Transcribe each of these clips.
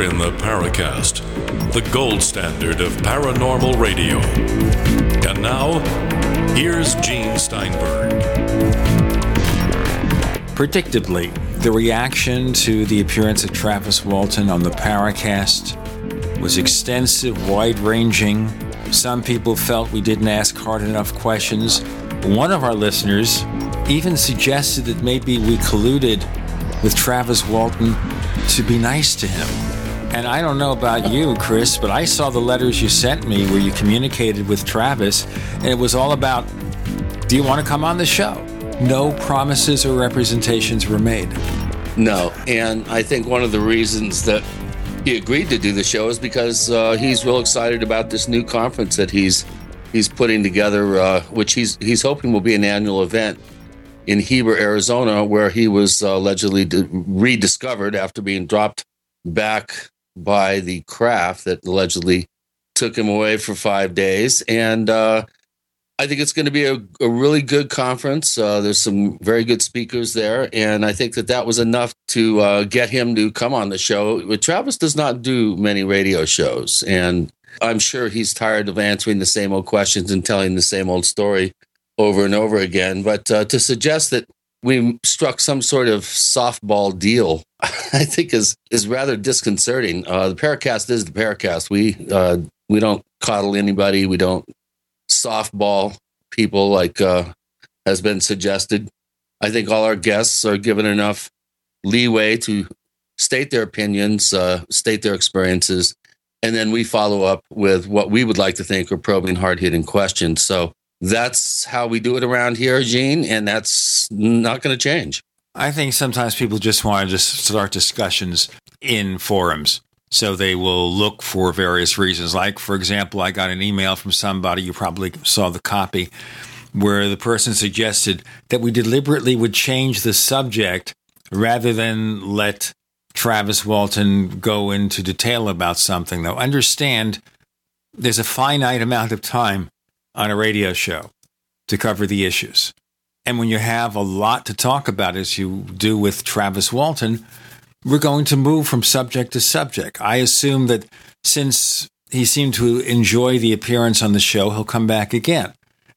You're in the Paracast, the gold standard of paranormal radio. And now, here's Gene Steinberg. Predictably, the reaction to the appearance of Travis Walton on the Paracast was extensive, wide-ranging. Some people felt we didn't ask hard enough questions. One of our listeners even suggested that maybe we colluded with Travis Walton to be nice to him. And I don't know about you, Chris, but I saw the letters you sent me where you communicated with Travis, and it was all about, do you want to come on the show? No promises or representations were made. No, and I think one of the reasons that he agreed to do the show is because he's real excited about this new conference that he's putting together, which he's hoping will be an annual event in Heber, Arizona, where he was allegedly rediscovered after being dropped back by the craft that allegedly took him away for 5 days. And I think it's going to be a really good conference. There's some very good speakers there. And I think that was enough to get him to come on the show. Travis does not do many radio shows. And I'm sure he's tired of answering the same old questions and telling the same old story over and over again. But to suggest that we struck some sort of softball deal, I think is rather disconcerting. The Paracast is the Paracast. We don't coddle anybody. We don't softball people like has been suggested. I think all our guests are given enough leeway to state their opinions, state their experiences, and then we follow up with what we would like to think are probing, hard-hitting questions. So that's how we do it around here, Gene, and that's not going to change. I think sometimes people just want to just start discussions in forums. So they will look for various reasons. Like, for example, I got an email from somebody, you probably saw the copy, where the person suggested that we deliberately would change the subject rather than let Travis Walton go into detail about something. Now, understand there's a finite amount of time on a radio show to cover the issues. And when you have a lot to talk about, as you do with Travis Walton, we're going to move from subject to subject. I assume that since he seemed to enjoy the appearance on the show, he'll come back again.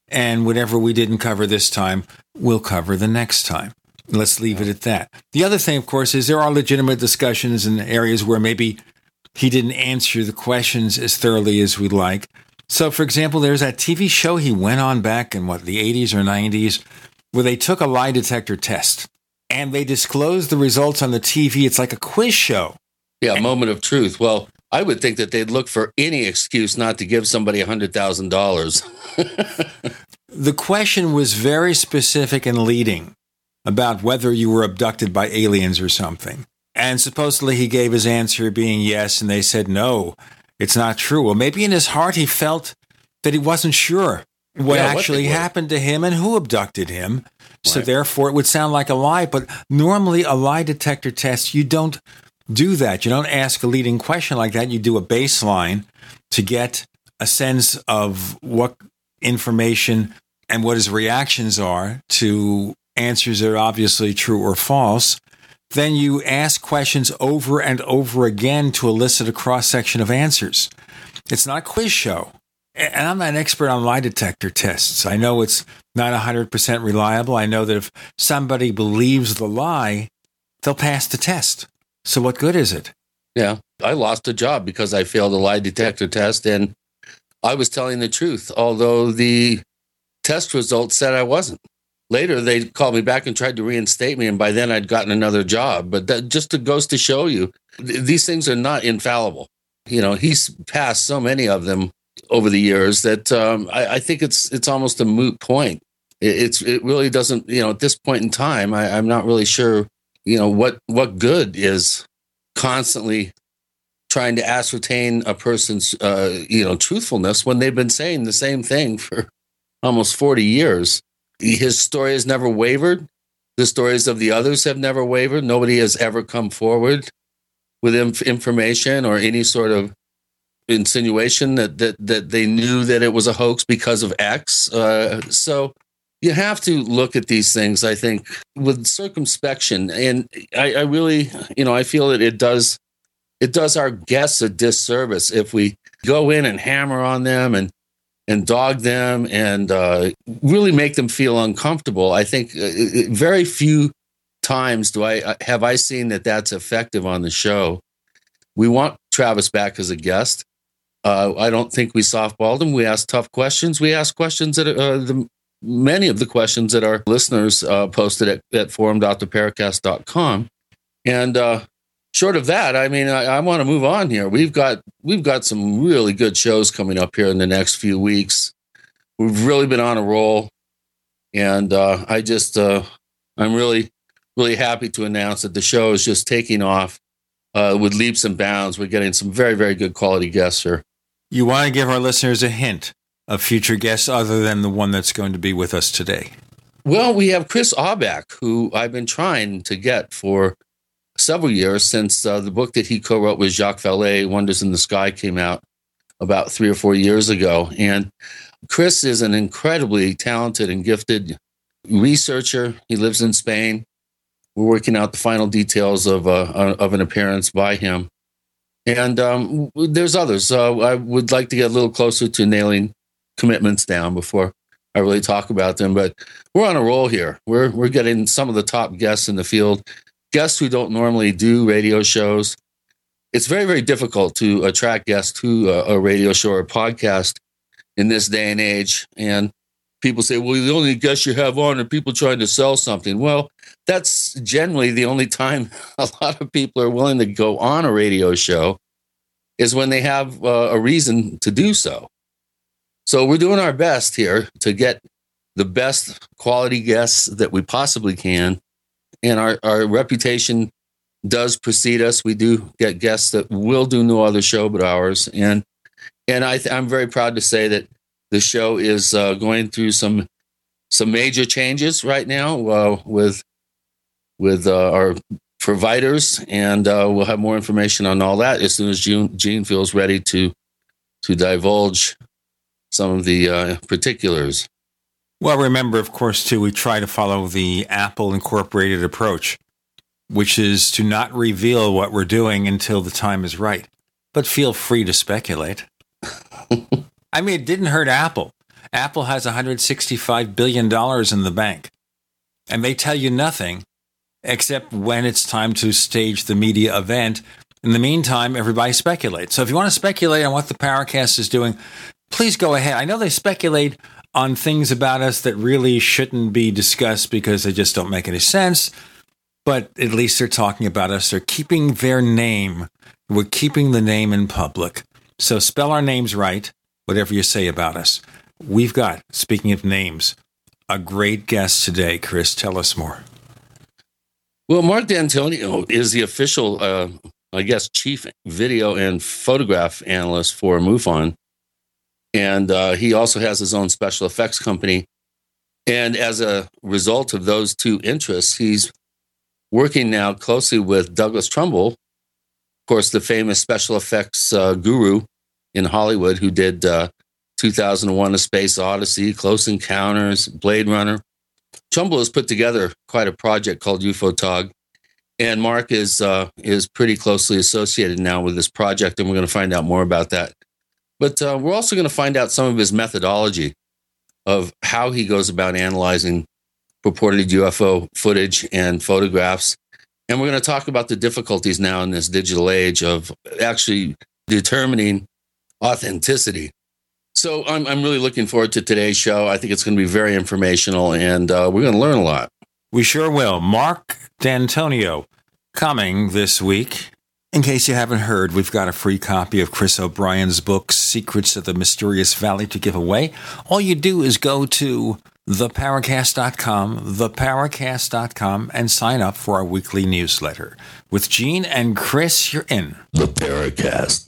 And whatever we didn't cover this time, we'll cover the next time. Let's leave it at that. The other thing, of course, is there are legitimate discussions in areas where maybe he didn't answer the questions as thoroughly as we'd like. So, for example, there's that TV show he went on back in, the 80s or 90s, where they took a lie detector test. And they disclose the results on the TV. It's like a quiz show. Yeah, moment of truth. Well, I would think that they'd look for any excuse not to give somebody $100,000. The question was very specific and leading about whether you were abducted by aliens or something. And supposedly he gave his answer being yes, and they said, no, it's not true. Well, maybe in his heart he felt that he wasn't sure what happened to him and who abducted him. So therefore, it would sound like a lie. But normally a lie detector test, you don't do that. You don't ask a leading question like that. You do a baseline to get a sense of what information and what his reactions are to answers that are obviously true or false. Then you ask questions over and over again to elicit a cross-section of answers. It's not a quiz show. And I'm not an expert on lie detector tests. I know it's not 100% reliable. I know that if somebody believes the lie, they'll pass the test. So what good is it? Yeah. I lost a job because I failed a lie detector test, and I was telling the truth, although the test results said I wasn't. Later, they called me back and tried to reinstate me, and by then I'd gotten another job. But that just goes to show you, these things are not infallible. You know, he's passed so many of them over the years that I think it's almost a moot point. It really doesn't, at this point in time, I'm not really sure, what good is constantly trying to ascertain a person's, truthfulness when they've been saying the same thing for almost 40 years. His story has never wavered. The stories of the others have never wavered. Nobody has ever come forward with information or any sort of insinuation that they knew that it was a hoax because of X. So you have to look at these things, I think, with circumspection. And I really, I feel that it does it does our guests a disservice if we go in and hammer on them and dog them and really make them feel uncomfortable. I think very few times have I seen that that's effective on the show. We want Travis back as a guest. I don't think we softballed him. We asked tough questions. We asked questions that many of the questions that our listeners posted at forum.theparacast.com. And short of that, I mean, I want to move on here. We've got some really good shows coming up here in the next few weeks. We've really been on a roll, and I'm really, really happy to announce that the show is just taking off with leaps and bounds. We're getting some very, very good quality guests here. You want to give our listeners a hint of future guests other than the one that's going to be with us today? Well, we have Chris Aubeck, who I've been trying to get for several years since the book that he co-wrote with Jacques Vallée, Wonders in the Sky, came out about 3 or 4 years ago. And Chris is an incredibly talented and gifted researcher. He lives in Spain. We're working out the final details of an appearance by him. And there's others. I would like to get a little closer to nailing commitments down before I really talk about them. But we're on a roll here. We're getting some of the top guests in the field, guests who don't normally do radio shows. It's very, very difficult to attract guests to a radio show or podcast in this day and age. And people say, well, the only guests you have on are people trying to sell something. Well, that's generally the only time a lot of people are willing to go on a radio show is when they have a reason to do so. So we're doing our best here to get the best quality guests that we possibly can. And our reputation does precede us. We do get guests that will do no other show but ours. And I'm very proud to say that the show is going through some major changes right now with our providers, and we'll have more information on all that as soon as Gene feels ready to divulge some of the particulars. Well, remember, of course, too, we try to follow the Apple Incorporated approach, which is to not reveal what we're doing until the time is right, but feel free to speculate. I mean, it didn't hurt Apple. Apple has $165 billion in the bank, and they tell you nothing except when it's time to stage the media event. In the meantime, everybody speculates. So if you want to speculate on what the Paracast is doing, please go ahead. I know they speculate on things about us that really shouldn't be discussed because they just don't make any sense, but at least they're talking about us. They're keeping their name. We're keeping the name in public. So spell our names right. Whatever you say about us. We've got, speaking of names, a great guest today. Chris, tell us more. Well, Marc Dantonio is the official, chief video and photograph analyst for MUFON. And he also has his own special effects company. And as a result of those two interests, he's working now closely with Douglas Trumbull, of course, the famous special effects guru in Hollywood, who did 2001 A Space Odyssey, Close Encounters, Blade Runner. Trumbull has put together quite a project called UFOTOG, and Mark is pretty closely associated now with this project, and we're going to find out more about that. But we're also going to find out some of his methodology of how he goes about analyzing purported UFO footage and photographs. And we're going to talk about the difficulties now in this digital age of actually determining authenticity. So I'm really looking forward to today's show. I think it's going to be very informational, and we're going to learn a lot. We sure will. Marc Dantonio coming this week. In case you haven't heard, we've got a free copy of Chris O'Brien's book, Secrets of the Mysterious Valley, to give away. All you do is go to theparacast.com, and sign up for our weekly newsletter. With Gene and Chris, you're in The Paracast.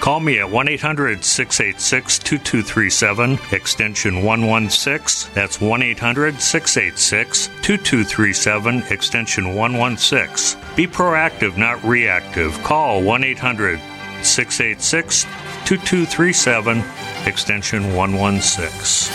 Call me at 1-800-686-2237, extension 116. That's 1-800-686-2237, extension 116. Be proactive, not reactive. Call 1-800-686-2237, extension 116.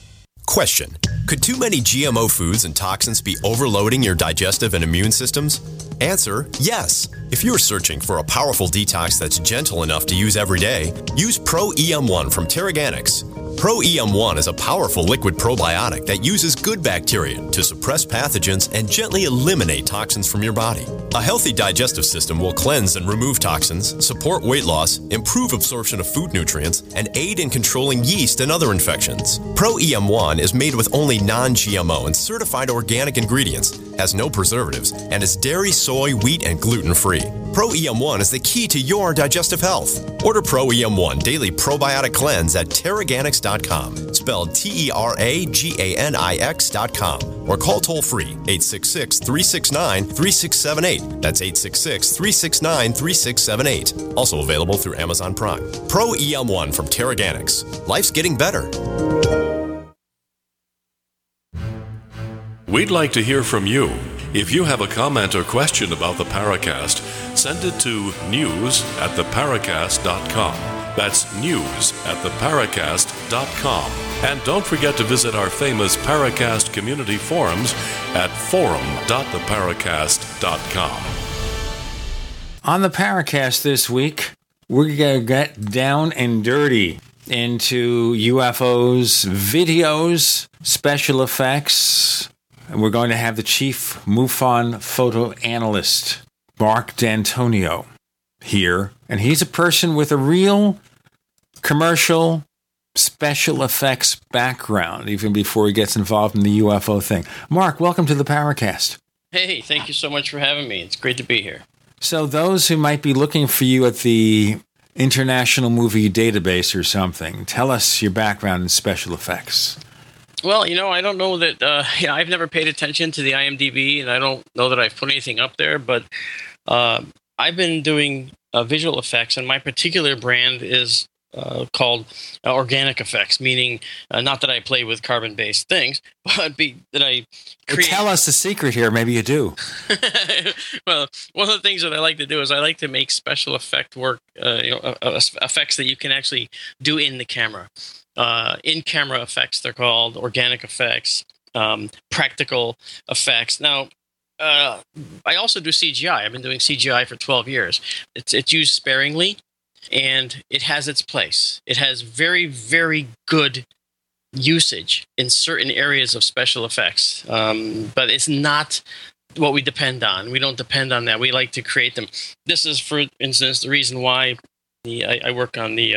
Question: could too many GMO foods and toxins be overloading your digestive and immune systems? Answer: yes. If you're searching for a powerful detox that's gentle enough to use every day, use Pro-EM-1 from Teraganix. Pro-EM-1 is a powerful liquid probiotic that uses good bacteria to suppress pathogens and gently eliminate toxins from your body. A healthy digestive system will cleanse and remove toxins, support weight loss, improve absorption of food nutrients, and aid in controlling yeast and other infections. Pro-EM-1 is made with only non-GMO and certified organic ingredients, has no preservatives, and is dairy, soy, wheat, and gluten-free. Pro-EM-1 is the key to your digestive health. Order Pro-EM-1 Daily Probiotic Cleanse at Teraganix.com, spelled Teraganix.com, or call toll-free 866-369-3678. That's 866-369-3678. Also available through Amazon Prime. Pro-EM-1 from Teraganix. Life's getting better. We'd like to hear from you. If you have a comment or question about the Paracast, send it to news@theparacast.com. That's news@theparacast.com. And don't forget to visit our famous Paracast community forums at forum.theparacast.com. On the Paracast this week, we're going to get down and dirty into UFOs, videos, special effects. And we're going to have the chief MUFON photo analyst, Marc Dantonio, here. And he's a person with a real commercial special effects background, even before he gets involved in the UFO thing. Marc, welcome to the Paracast. Hey, thank you so much for having me. It's great to be here. So those who might be looking for you at the International Movie Database or something. Tell us your background in special effects. Well, you know, I don't know that I've never paid attention to the IMDb, and I don't know that I've put anything up there, but I've been doing visual effects, and my particular brand is called Organic Effects, meaning not that I play with carbon-based things, but that I create. Well, tell us the secret here. Maybe you do. Well, one of the things that I like to do is I like to make special effect work, effects that you can actually do in the camera. In-camera effects, they're called organic effects, practical effects. Now, I also do CGI. I've been doing CGI for 12 years. It's used sparingly. And it has its place. It has very, very good usage in certain areas of special effects. But it's not what we depend on. We don't depend on that. We like to create them. This is, for instance, the reason why I work on the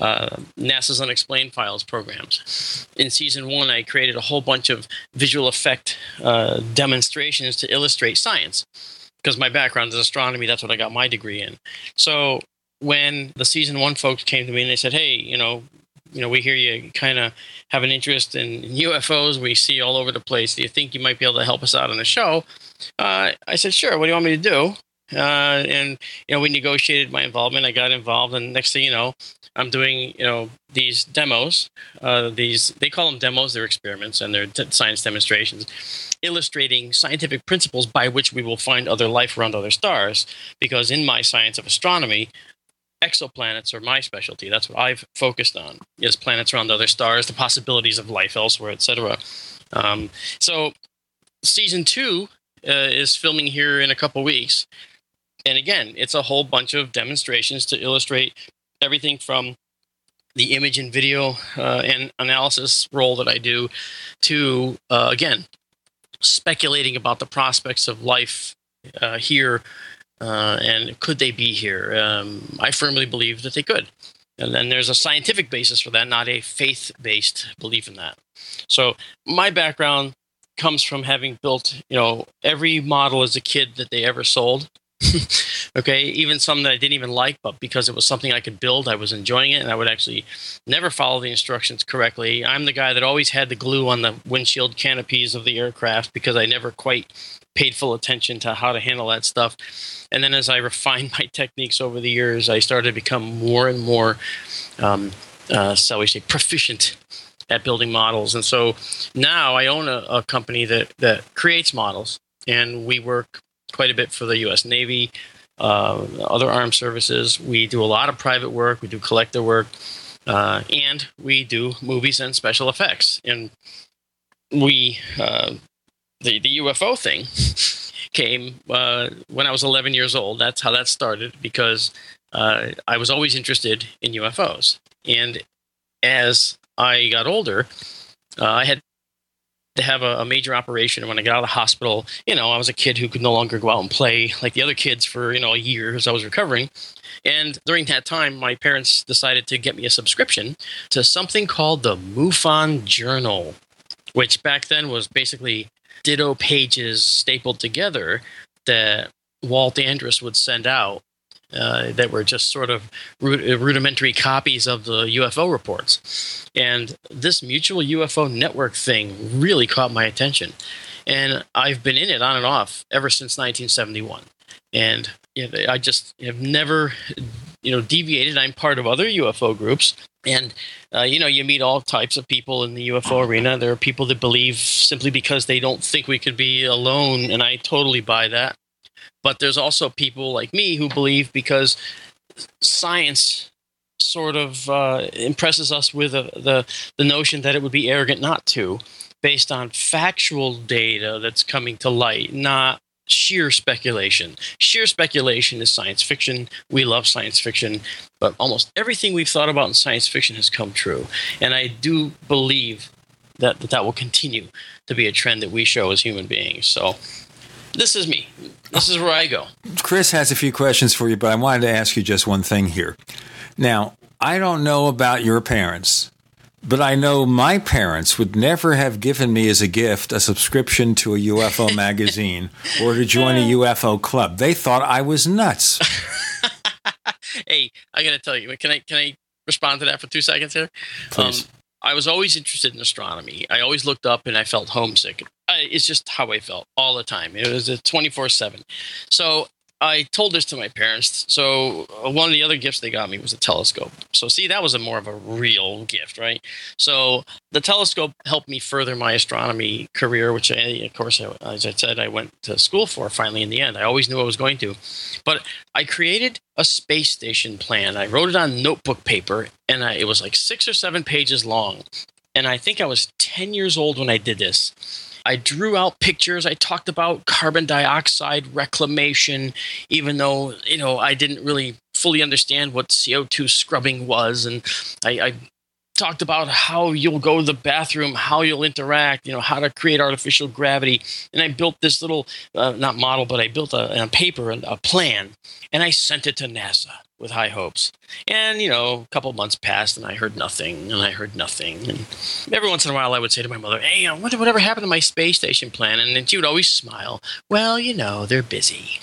NASA's Unexplained Files programs. In Season 1, I created a whole bunch of visual effect demonstrations to illustrate science. Because my background is astronomy. That's what I got my degree in. So when the Season 1 folks came to me and they said, hey, you know, we hear you kind of have an interest in UFOs. We see all over the place. Do you think you might be able to help us out on the show? I said, sure. What do you want me to do? And, you know, we negotiated my involvement. I got involved. And next thing you know, I'm doing, you know, these demos. They call them demos. They're experiments and they're science demonstrations, illustrating scientific principles by which we will find other life around other stars. Because in my science of astronomy, exoplanets are my specialty. That's what I've focused on, is planets around other stars, the possibilities of life elsewhere, etc. So Season 2 is filming here in a couple weeks. And again, it's a whole bunch of demonstrations to illustrate everything from the image and video and analysis role that I do to, again, speculating about the prospects of life here. And could they be here? I firmly believe that they could. And then there's a scientific basis for that, not a faith-based belief in that. So my background comes from having built, you know, every model as a kid that they ever sold. Okay, even some that I didn't even like, but because it was something I could build, I was enjoying it, and I would actually never follow the instructions correctly. I'm the guy that always had the glue on the windshield canopies of the aircraft because I never quite paid full attention to how to handle that stuff. And then as I refined my techniques over the years, I started to become more and more, shall we say, proficient at building models. And so now I own a company that creates models, and we work quite a bit for the U.S. Navy, other armed services. We do a lot of private work. We do collector work, and we do movies and special effects. And we the UFO thing came when I was 11 years old. That's how that started, because I was always interested in UFOs. And as I got older, I had to have a major operation. When I got out of the hospital, you know, I was a kid who could no longer go out and play like the other kids for, you know, a year as I was recovering. And during that time, my parents decided to get me a subscription to something called the MUFON Journal, which back then was basically ditto pages stapled together that Walt Andrus would send out that were just sort of rudimentary copies of the UFO reports. And this mutual UFO network thing really caught my attention. And I've been in it on and off ever since 1971. And I just have never, you know, deviated. I'm part of other UFO groups. And, you know, you meet all types of people in the UFO arena. There are people that believe simply because they don't think we could be alone, and I totally buy that. But there's also people like me who believe because science sort of impresses us with the notion that it would be arrogant not to, based on factual data that's coming to light, not sheer speculation. Sheer speculation is science fiction. We love science fiction, but almost everything we've thought about in science fiction has come true. And I do believe that will continue to be a trend that we show as human beings. So this is me. This is where I go. Chris has a few questions for you, but I wanted to ask you just one thing here. Now, I don't know about your parents, but I know my parents would never have given me as a gift a subscription to a UFO magazine or to join a UFO club. They thought I was nuts. Hey, I got to tell you, can I respond to that for 2 seconds here? Please. I was always interested in astronomy. I always looked up and I felt homesick. It's just how I felt all the time. It was a 24/7. So I told this to my parents. So one of the other gifts they got me was a telescope. So see, that was a more of a real gift, right? So the telescope helped me further my astronomy career, which, as I said, I went to school for finally in the end. I always knew I was going to. But I created a space station plan. I wrote it on notebook paper, and it was like 6 or 7 pages long. And I think I was 10 years old when I did this. I drew out pictures. I talked about carbon dioxide reclamation, even though, I didn't really fully understand what CO2 scrubbing was. And I talked about how you'll go to the bathroom, how you'll interact, how to create artificial gravity. And I built this little, not model, but I built on paper a plan, and I sent it to NASA with high hopes. And, a couple of months passed, and I heard nothing. And every once in a while, I would say to my mother, hey, I wonder whatever happened to my space station plan. And then she would always smile. Well, they're busy.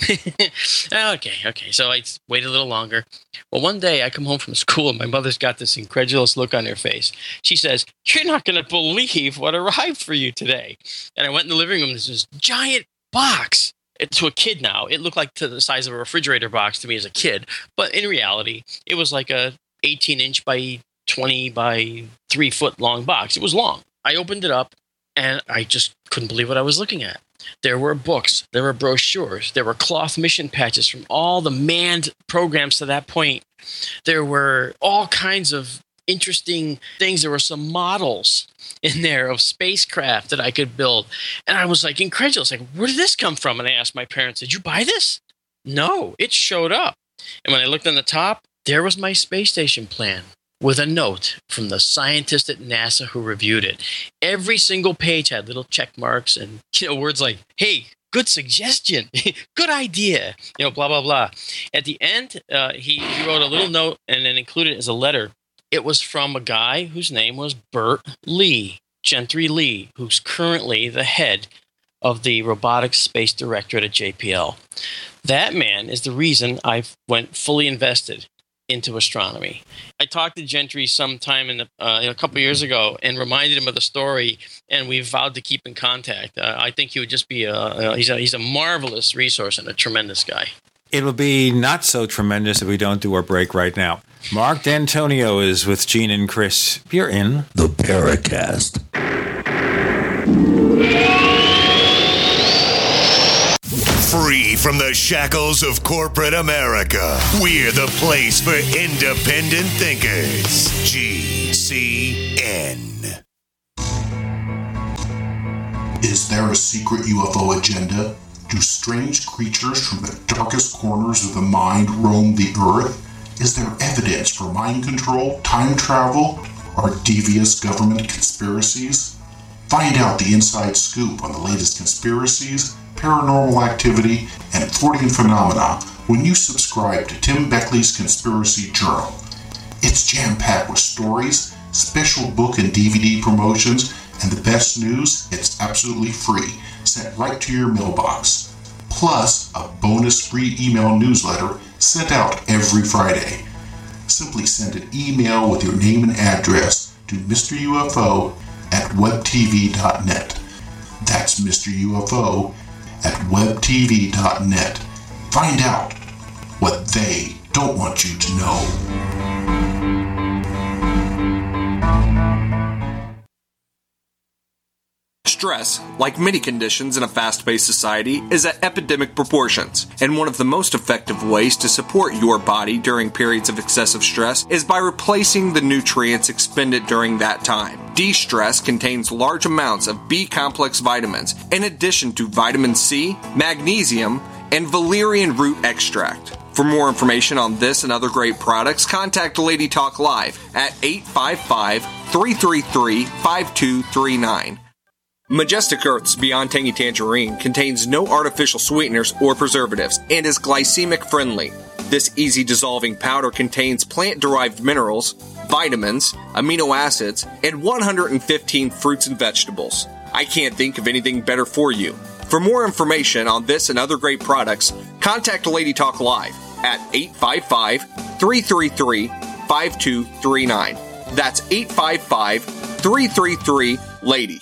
Okay. So I waited a little longer. Well, one day I come home from school, and my mother's got this incredulous look on her face. She says, you're not going to believe what arrived for you today. And I went in the living room. There's this giant box. To a kid now, it looked like to the size of a refrigerator box to me as a kid. But in reality, it was like a 18-inch by 20 by 3 foot long box. It was long. I opened it up, and I just couldn't believe what I was looking at. There were books. There were brochures. There were cloth mission patches from all the manned programs to that point. There were all kinds of interesting things. There were some models in there of spacecraft that I could build. And I was like incredulous, like, where did this come from? And I asked my parents, did you buy this? No, it showed up. And when I looked on the top, there was my space station plan with a note from the scientist at NASA who reviewed it. Every single page had little check marks and words like, hey, good suggestion, good idea, blah, blah, blah. At the end, he wrote a little note and then included it as a letter. It was from a guy whose name was Bert Lee, Gentry Lee, who's currently the head of the Robotics Space Directorate at JPL. That man is the reason I went fully invested into astronomy. I talked to Gentry sometime a couple years ago and reminded him of the story, and we vowed to keep in contact. I think he would just be he's a marvelous resource and a tremendous guy. It'll be not so tremendous if we don't do our break right now. Marc Dantonio is with Gene and Chris. You're in the Paracast. Free from the shackles of corporate America, we're the place for independent thinkers. GCN. Is there a secret UFO agenda? Do strange creatures from the darkest corners of the mind roam the earth? Is there evidence for mind control, time travel, or devious government conspiracies? Find out the inside scoop on the latest conspiracies, paranormal activity, and Fortean phenomena when you subscribe to Tim Beckley's Conspiracy Journal. It's jam-packed with stories, special book and DVD promotions, and the best news, it's absolutely free, sent right to your mailbox. Plus, a bonus free email newsletter sent out every Friday. Simply send an email with your name and address to MrUFO@webtv.net. That's MrUFO@webtv.net. Find out what they don't want you to know. Stress, like many conditions in a fast-paced society, is at epidemic proportions, and one of the most effective ways to support your body during periods of excessive stress is by replacing the nutrients expended during that time. De-stress contains large amounts of B-complex vitamins, in addition to vitamin C, magnesium, and valerian root extract. For more information on this and other great products, contact Lady Talk Live at 855-333-5239. Majestic Earth's Beyond Tangy Tangerine contains no artificial sweeteners or preservatives and is glycemic friendly. This easy-dissolving powder contains plant-derived minerals, vitamins, amino acids, and 115 fruits and vegetables. I can't think of anything better for you. For more information on this and other great products, contact Lady Talk Live at 855-333-5239. That's 855-333-LADY.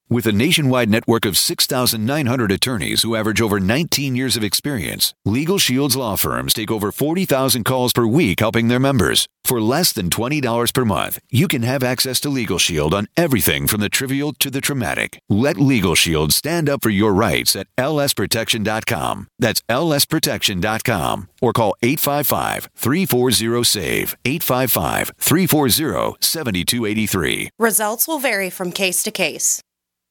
With a nationwide network of 6,900 attorneys who average over 19 years of experience, Legal Shield's law firms take over 40,000 calls per week helping their members. For less than $20 per month, you can have access to Legal Shield on everything from the trivial to the traumatic. Let Legal Shield stand up for your rights at lsprotection.com. That's lsprotection.com. Or call 855-340-SAVE, 855-340-7283. Results will vary from case to case.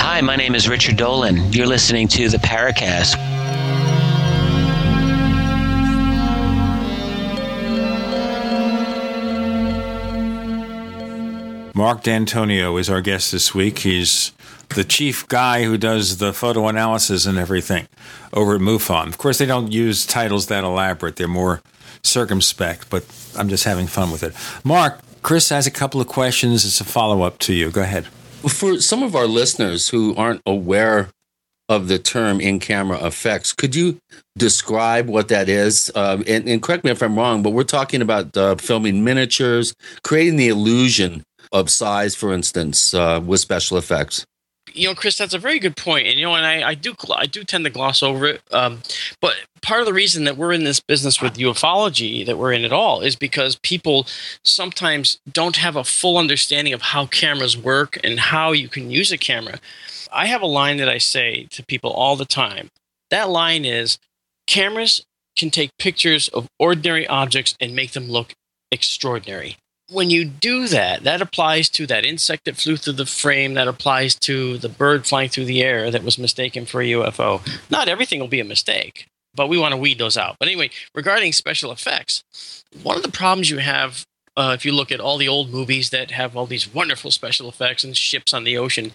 Hi, my name is Richard Dolan. You're listening to the Paracast. Marc Dantonio is our guest this week. He's the chief guy who does the photo analysis and everything over at MUFON. Of course, they don't use titles that elaborate. They're more circumspect, but I'm just having fun with it. Marc, Chris has a couple of questions. It's a follow-up to you. Go ahead. For some of our listeners who aren't aware of the term in-camera effects, could you describe what that is? And correct me if I'm wrong, but we're talking about filming miniatures, creating the illusion of size, for instance, with special effects. You know, Chris, that's a very good point. And, you know, and I do tend to gloss over it. But part of the reason that we're in this business with ufology, that we're in at all, is because people sometimes don't have a full understanding of how cameras work and how you can use a camera. I have a line that I say to people all the time. That line is, cameras can take pictures of ordinary objects and make them look extraordinary. When you do that, that applies to that insect that flew through the frame. That applies to the bird flying through the air that was mistaken for a UFO. Not everything will be a mistake, but we want to weed those out. But anyway, regarding special effects, one of the problems you have if you look at all the old movies that have all these wonderful special effects and ships on the ocean,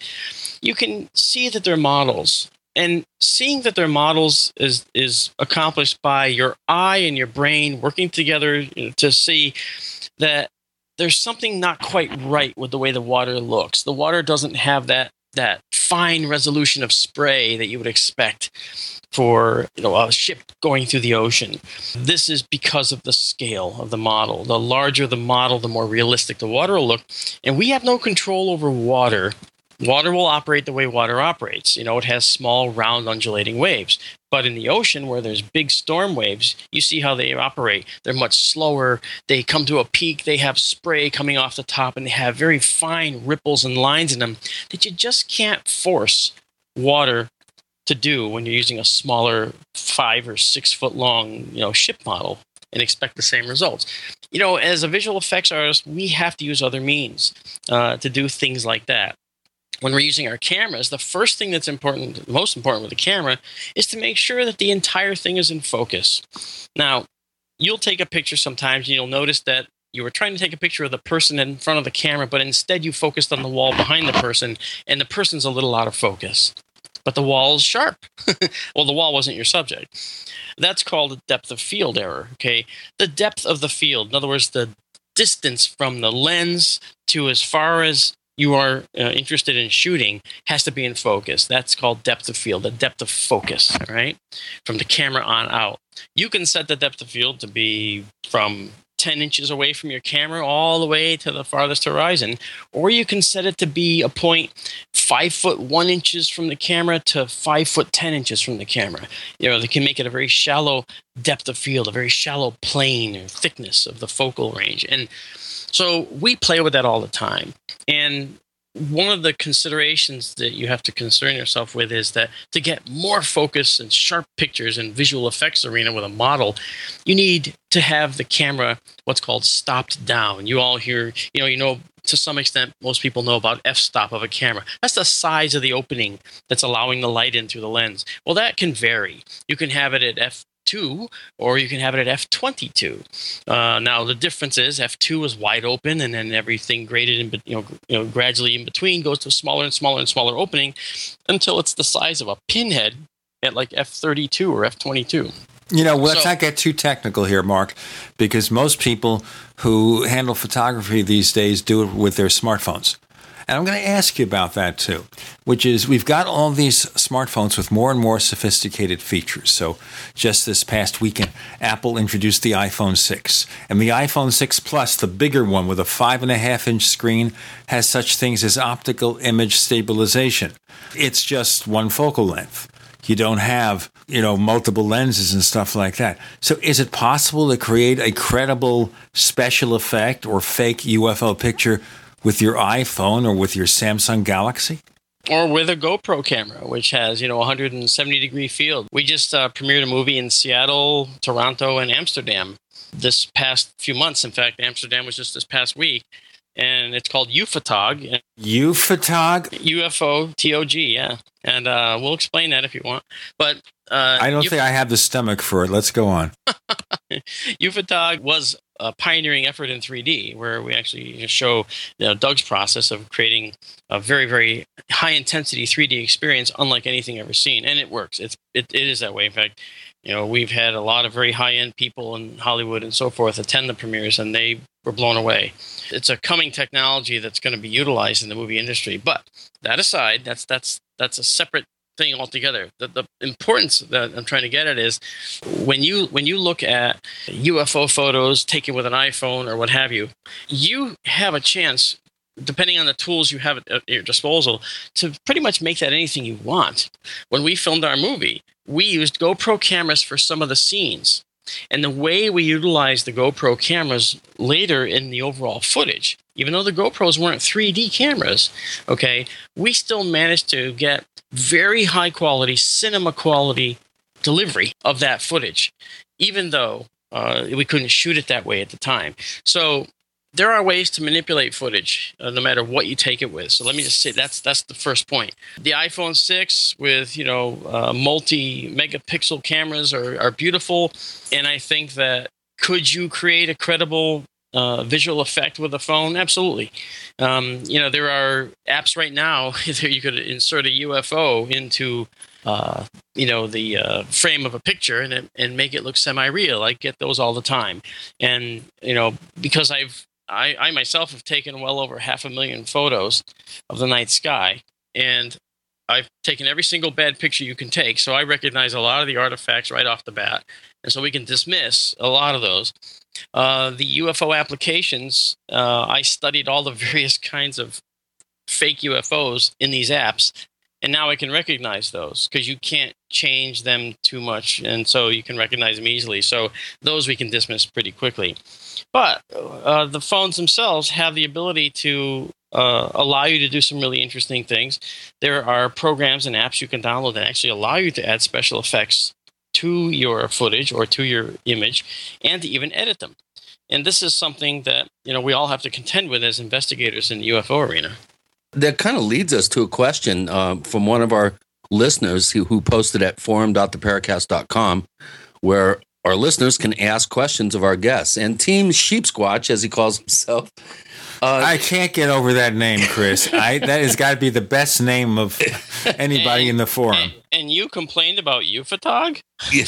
you can see that they're models. And seeing that they're models is accomplished by your eye and your brain working together, you know, to see that there's something not quite right with the way the water looks. The water doesn't have that fine resolution of spray that you would expect for, you know, a ship going through the ocean. This is because of the scale of the model. The larger the model, the more realistic the water will look. And we have no control over water. Water will operate the way water operates. You know, it has small, round, undulating waves. But in the ocean, where there's big storm waves, you see how they operate. They're much slower. They come to a peak. They have spray coming off the top, and they have very fine ripples and lines in them that you just can't force water to do when you're using a smaller 5 or 6 foot long, you know, ship model and expect the same results. You know, as a visual effects artist, we have to use other means to do things like that. When we're using our cameras, the first thing that's important, most important with the camera, is to make sure that the entire thing is in focus. Now, you'll take a picture sometimes and you'll notice that You were trying to take a picture of the person in front of the camera, but instead you focused on the wall behind the person, and the person's a little out of focus. But the wall's sharp. Well, the wall wasn't your subject. That's called a depth of field error, okay? The depth of the field, in other words, the distance from the lens to as far as you are interested in shooting, has to be in focus. That's called depth of field, the depth of focus, all right? From the camera on out. You can set the depth of field to be from 10 inches away from your camera all the way to the farthest horizon, or you can set it to be a point 5'1" from the camera to 5'10" from the camera. You know, they can make it a very shallow depth of field, a very shallow plane or thickness of the focal range. And so we play with that all the time. And one of the considerations that you have to concern yourself with is that to get more focus and sharp pictures in visual effects arena with a model, you need to have the camera what's called stopped down. You all hear, you know, to some extent, most people know about f-stop of a camera. That's the size of the opening that's allowing the light in through the lens. Well, that can vary. You can have it at f2 or you can have it at f22. Now the difference is f2 is wide open, and then everything graded in, gradually in between goes to a smaller and smaller and smaller opening until it's the size of a pinhead at like f32 or f22. Let's not get too technical here, Mark, because most people who handle photography these days do it with their smartphones. And I'm going to ask you about that too, which is we've got all these smartphones with more and more sophisticated features. So just this past weekend, Apple introduced the iPhone 6. And the iPhone 6 Plus, the bigger one with a 5.5-inch screen, has such things as optical image stabilization. It's just one focal length. You don't have, multiple lenses and stuff like that. So is it possible to create a credible special effect or fake UFO picture with your iPhone or with your Samsung Galaxy? Or with a GoPro camera, which has, 170-degree field. We just premiered a movie in Seattle, Toronto, and Amsterdam this past few months. In fact, Amsterdam was just this past week. And it's called UFOTOG. UFOTOG? UFOTOG, yeah. And we'll explain that if you want. But I don't think I have the stomach for it. Let's go on. UFOTOG was a pioneering effort in 3D, where we actually show Doug's process of creating a very, very high-intensity 3D experience unlike anything ever seen. And it works. It is that way. In fact, we've had a lot of very high-end people in Hollywood and so forth attend the premieres, and they were blown away. It's a coming technology that's going to be utilized in the movie industry. But that aside, that's a separate thing altogether. The importance that I'm trying to get at is when you look at UFO photos taken with an iPhone or what have you, you have a chance, depending on the tools you have at your disposal, to pretty much make that anything you want. When we filmed our movie, we used GoPro cameras for some of the scenes. And the way we utilized the GoPro cameras later in the overall footage, even though the GoPros weren't 3D cameras, okay, we still managed to get very high quality, cinema quality delivery of that footage, even though we couldn't shoot it that way at the time. So there are ways to manipulate footage, no matter what you take it with. So let me just say that's the first point. The iPhone 6 with multi-megapixel cameras are beautiful, and I think that could you create a credible visual effect with a phone? Absolutely. There are apps right now that you could insert a UFO into the frame of a picture and make it look semi-real. I get those all the time, and because I myself have taken well over 500,000 photos of the night sky, and I've taken every single bad picture you can take, so I recognize a lot of the artifacts right off the bat, and so we can dismiss a lot of those. The UFO applications, I studied all the various kinds of fake UFOs in these apps, and now I can recognize those because you can't change them too much, and so you can recognize them easily. So those we can dismiss pretty quickly. But the phones themselves have the ability to allow you to do some really interesting things. There are programs and apps you can download that actually allow you to add special effects to your footage or to your image and to even edit them. And this is something that we all have to contend with as investigators in the UFO arena. That kind of leads us to a question from one of our listeners who posted at forum.theparacast.com, where Our listeners can ask questions of our guests. And Team Sheep Squatch, as he calls himself. I can't get over that name, Chris. That has got to be the best name of anybody in the forum. And you complained about UFOTOG? Yeah.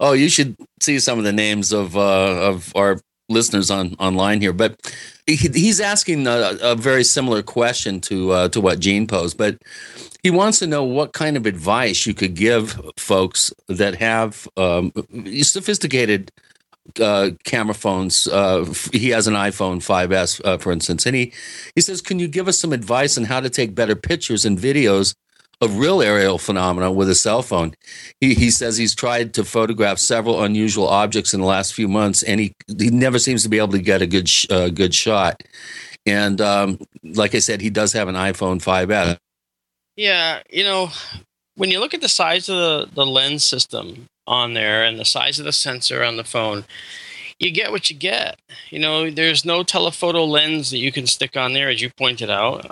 Oh, you should see some of the names of our listeners online here. But he's asking a very similar question to what Gene posed. But he wants to know what kind of advice you could give folks that have sophisticated camera phones. He has an iPhone 5S, for instance. And he says, can you give us some advice on how to take better pictures and videos of real aerial phenomena with a cell phone? He says he's tried to photograph several unusual objects in the last few months, and he never seems to be able to get a good shot. And like I said, he does have an iPhone 5S. Yeah, you know, when you look at the size of the lens system on there and the size of the sensor on the phone, you get what you get. You know, there's no telephoto lens that you can stick on there, as you pointed out.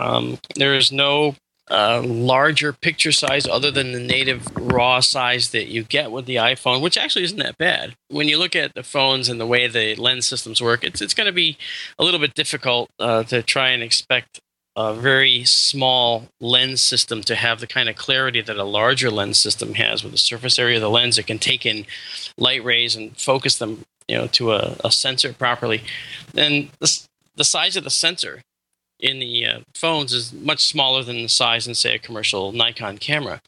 There is no larger picture size other than the native raw size that you get with the iPhone, which actually isn't that bad. When you look at the phones and the way the lens systems work, it's going to be a little bit difficult to try and expect a very small lens system to have the kind of clarity that a larger lens system has. With the surface area of the lens, it can take in light rays and focus them, you know, to a sensor properly. And the size of the sensor in the phones is much smaller than the size in, say, a commercial Nikon camera.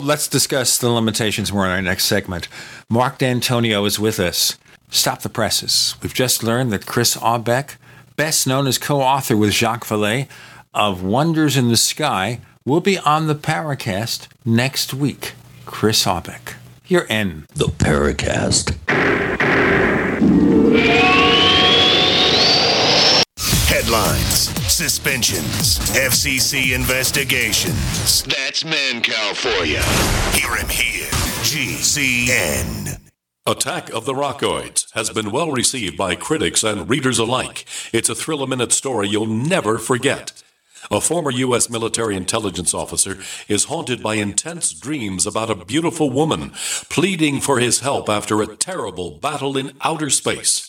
Let's discuss the limitations more in our next segment. Marc Dantonio is with us. Stop the presses. We've just learned that Chris Aubeck, best known as co-author with Jacques Vallée of Wonders in the Sky, will be on the Paracast next week. Chris Aubeck, you're in the Paracast. Headlines. Suspensions, FCC investigations. That's Mancow for you. Hear him here. GCN. Attack of the Rockoids has been well received by critics and readers alike. It's a thrill-a-minute story you'll never forget. A former U.S. military intelligence officer is haunted by intense dreams about a beautiful woman pleading for his help after a terrible battle in outer space.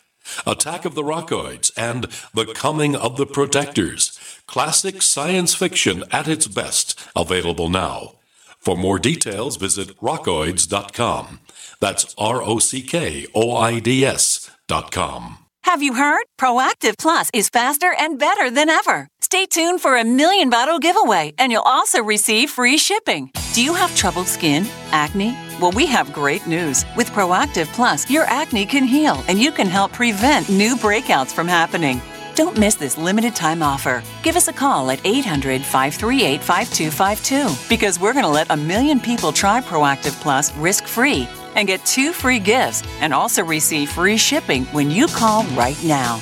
Attack of the Rockoids and The Coming of the Protectors. Classic science fiction at its best. Available now. For more details, visit rockoids.com. That's ROCKOIDS.com. Have you heard? Proactive Plus is faster and better than ever. Stay tuned for a 1 million bottle giveaway, and you'll also receive free shipping. Do you have troubled skin? Acne? Well, we have great news. With Proactive Plus, your acne can heal, and you can help prevent new breakouts from happening. Don't miss this limited time offer. Give us a call at 800-538-5252, because we're going to let 1 million people try Proactive Plus risk-free and get 2 free gifts and also receive free shipping when you call right now.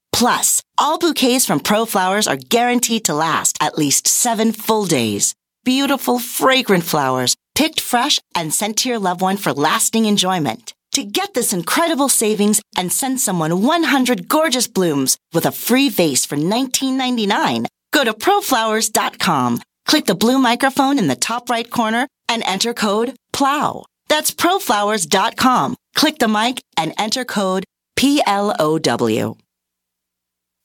Plus, all bouquets from ProFlowers are guaranteed to last at least 7 full days. Beautiful, fragrant flowers, picked fresh and sent to your loved one for lasting enjoyment. To get this incredible savings and send someone 100 gorgeous blooms with a free vase for $19.99, go to proflowers.com, click the blue microphone in the top right corner, and enter code PLOW. That's proflowers.com. Click the mic and enter code PLOW.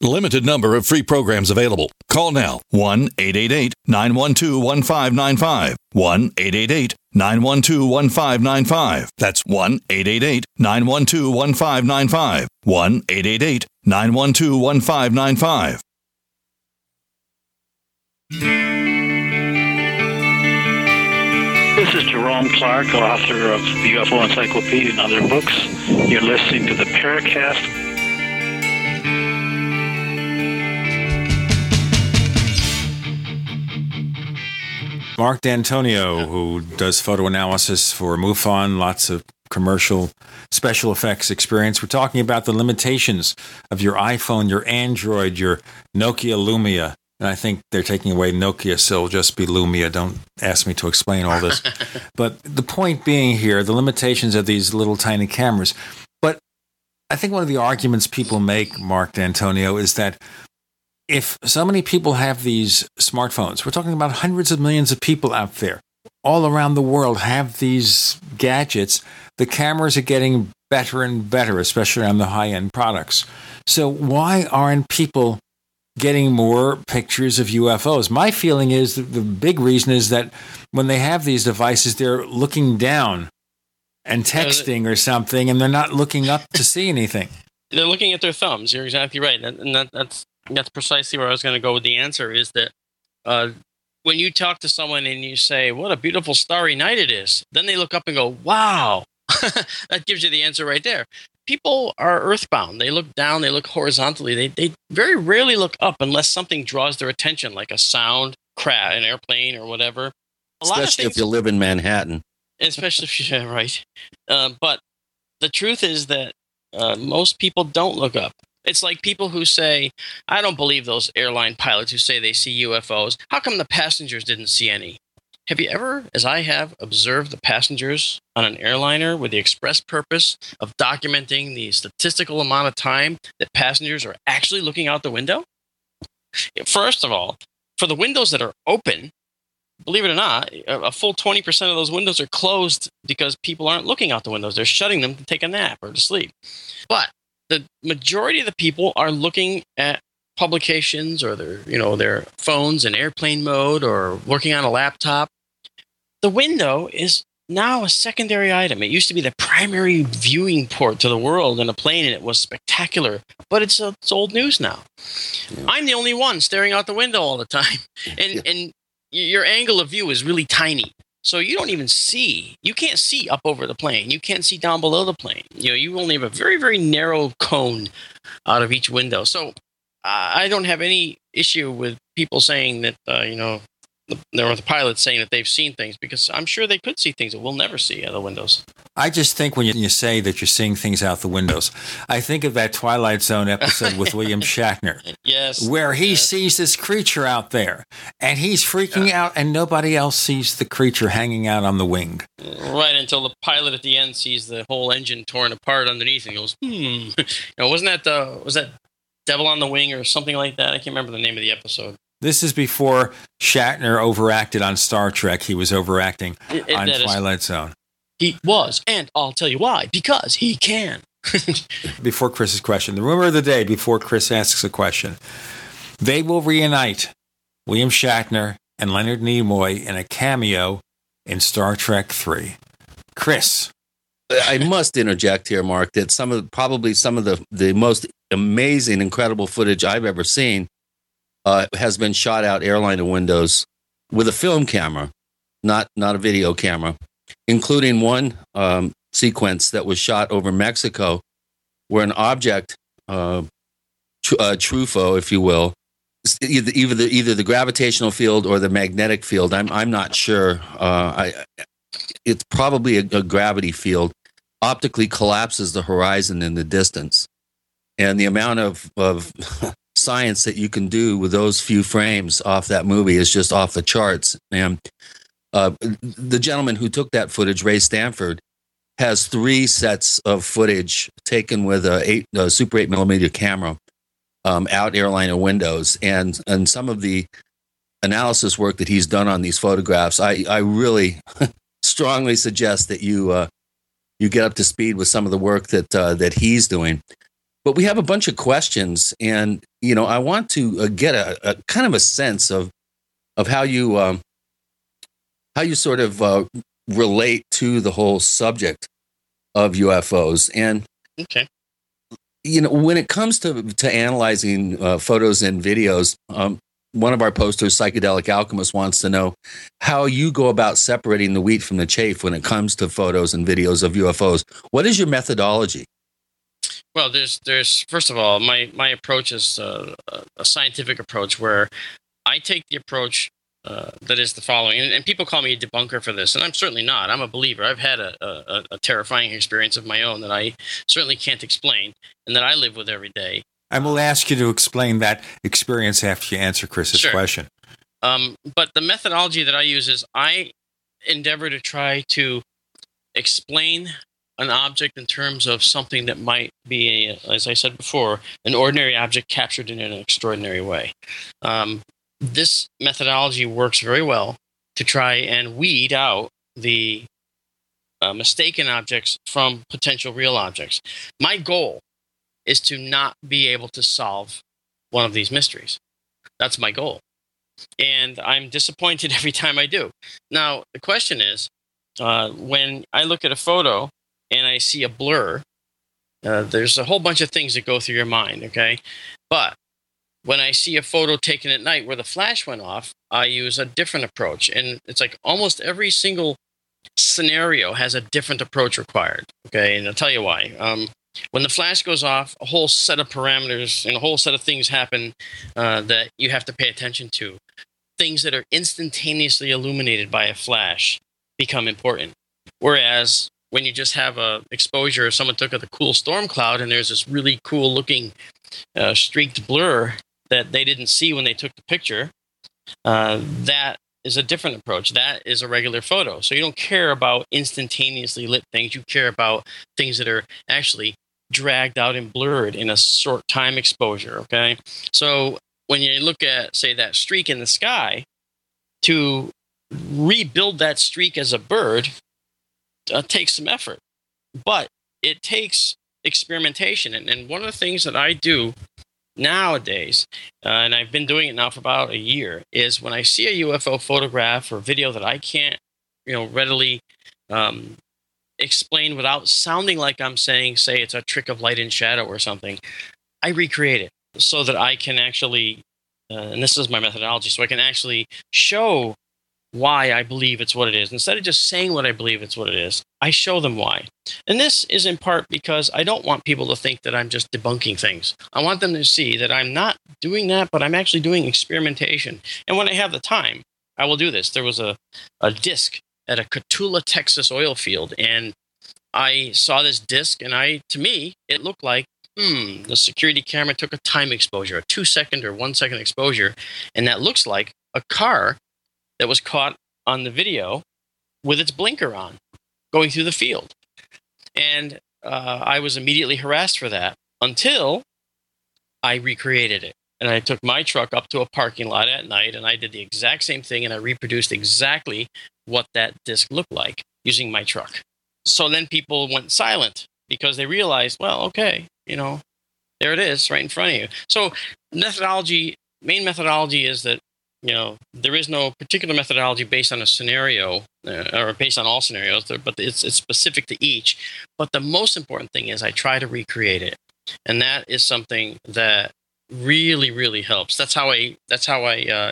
Limited number of free programs available. Call now 1-888-912-1595. 1-888-912-1595. That's 1-888-912-1595. 1-888-912-1595. This is Jerome Clark, author of the UFO Encyclopedia and other books. You're listening to the Paracast. Marc Dantonio, who does photo analysis for MUFON, lots of commercial special effects experience. We're talking about the limitations of your iPhone, your Android, your Nokia Lumia. And I think they're taking away Nokia, so it'll just be Lumia. Don't ask me to explain all this. But the point being here, the limitations of these little tiny cameras. But I think one of the arguments people make, Marc Dantonio, is that if so many people have these smartphones, we're talking about hundreds of millions of people out there, all around the world have these gadgets. The cameras are getting better and better, especially on the high-end products. So why aren't people getting more pictures of UFOs? My feeling is that the big reason is that when they have these devices, they're looking down and texting or something, and they're not looking up to see anything. They're looking at their thumbs. You're exactly right. And that's precisely where I was going to go with the answer, is that when you talk to someone and you say, what a beautiful starry night it is, then they look up and go, wow. That gives you the answer right there. People are earthbound. They look down. They look horizontally. They very rarely look up unless something draws their attention, like a sound, an airplane or whatever. Especially if you live in Manhattan. Especially if you're right. But the truth is that most people don't look up. It's like people who say, I don't believe those airline pilots who say they see UFOs. How come the passengers didn't see any? Have you ever, as I have, observed the passengers on an airliner with the express purpose of documenting the statistical amount of time that passengers are actually looking out the window? First of all, for the windows that are open, believe it or not, a full 20% of those windows are closed because people aren't looking out the windows. They're shutting them to take a nap or to sleep. But the majority of the people are looking at publications or their phones in airplane mode or working on a laptop. The window is now a secondary item. It used to be the primary viewing port to the world in a plane, and it was spectacular. But it's old news now. Yeah. I'm the only one staring out the window all the time. And your angle of view is really tiny. So you don't even see. You can't see up over the plane. You can't see down below the plane. You only have a very, very narrow cone out of each window. So I don't have any issue with people saying that, there were the pilots saying that they've seen things, because I'm sure they could see things that we'll never see out the windows. I just think when you say that you're seeing things out the windows, I think of that Twilight Zone episode with William Shatner. Yes. Where he sees this creature out there, and he's freaking out, and nobody else sees the creature hanging out on the wing. Right, until the pilot at the end sees the whole engine torn apart underneath and goes, wasn't that was that Devil on the Wing or something like that? I can't remember the name of the episode. This is before Shatner overacted on Star Trek. He was overacting on Twilight Zone. He was, and I'll tell you why. Because he can. Before Chris's question, the rumor of the day before Chris asks a question, they will reunite William Shatner and Leonard Nimoy in a cameo in Star Trek 3. Chris, I must interject here, Mark, that probably some of the most amazing, incredible footage I've ever seen has been shot out airliner windows with a film camera, not a video camera, including one sequence that was shot over Mexico where an object, trufo, if you will, either the gravitational field or the magnetic field. I'm not sure. It's probably a gravity field, optically collapses the horizon in the distance. And the amount of science that you can do with those few frames off that movie is just off the charts. And the gentleman who took that footage, Ray Stanford, has three sets of footage taken with a Super 8 millimeter camera out airliner windows. And some of the analysis work that he's done on these photographs, I really strongly suggest that you get up to speed with some of the work that he's doing. But we have a bunch of questions, and I want to get a kind of a sense of how you sort of relate to the whole subject of UFOs. And okay, when it comes to analyzing photos and videos, one of our posters, Psychedelic Alchemist, wants to know how you go about separating the wheat from the chaff when it comes to photos and videos of UFOs. What is your methodology? Well, there's first of all, my approach is a scientific approach where I take the approach that is the following. And people call me a debunker for this, and I'm certainly not. I'm a believer. I've had a terrifying experience of my own that I certainly can't explain and that I live with every day. I will ask you to explain that experience after you answer Chris's question. But the methodology that I use is I endeavor to try to explain an object in terms of something that might be, as I said before, an ordinary object captured in an extraordinary way. This methodology works very well to try and weed out the mistaken objects from potential real objects. My goal is to not be able to solve one of these mysteries. That's my goal. And I'm disappointed every time I do. Now, the question is, when I look at a photo and I see a blur, there's a whole bunch of things that go through your mind, okay? But when I see a photo taken at night where the flash went off, I use a different approach. And it's like almost every single scenario has a different approach required, okay? And I'll tell you why. When the flash goes off, a whole set of parameters and a whole set of things happen that you have to pay attention to. Things that are instantaneously illuminated by a flash become important. Whereas when you just have an exposure, someone took a cool storm cloud and there's this really cool looking streaked blur that they didn't see when they took the picture, that is a different approach. That is a regular photo. So you don't care about instantaneously lit things. You care about things that are actually dragged out and blurred in a short time exposure, okay? So when you look at, say, that streak in the sky, to rebuild that streak as a bird takes some effort, but it takes experimentation. And one of the things that I do nowadays, and I've been doing it now for about a year, is when I see a UFO photograph or video that I can't, readily explain without sounding like I'm saying, say it's a trick of light and shadow or something, I recreate it so that I can actually, and this is my methodology, so I can actually show why I believe it's what it is. Instead of just saying what I believe it's what it is, I show them why. And this is in part because I don't want people to think that I'm just debunking things. I want them to see that I'm not doing that, but I'm actually doing experimentation. And when I have the time, I will do this. There was a disc at a Cotulla, Texas oil field, and I saw this disc, and to me, it looked like, the security camera took a time exposure, a 2-second or 1-second exposure, and that looks like a car that was caught on the video with its blinker on going through the field. And I was immediately harassed for that until I recreated it. And I took my truck up to a parking lot at night, and I did the exact same thing, and I reproduced exactly what that disc looked like using my truck. So then people went silent because they realized, well, okay, there it is right in front of you. So main methodology is that you know, there is no particular methodology based on a scenario or based on all scenarios, but it's specific to each. But the most important thing is I try to recreate it. And that is something that really, really helps. That's how I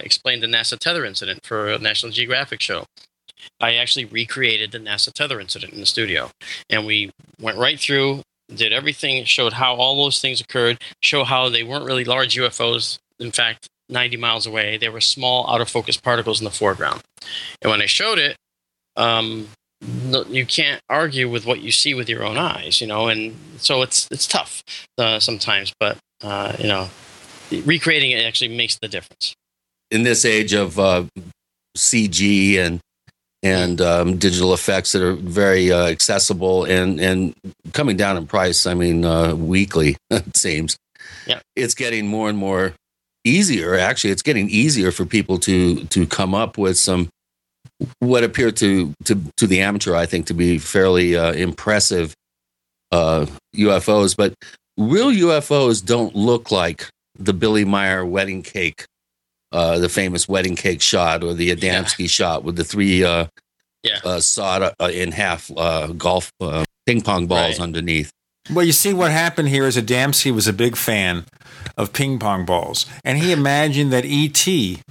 explained the NASA tether incident for a National Geographic show. I actually recreated the NASA tether incident in the studio. And we went right through, did everything, showed how all those things occurred, show how they weren't really large UFOs. In fact, 90 miles away, there were small out-of-focus particles in the foreground. And when I showed it, you can't argue with what you see with your own eyes, you know, and so it's tough sometimes, but, you know, recreating it actually makes the difference. In this age of CG and digital effects that are very accessible and coming down in price, I mean, weekly, it seems. Yeah. It's getting more and more easier. Actually, it's getting easier for people to come up with some what appear to the amateur, I think, to be fairly impressive UFOs. But real UFOs don't look like the Billy Meier wedding cake. The famous wedding cake shot or the Adamski shot with the three sawed in half golf ping pong balls underneath. Well, you see what happened here is Adamski was a big fan of ping pong balls, and he imagined that E.T.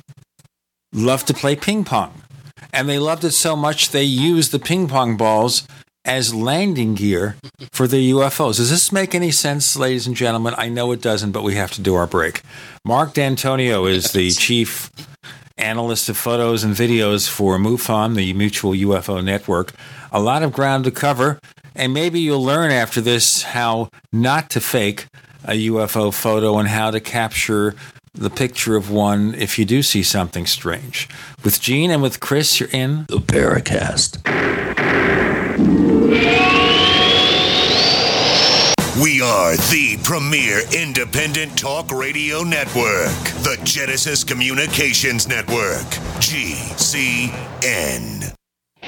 loved to play ping pong, and they loved it so much they used the ping pong balls as landing gear for the UFOs. Does this make any sense, ladies and gentlemen? I know it doesn't, but we have to do our break. Marc Dantonio is the chief analyst of photos and videos for MUFON, the Mutual UFO Network. A lot of ground to cover, and maybe you'll learn after this how not to fake a UFO photo and how to capture the picture of one if you do see something strange. With Gene and with Chris, you're in the Paracast. We are the premier independent talk radio network, the Genesis Communications Network, GCN.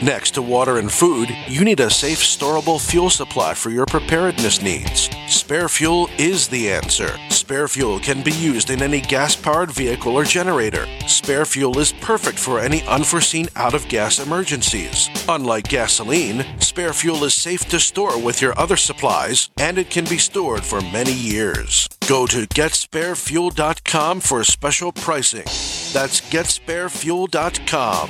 Next to water and food, you need a safe, storable fuel supply for your preparedness needs. Spare fuel is the answer. Spare fuel can be used in any gas-powered vehicle or generator. Spare fuel is perfect for any unforeseen out-of-gas emergencies. Unlike gasoline, spare fuel is safe to store with your other supplies, and it can be stored for many years. Go to GetSpareFuel.com for special pricing. That's GetSpareFuel.com.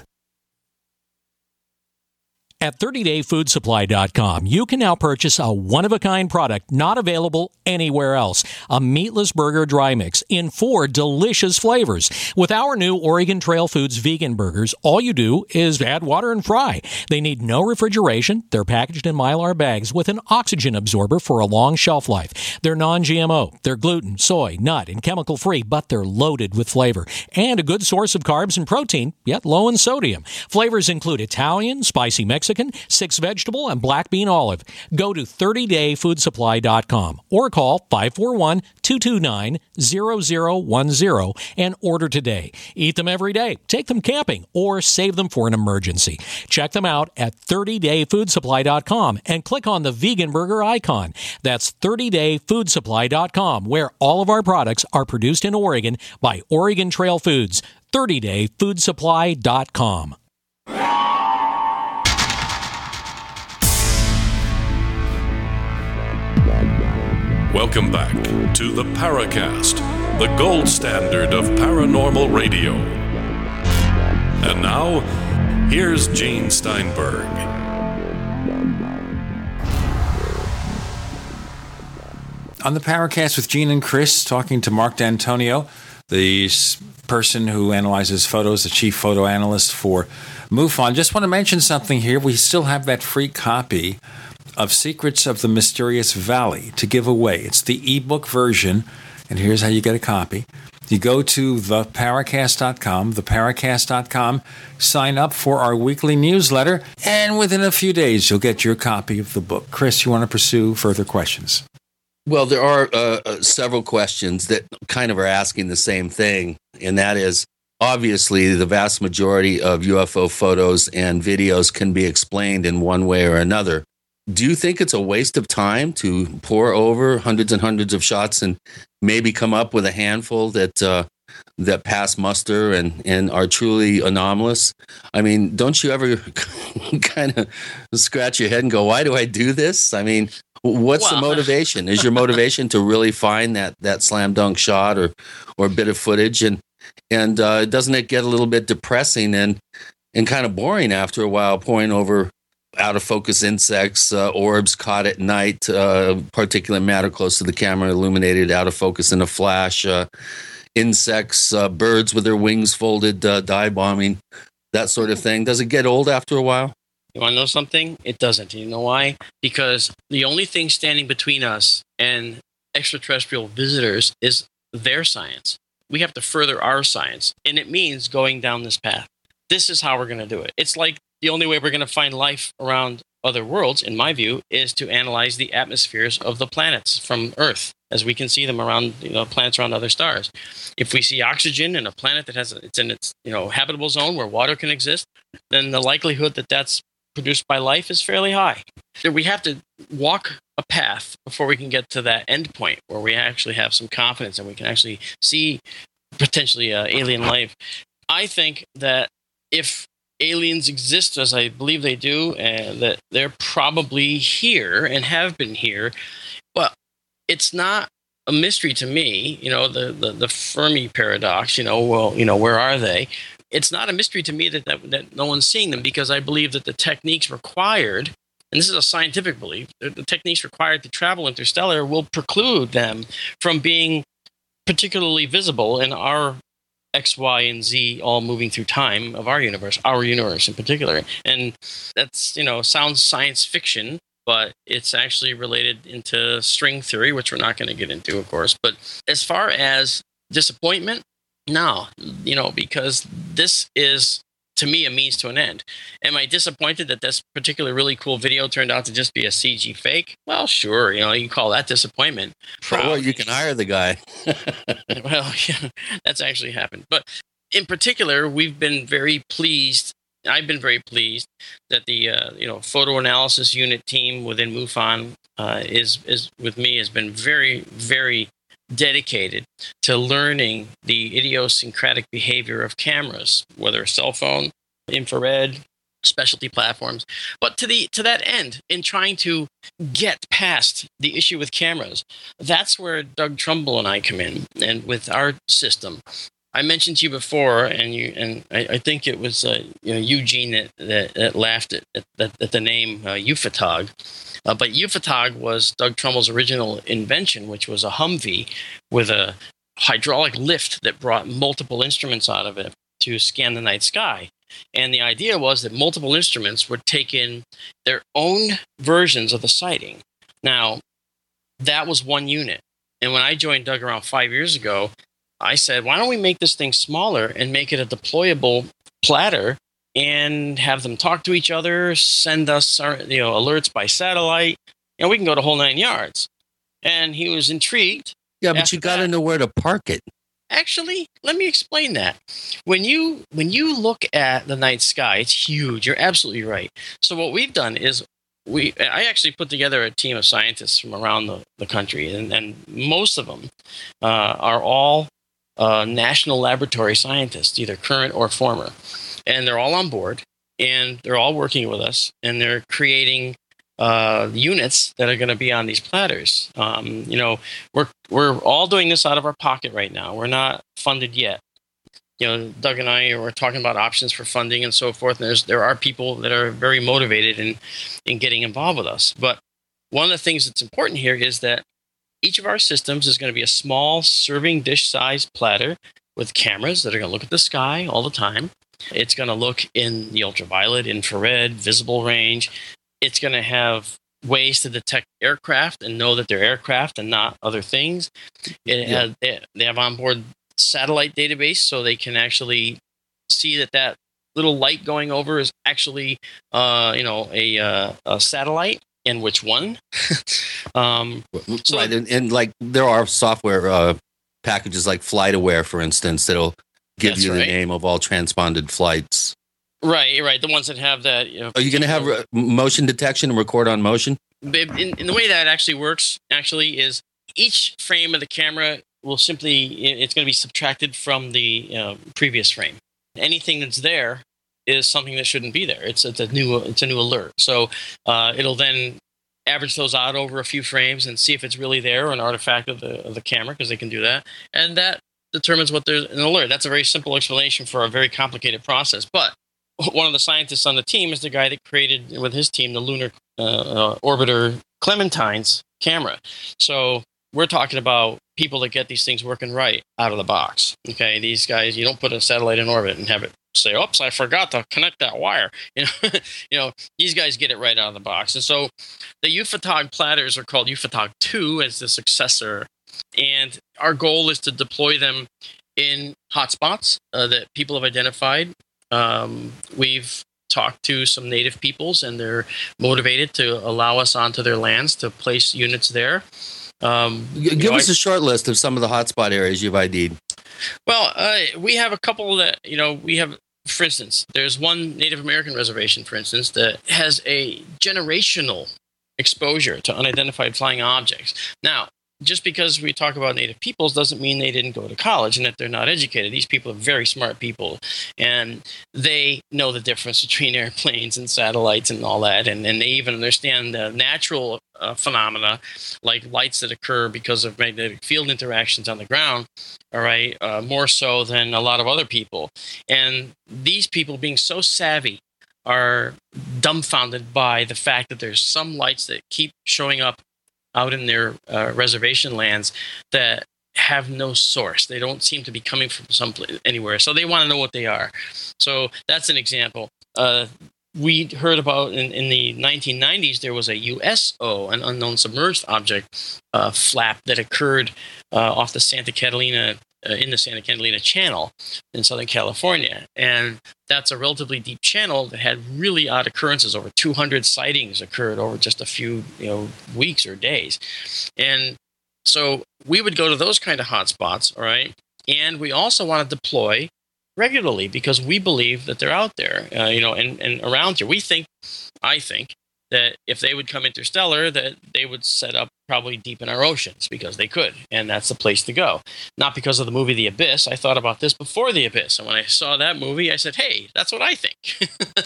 At 30dayfoodsupply.com, you can now purchase a one-of-a-kind product not available anywhere else, a meatless burger dry mix in 4 delicious flavors. With our new Oregon Trail Foods vegan burgers, all you do is add water and fry. They need no refrigeration. They're packaged in Mylar bags with an oxygen absorber for a long shelf life. They're non-GMO. They're gluten, soy, nut, and chemical-free, but they're loaded with flavor and a good source of carbs and protein, yet low in sodium. Flavors include Italian, spicy Mexican, 6 vegetable, and black bean olive. Go to 30dayfoodsupply.com or call 541-229-0010 and order today. Eat them every day, take them camping, or save them for an emergency. Check them out at 30dayfoodsupply.com and click on the vegan burger icon. That's 30dayfoodsupply.com, where all of our products are produced in Oregon by Oregon Trail Foods. 30dayfoodsupply.com. Welcome back to the Paracast, the gold standard of paranormal radio. And now, here's Gene Steinberg. On the Paracast with Gene and Chris, talking to Marc Dantonio, the person who analyzes photos, the chief photo analyst for MUFON. Just want to mention something here. We still have that free copy of Secrets of the Mysterious Valley to give away. It's the ebook version, and here's how you get a copy. You go to theparacast.com, sign up for our weekly newsletter, and within a few days, you'll get your copy of the book. Chris, you want to pursue further questions? Well, there are several questions that kind of are asking the same thing, and that is, obviously, the vast majority of UFO photos and videos can be explained in one way or another. Do you think it's a waste of time to pour over hundreds and hundreds of shots and maybe come up with a handful that that pass muster and are truly anomalous? I mean, don't you ever kind of scratch your head and go, why do I do this? I mean, what's the motivation? Is your motivation to really find that slam dunk shot or bit of footage? And doesn't it get a little bit depressing and kind of boring after a while, pouring over out of focus insects, orbs caught at night, particulate matter close to the camera illuminated out of focus in a flash, insects, birds with their wings folded, dive bombing, that sort of thing? Does it get old after a while? You want to know something? It doesn't. You know why? Because the only thing standing between us and extraterrestrial visitors is their science. We have to further our science, and it means going down this path. This is how we're going to do it. It's like the only way we're going to find life around other worlds, in my view, is to analyze the atmospheres of the planets from Earth, as we can see them around, planets around other stars. If we see oxygen in a planet that it's in its, habitable zone where water can exist, then the likelihood that that's produced by life is fairly high. We have to walk a path before we can get to that end point where we actually have some confidence and we can actually see potentially alien life. I think that if aliens exist, as I believe they do, and that they're probably here and have been here, well, it's not a mystery to me, the Fermi paradox, where are they? It's not a mystery to me that no one's seeing them, because I believe that the techniques required, and this is a scientific belief, the techniques required to travel interstellar will preclude them from being particularly visible in our X, Y, and Z all moving through time of our universe in particular. And that's, sounds science fiction, but it's actually related into string theory, which we're not going to get into, of course. But as far as disappointment, no, because this is, to me, a means to an end. Am I disappointed that this particular really cool video turned out to just be a CG fake? Well, sure, you can call that disappointment. Well, you can hire the guy. Well, yeah, that's actually happened. But in particular, I've been very pleased that the photo analysis unit team within MUFON is with me, has been very, very dedicated to learning the idiosyncratic behavior of cameras, whether cell phone, infrared, specialty platforms. But to that end, in trying to get past the issue with cameras, that's where Doug Trumbull and I come in, and with our system. I mentioned to you before, and I think it was Eugene that laughed at the name UFOTOG. But UFOTOG was Doug Trumbull's original invention, which was a Humvee with a hydraulic lift that brought multiple instruments out of it to scan the night sky. And the idea was that multiple instruments would take in their own versions of the sighting. Now, that was one unit. And when I joined Doug around 5 years ago, I said, why don't we make this thing smaller and make it a deployable platter and have them talk to each other, send us alerts by satellite, and we can go the whole nine yards. And he was intrigued. Yeah, but you got to know where to park it. Actually, let me explain that. When you look at the night sky, it's huge. You're absolutely right. So what we've done is I actually put together a team of scientists from around the country, and most of them are all national laboratory scientists, either current or former, and they're all on board, and they're all working with us, and they're creating units that are going to be on these platters. We're all doing this out of our pocket right now. We're not funded yet. Doug and I were talking about options for funding and so forth, and there are people that are very motivated in getting involved with us. But one of the things that's important here is that each of our systems is going to be a small serving dish-sized platter with cameras that are going to look at the sky all the time. It's going to look in the ultraviolet, infrared, visible range. It's going to have ways to detect aircraft and know that they're aircraft and not other things. They have onboard satellite database, so they can actually see that that little light going over is actually, a satellite, and which one. Right, and like there are software packages like FlightAware, for instance, that'll give you the name of all transponded flights. Right. The ones that have that. Are you going to have motion detection and record on motion? In the way that actually works, is each frame of the camera will simply, it's going to be subtracted from the previous frame. Anything that's there is something that shouldn't be there. It's a new alert. So it'll then average those out over a few frames and see if it's really there or an artifact of the camera, because they can do that. And that determines what there's an alert. That's a very simple explanation for a very complicated process. But one of the scientists on the team is the guy that created, with his team, the lunar orbiter Clementine's camera. So we're talking about people that get these things working right out of the box. Okay, these guys, you don't put a satellite in orbit and have it say, "Oops, I forgot to connect that wire." These guys get it right out of the box. And so the UFOTOG platters are called UFOTOG 2 as the successor, and our goal is to deploy them in hotspots that people have identified. We've talked to some native peoples, and they're motivated to allow us onto their lands to place units there. Give us a short list of some of the hotspot areas you've ID'd. Well, we have a couple that, for instance, there's one Native American reservation, for instance, that has a generational exposure to unidentified flying objects. Now, just because we talk about Native peoples doesn't mean they didn't go to college and that they're not educated. These people are very smart people, and they know the difference between airplanes and satellites and all that, and they even understand the natural phenomena like lights that occur because of magnetic field interactions on the ground, all right, more so than a lot of other people. And these people, being so savvy, are dumbfounded by the fact that there's some lights that keep showing up out in their reservation lands that have no source. They don't seem to be coming from anywhere. So they want to know what they are. So that's an example. We heard about in the 1990s, there was a USO, an unknown submerged object flap that occurred off the Santa Catalina, in the Santa Catalina Channel in Southern California. And that's a relatively deep channel that had really odd occurrences. Over 200 sightings occurred over just a few weeks or days. And so we would go to those kind of hotspots, all right? And we also want to deploy regularly because we believe that they're out there, and around here. I think that if they would come interstellar, that they would set up probably deep in our oceans because they could, and that's the place to go. Not because of the movie The Abyss. I thought about this before The Abyss, and when I saw that movie, I said, hey, that's what I think.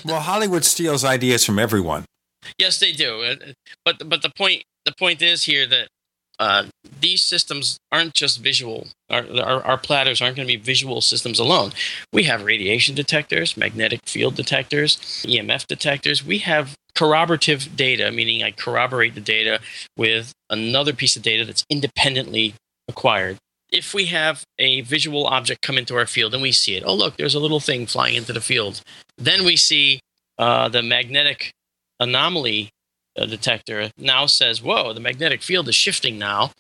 Well, Hollywood steals ideas from everyone. Yes, they do. But the point is here that these systems aren't just visual. Our platters aren't going to be visual systems alone. We have radiation detectors, magnetic field detectors, EMF detectors. We have corroborative data, meaning I corroborate the data with another piece of data that's independently acquired. If we have a visual object come into our field and we see it, oh, look, there's a little thing flying into the field. Then we see the magnetic anomaly detector now says, whoa, the magnetic field is shifting now.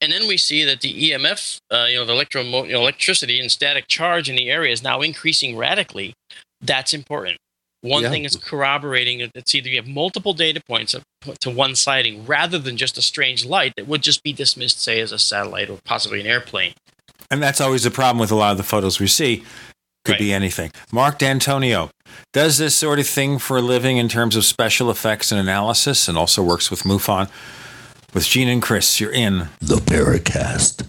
And then we see that the EMF, the electricity and static charge in the area is now increasing radically. That's important. One thing is corroborating that it's either you have multiple data points to one sighting rather than just a strange light that would just be dismissed, say, as a satellite or possibly an airplane. And that's always the problem with a lot of the photos we see. Could be anything. Marc Dantonio does this sort of thing for a living in terms of special effects and analysis, and also works with MUFON. With Gene and Chris, you're in The Paracast.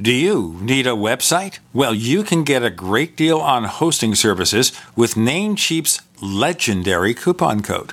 Do you need a website? Well, you can get a great deal on hosting services with Namecheap's legendary coupon code.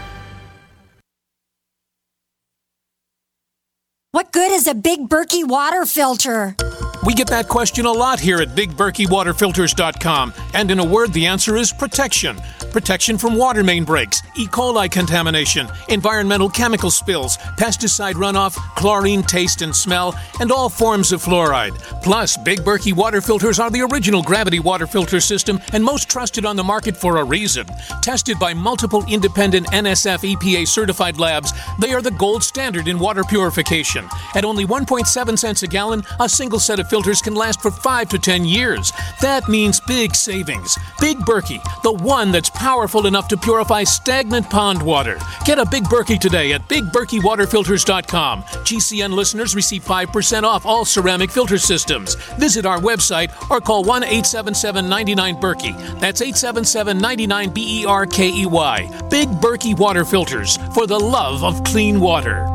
What good is a Big Berkey water filter? We get that question a lot here at BigBerkeyWaterFilters.com. And in a word, the answer is protection. Protection from water main breaks, E. coli contamination, environmental chemical spills, pesticide runoff, chlorine taste and smell, and all forms of fluoride. Plus, Big Berkey water filters are the original gravity water filter system and most trusted on the market for a reason. Tested by multiple independent NSF EPA certified labs, they are the gold standard in water purification. At only 1.7 cents a gallon, a single set of filters can last for 5 to 10 years. That means big savings. Big Berkey, the one that's powerful enough to purify stagnant pond water. Get a Big Berkey today at BigBerkeyWaterFilters.com. GCN listeners receive 5% off all ceramic filter systems. Visit our website or call 1-877-99-BERKEY. That's 877-99-BERKEY. Big Berkey Water Filters, for the love of clean water.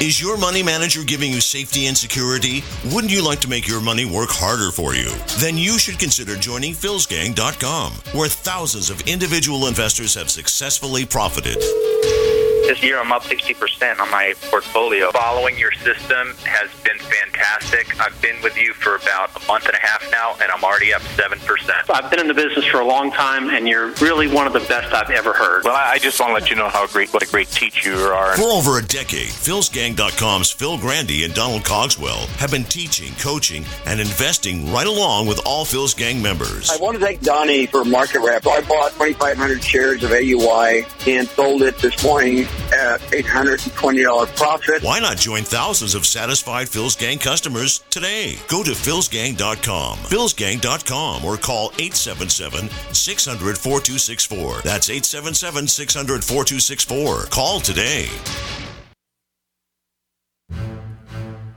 Is your money manager giving you safety and security? Wouldn't you like to make your money work harder for you? Then you should consider joining philsgang.com, where thousands of individual investors have successfully profited. This year I'm up 60% on my portfolio. Following your system has been fantastic. I've been with you for about a month and a half now, and I'm already up 7%. I've been in the business for a long time, and you're really one of the best I've ever heard. Well, I just want to let you know what a great teacher you are. For over a decade, philsgang.com's Phil Grandy and Donald Cogswell have been teaching, coaching, and investing right along with all Phil's Gang members. I want to thank Donnie for market wrap. I bought 2,500 shares of AUI and sold it this morning at $820 profit. Why not join thousands of satisfied Phil's Gang customers today? Go to philsgang.com, philsgang.com, or call 877-600-4264. That's 877-600-4264. Call today.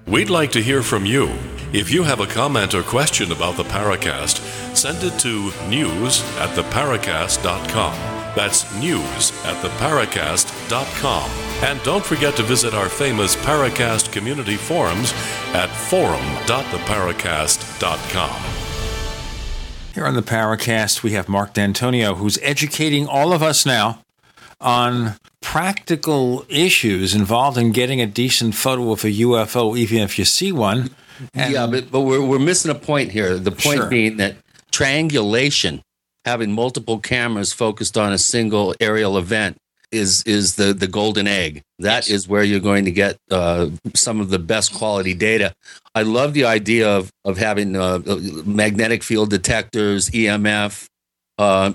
We'd like to hear from you. If you have a comment or question about the Paracast, send it to news@theparacast.com. That's news@theparacast.com. And don't forget to visit our famous Paracast community forums at forum.theparacast.com. Here on the Paracast, we have Marc Dantonio, who's educating all of us now on practical issues involved in getting a decent photo of a UFO, even if you see one. And yeah, but we're missing a point here. The point being that triangulation, having multiple cameras focused on a single aerial event, is the golden egg. That is where you're going to get some of the best quality data. I love the idea of having magnetic field detectors, EMF,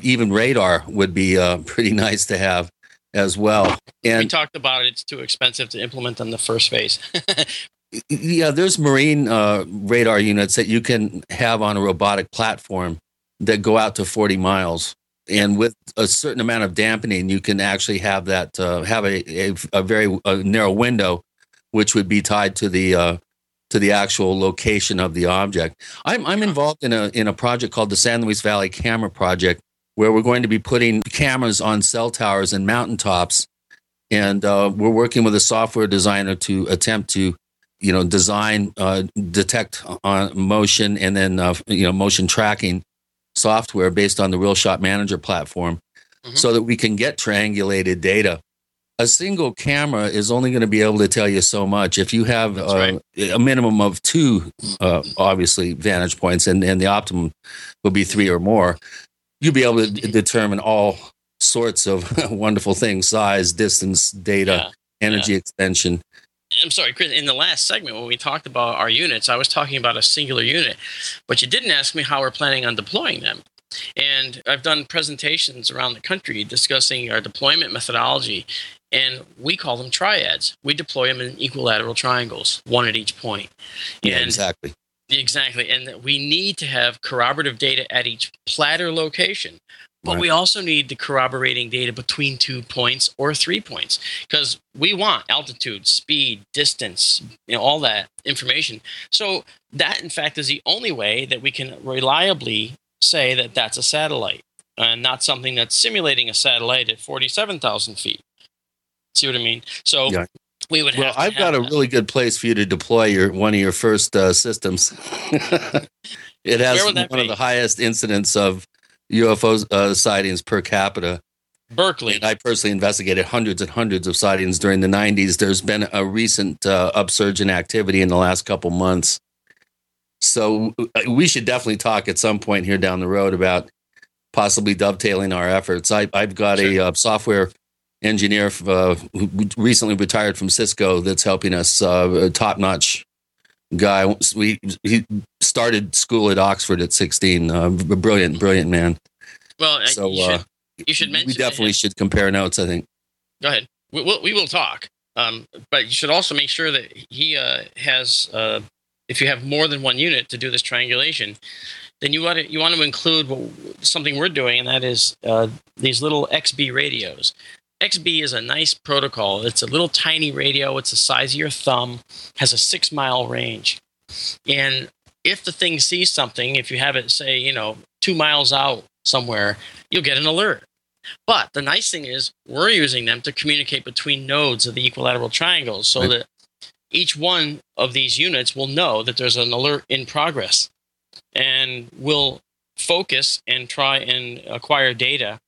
even radar would be pretty nice to have as well. And we talked about it. It's too expensive to implement on the first phase. Yeah, there's marine radar units that you can have on a robotic platform that go out to 40 miles. And with a certain amount of dampening, you can actually have that have a very narrow window, which would be tied to the to the actual location of the object. I'm involved in a project called the San Luis Valley Camera Project, where we're going to be putting cameras on cell towers and mountaintops. And we're working with a software designer to attempt to, you know, design, detect motion, and then, motion tracking software based on the Real Shot Manager platform, mm-hmm. so that we can get triangulated data. A single camera is only going to be able to tell you so much. If you have a minimum of two, obviously, vantage points, and the optimum will be three or more, you'll be able to determine all sorts of wonderful things: size, distance, data, energy extension. I'm sorry, Chris, in the last segment when we talked about our units, I was talking about a singular unit, but you didn't ask me how we're planning on deploying them. And I've done presentations around the country discussing our deployment methodology, and we call them triads. We deploy them in equilateral triangles, one at each point. Yeah, exactly. Exactly. And we need to have corroborative data at each platter location. But we also need the corroborating data between 2 points or 3 points, because we want altitude, speed, distance, all that information. So that, in fact, is the only way that we can reliably say that that's a satellite and not something that's simulating a satellite at 47,000 feet. See what I mean? So we would have I've got a really good place for you to deploy one of your first systems. It has one of the highest incidents of UFO sightings per capita. Berkeley. And I personally investigated hundreds and hundreds of sightings during the 90s. There's been a recent upsurge in activity in the last couple months. So we should definitely talk at some point here down the road about possibly dovetailing our efforts. I've got a software engineer who recently retired from Cisco that's helping us, a top-notch guy. He started school at Oxford at 16. Brilliant man. Well, so, you should mention. We definitely should compare notes, I think. Go ahead. We will talk. But you should also make sure that he has... if you have more than one unit to do this triangulation, then you want to include something we're doing, and that is these little XB radios. XB is a nice protocol. It's a little tiny radio. It's the size of your thumb, has a 6-mile range. And if the thing sees something, if you have it, say, 2 miles out somewhere, you'll get an alert. But the nice thing is we're using them to communicate between nodes of the equilateral triangles so that each one of these units will know that there's an alert in progress, and will focus and try and acquire data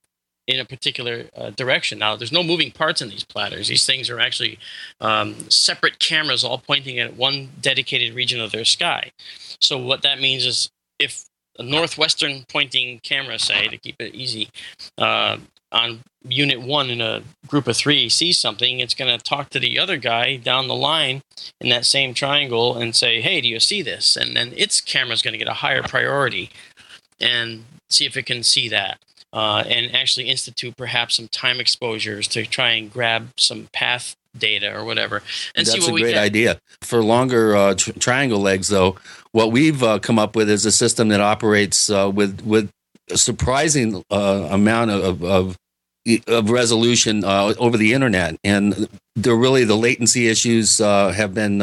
in a particular direction. Now, there's no moving parts in these platters. These things are actually separate cameras all pointing at one dedicated region of their sky. So what that means is if a northwestern pointing camera, say, to keep it easy, on unit one in a group of three sees something, it's going to talk to the other guy down the line in that same triangle and say, hey, do you see this? And then its camera is going to get a higher priority and see if it can see that, and actually institute perhaps some time exposures to try and grab some path data or whatever. And that's a great idea. For longer triangle legs, though, what we've come up with is a system that operates with a surprising amount of resolution over the internet, and the latency issues have been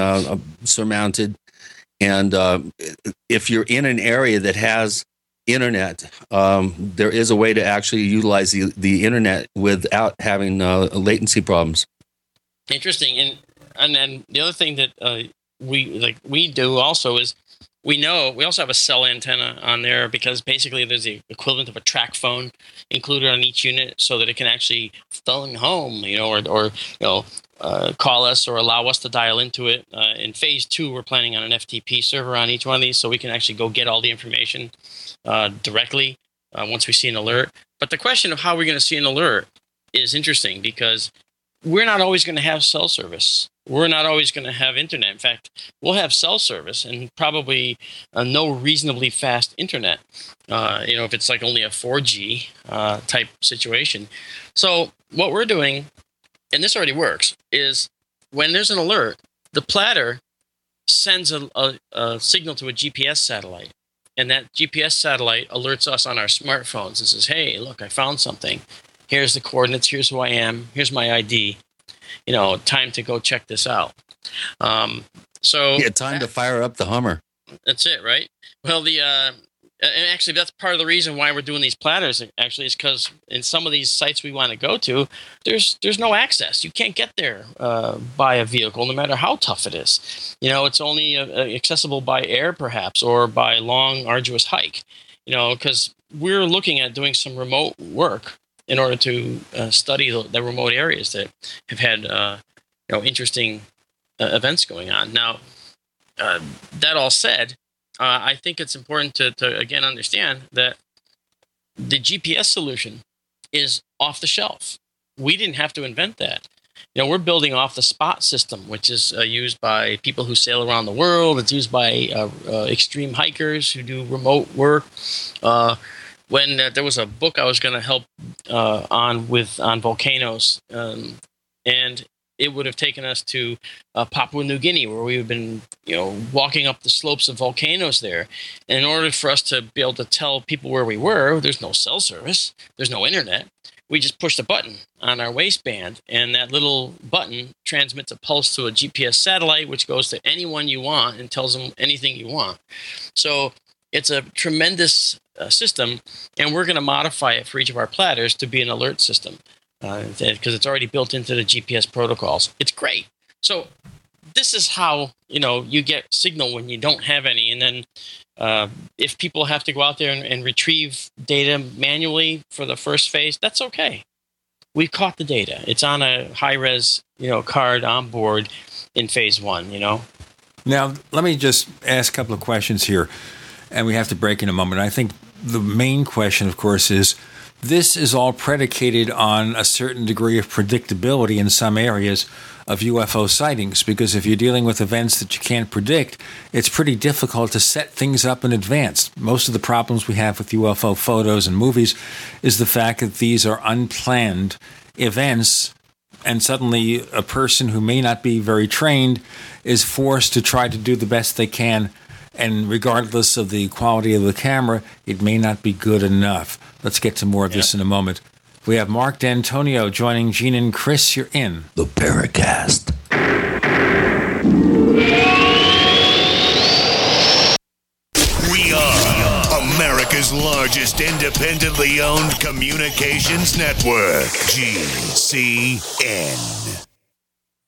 surmounted. And if you're in an area that has internet, there is a way to actually utilize the internet without having latency problems. Interesting, and then the other thing that we do also is. We also have a cell antenna on there, because basically there's the equivalent of a track phone included on each unit, so that it can actually phone home, or call us or allow us to dial into it. In phase 2, we're planning on an FTP server on each one of these, so we can actually go get all the information directly once we see an alert. But the question of how we're going to see an alert is interesting, because we're not always going to have cell service. We're not always going to have internet. In fact, we'll have cell service and probably no reasonably fast internet, if it's like only a 4G type situation. So what we're doing, and this already works, is when there's an alert, the platter sends a signal to a GPS satellite. And that GPS satellite alerts us on our smartphones and says, hey, look, I found something. Here's the coordinates. Here's who I am. Here's my ID. Time to go check this out. So yeah, time to fire up the Hummer. That's it, right? Well, the and actually that's part of the reason why we're doing these platters. Actually, is because in some of these sites we want to go to, there's no access. You can't get there by a vehicle, no matter how tough it is. You know, it's only accessible by air, perhaps, or by long, arduous hike. You know, because we're looking at doing some remote work in order to study the remote areas that have had interesting events going on. Now, that all said, I think it's important to again understand that the GPS solution is off the shelf. We didn't have to invent that. You know, we're building off the SPOT system, which is used by people who sail around the world. It's used by extreme hikers who do remote work. When there was a book I was going to help on volcanoes, and it would have taken us to Papua New Guinea, where we have been, walking up the slopes of volcanoes there. And in order for us to be able to tell people where we were, there's no cell service, there's no internet. We just push a button on our waistband, and that little button transmits a pulse to a GPS satellite, which goes to anyone you want and tells them anything you want. So it's a tremendous system, and we're going to modify it for each of our platters to be an alert system, because it's already built into the GPS protocols. It's great. So this is how, you get signal when you don't have any. And then if people have to go out there and retrieve data manually for the first phase, that's okay. We've caught the data. It's on a high-res, card on board in phase one, Now, let me just ask a couple of questions here, and we have to break in a moment. I think the main question, of course, is this is all predicated on a certain degree of predictability in some areas of UFO sightings, because if you're dealing with events that you can't predict, it's pretty difficult to set things up in advance. Most of the problems we have with UFO photos and movies is the fact that these are unplanned events, and suddenly a person who may not be very trained is forced to try to do the best they can, and regardless of the quality of the camera, it may not be good enough. Let's get to more of this in a moment. We have Marc Dantonio joining Gene and Chris. You're in the Paracast. We are America's largest independently owned communications network, GCN.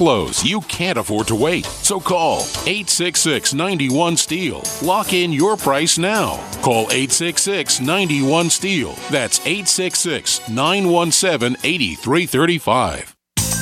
lows, you can't afford to wait. So call 866-91-STEEL. Lock in your price now. Call 866-91-STEEL. That's 866-917-8335.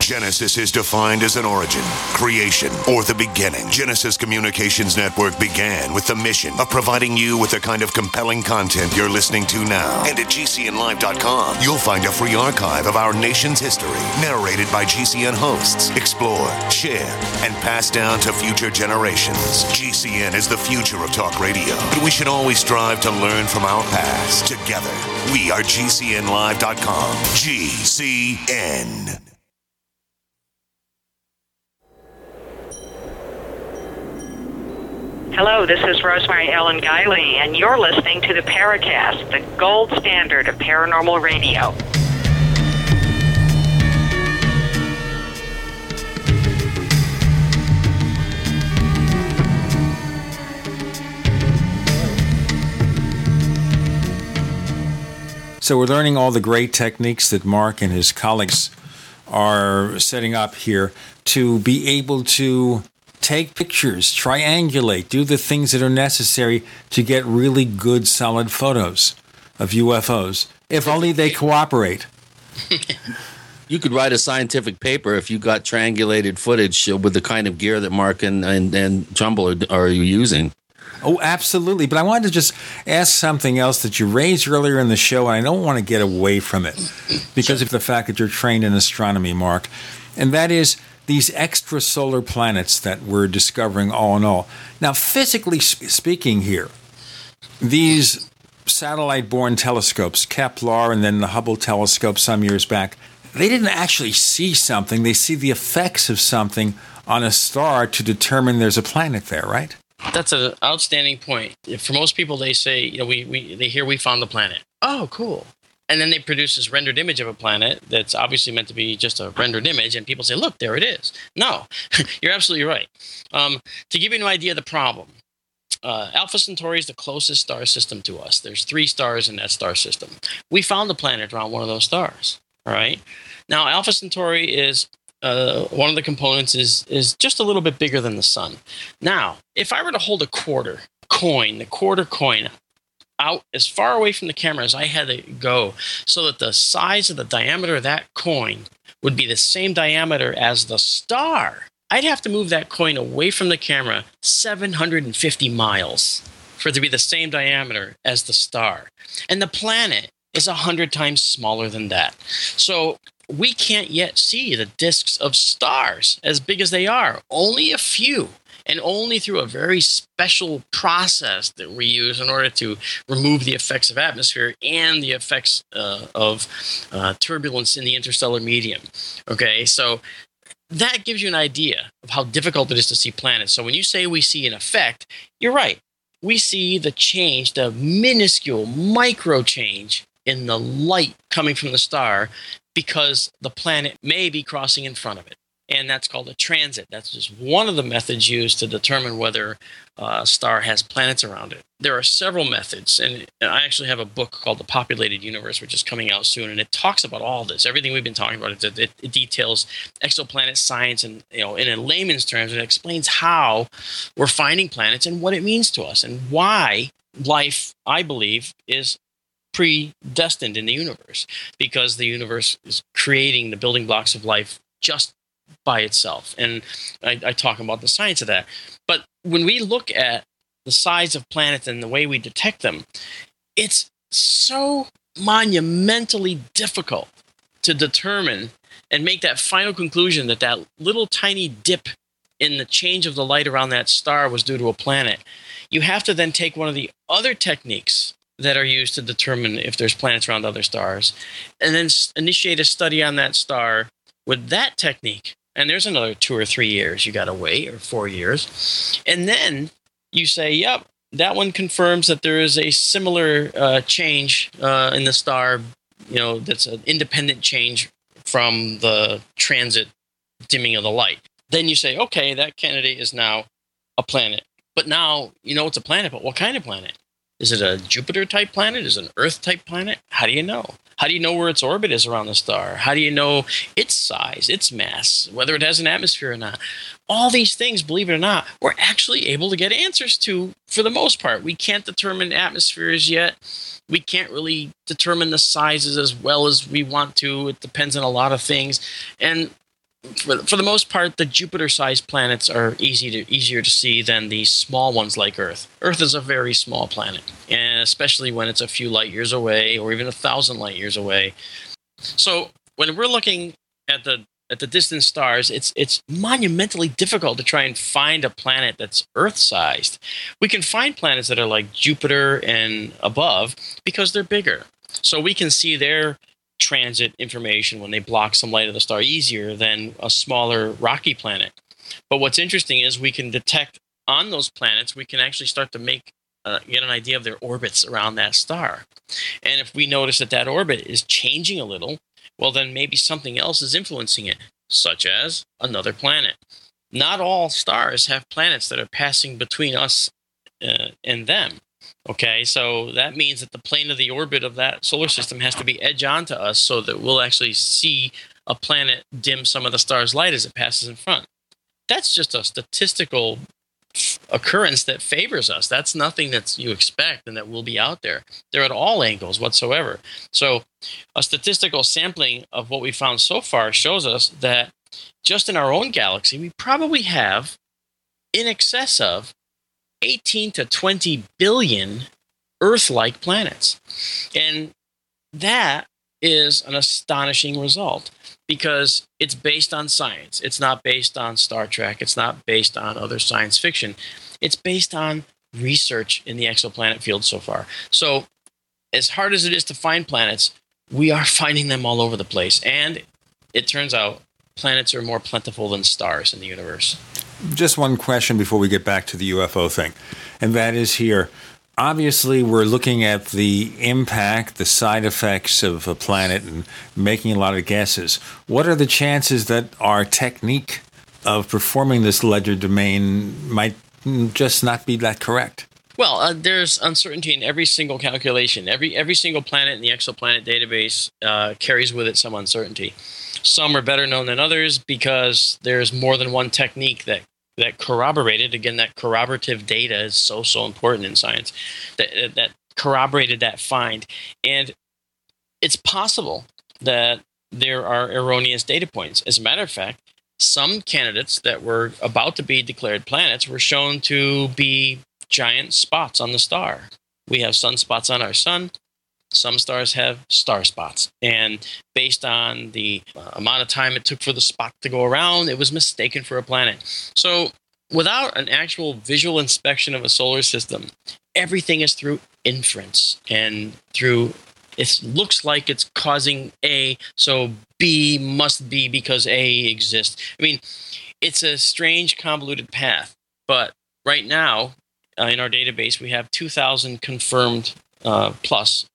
Genesis is defined as an origin, creation, or the beginning. Genesis Communications Network began with the mission of providing you with the kind of compelling content you're listening to now. And at GCNLive.com, you'll find a free archive of our nation's history, narrated by GCN hosts, explored, shared, and passed down to future generations. GCN is the future of talk radio, but we should always strive to learn from our past. Together, we are GCNLive.com. GCN. Hello, this is Rosemary Ellen Guiley, and you're listening to the Paracast, the gold standard of paranormal radio. So we're learning all the great techniques that Mark and his colleagues are setting up here to be able to take pictures, triangulate, do the things that are necessary to get really good, solid photos of UFOs. If only they cooperate. You could write a scientific paper if you got triangulated footage with the kind of gear that Mark and Trumbull are using. Oh, absolutely. But I wanted to just ask something else that you raised earlier in the show, and I don't want to get away from it because of the fact that you're trained in astronomy, Mark. And that is these extrasolar planets that we're discovering all in all. Now, physically speaking here, these satellite-borne telescopes, Kepler and then the Hubble telescope some years back, they didn't actually see something. They see the effects of something on a star to determine there's a planet there, right? That's an outstanding point. For most people, they say, you know, they found the planet. Oh, cool. And then they produce this rendered image of a planet that's obviously meant to be just a rendered image, and people say, look, there it is. No, you're absolutely right. To give you an idea of the problem, Alpha Centauri is the closest star system to us. There's 3 stars in that star system. We found the planet around one of those stars, all right? Now, Alpha Centauri is one of the components is just a little bit bigger than the sun. Now, if I were to hold a quarter coin out as far away from the camera as I had to go so that the size of the diameter of that coin would be the same diameter as the star, I'd have to move that coin away from the camera 750 miles for it to be the same diameter as the star. And the planet is 100 times smaller than that. So we can't yet see the disks of stars as big as they are, only a few. And only through a very special process that we use in order to remove the effects of atmosphere and the effects of turbulence in the interstellar medium. Okay, so that gives you an idea of how difficult it is to see planets. So when you say we see an effect, you're right. We see the change, the minuscule micro change in the light coming from the star because the planet may be crossing in front of it. and that's called a transit. That's just one of the methods used to determine whether a star has planets around it. There are several methods, and I actually have a book called The Populated Universe, which is coming out soon, and it talks about all this. Everything we've been talking about, it details exoplanet science, and in layman's terms, it explains how we're finding planets and what it means to us, and why life, I believe, is predestined in the universe, because the universe is creating the building blocks of life just by itself. And I talk about the science of that. But when we look at the size of planets and the way we detect them, it's so monumentally difficult to determine and make that final conclusion that little tiny dip in the change of the light around that star was due to a planet. You have to then take one of the other techniques that are used to determine if there's planets around other stars, and then initiate a study on that star with that technique. And there's another 2 or 3 years you got to wait, or 4 years. And then you say, yep, that one confirms that there is a similar change in the star, that's an independent change from the transit dimming of the light. Then you say, okay, that candidate is now a planet. But now you know it's a planet, but what kind of planet? Is it a Jupiter-type planet? Is it an Earth-type planet? How do you know? How do you know where its orbit is around the star? How do you know its size, its mass, whether it has an atmosphere or not? All these things, believe it or not, we're actually able to get answers to for the most part. We can't determine atmospheres yet. We can't really determine the sizes as well as we want to. It depends on a lot of things. And for the most part, the Jupiter-sized planets are easier to see than the small ones like Earth. Earth is a very small planet, and especially when it's a few light years away or even 1,000 light years away. So when we're looking at the distant stars, it's monumentally difficult to try and find a planet that's Earth-sized. We can find planets that are like Jupiter and above because they're bigger. So we can see their transit information when they block some light of the star easier than a smaller rocky planet. But what's interesting is we can detect on those planets, we can actually start to get an idea of their orbits around that star. And if we notice that orbit is changing a little, well, then maybe something else is influencing it, such as another planet. Not all stars have planets that are passing between us and them. Okay, so that means that the plane of the orbit of that solar system has to be edge on to us so that we'll actually see a planet dim some of the star's light as it passes in front. That's just a statistical occurrence that favors us. That's nothing that you expect and that will be out there. They're at all angles whatsoever. So a statistical sampling of what we found so far shows us that just in our own galaxy, we probably have in excess of 18 to 20 billion Earth-like planets. And that is an astonishing result because it's based on science. It's not based on Star Trek. It's not based on other science fiction. It's based on research in the exoplanet field so far. So as hard as it is to find planets, we are finding them all over the place. And it turns out planets are more plentiful than stars in the universe. Just one question before we get back to the UFO thing, and that is here. Obviously, we're looking at the impact, the side effects of a planet and making a lot of guesses. What are the chances that our technique of performing this ledger domain might just not be that correct? Well, there's uncertainty in every single calculation. Every single planet in the exoplanet database carries with it some uncertainty. Some are better known than others because there's more than one technique that corroborated. Again, that corroborative data is so important in science. That corroborated that find, and it's possible that there are erroneous data points. As a matter of fact, some candidates that were about to be declared planets were shown to be giant spots on the star. We have sunspots on our sun. Some stars have star spots, and based on the amount of time it took for the spot to go around, it was mistaken for a planet. So without an actual visual inspection of a solar system, everything is through inference and through it looks like it's causing A, so B must be because A exists. I mean, it's a strange, convoluted path, but right now in our database, we have 2,000 confirmed plus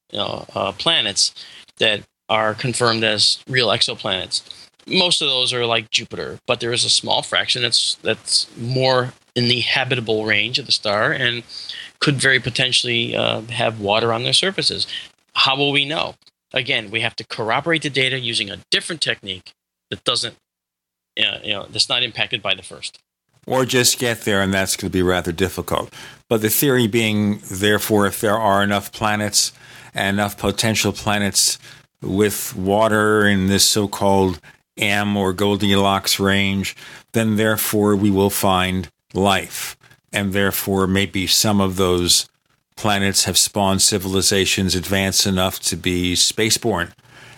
planets that are confirmed as real exoplanets. most of those are like Jupiter, but there is a small fraction that's more in the habitable range of the star and could very potentially have water on their surfaces. How will we know? Again, we have to corroborate the data using a different technique that doesn't, that's not impacted by the first. Or just get there, and that's going to be rather difficult. But the theory being, therefore, if there are enough planets and enough potential planets with water in this so-called M or Goldilocks range, then therefore we will find life. And therefore maybe some of those planets have spawned civilizations advanced enough to be spaceborne.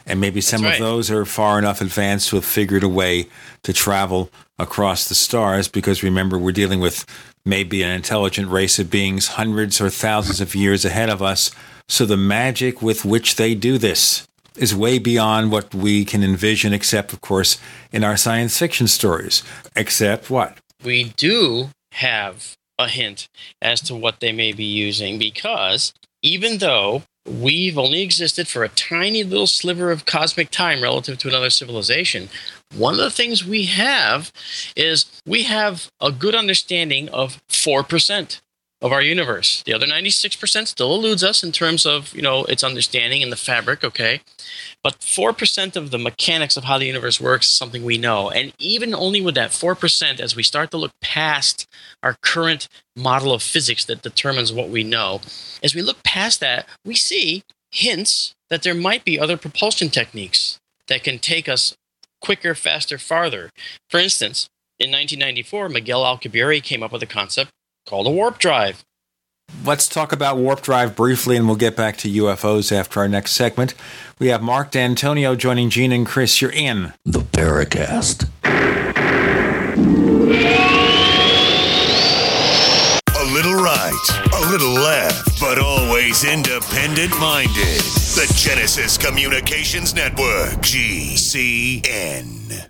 And maybe some of those are far enough advanced to have figured a way to travel across the stars, because remember, we're dealing with maybe an intelligent race of beings hundreds or thousands of years ahead of us. So the magic with which they do this is way beyond what we can envision, except, of course, in our science fiction stories. Except what? We do have a hint as to what they may be using, because even though we've only existed for a tiny little sliver of cosmic time relative to another civilization, one of the things we have is we have a good understanding of 4% of our universe. The other 96% still eludes us in terms of, its understanding and the fabric, okay? But 4% of the mechanics of how the universe works is something we know. And even only with that 4%, as we start to look past our current model of physics that determines what we know, as we look past that, we see hints that there might be other propulsion techniques that can take us quicker, faster, farther. For instance, in 1994, Miguel Alcubierre came up with a concept called a warp drive. Let's talk about warp drive briefly, and we'll get back to UFOs after our next segment. We have Marc Dantonio joining Gene and Chris. You're in the Paracast. A little right, a little left, but always independent-minded. The Genesis Communications Network, GCN.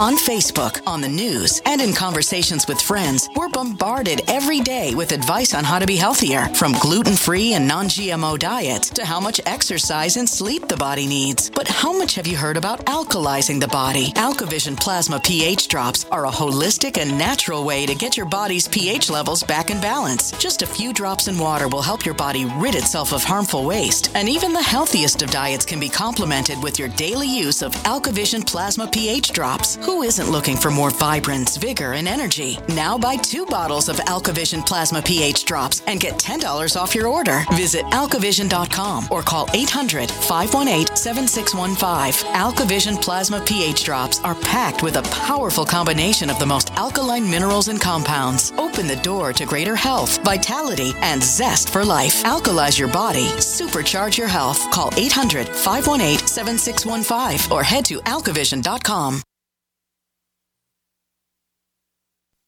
On Facebook, on the news, and in conversations with friends, we're bombarded every day with advice on how to be healthier, from gluten-free and non-GMO diets to how much exercise and sleep the body needs. But how much have you heard about alkalizing the body? AlkaVision Plasma pH drops are a holistic and natural way to get your body's pH levels back in balance. Just a few drops in water will help your body rid itself of harmful waste. And even the healthiest of diets can be complemented with your daily use of AlkaVision Plasma pH drops. Who isn't looking for more vibrance, vigor, and energy? Now buy 2 bottles of AlkaVision Plasma pH drops and get $10 off your order. Visit AlkaVision.com or call 800-518-7615. AlkaVision Plasma pH drops are packed with a powerful combination of the most alkaline minerals and compounds. Open the door to greater health, vitality, and zest for life. Alkalize your body. Supercharge your health. Call 800-518-7615 or head to AlkaVision.com.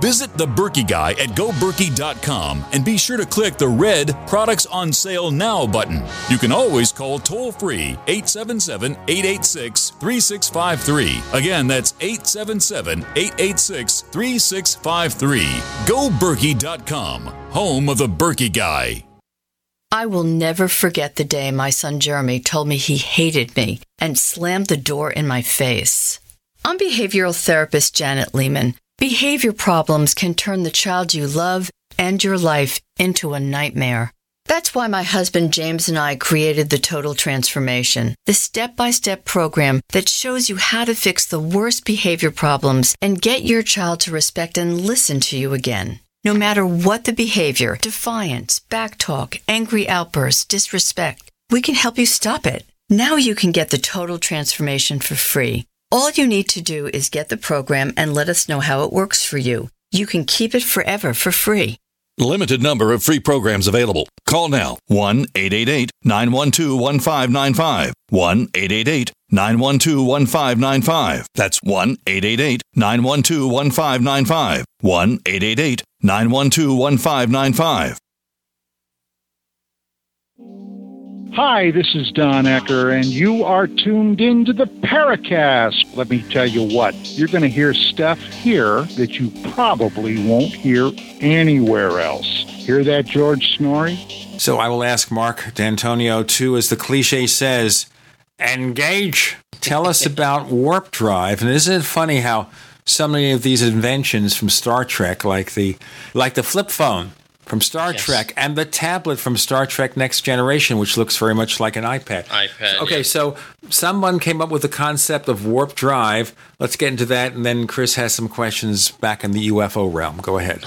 Visit The Berkey Guy at GoBerkey.com and be sure to click the red Products on Sale Now button. You can always call toll-free 877-886-3653. Again, that's 877-886-3653. GoBerkey.com, home of The Berkey Guy. I will never forget the day my son Jeremy told me he hated me and slammed the door in my face. I'm behavioral therapist Janet Lehman. Behavior problems can turn the child you love and your life into a nightmare. That's why my husband James and I created the Total Transformation, the step-by-step program that shows you how to fix the worst behavior problems and get your child to respect and listen to you again. No matter what the behavior, defiance, backtalk, angry outbursts, disrespect, we can help you stop it. Now you can get the Total Transformation for free. All you need to do is get the program and let us know how it works for you. You can keep it forever for free. Limited number of free programs available. Call now 1-888-912-1595. 1-888-912-1595. That's 1-888-912-1595. 1-888-912-1595. Hi, this is Don Ecker, and you are tuned into the Paracast. Let me tell you what, you're going to hear stuff here that you probably won't hear anywhere else. Hear that, George Snorri? So I will ask Marc D'Antonio, too, as the cliche says, engage. Tell us about warp drive. And isn't it funny how so many of these inventions from Star Trek, like the flip phone from Star Trek and the tablet from Star Trek Next Generation, which looks very much like an iPad. Okay, so someone came up with the concept of warp drive. Let's get into that, and then Chris has some questions back in the UFO realm. Go ahead.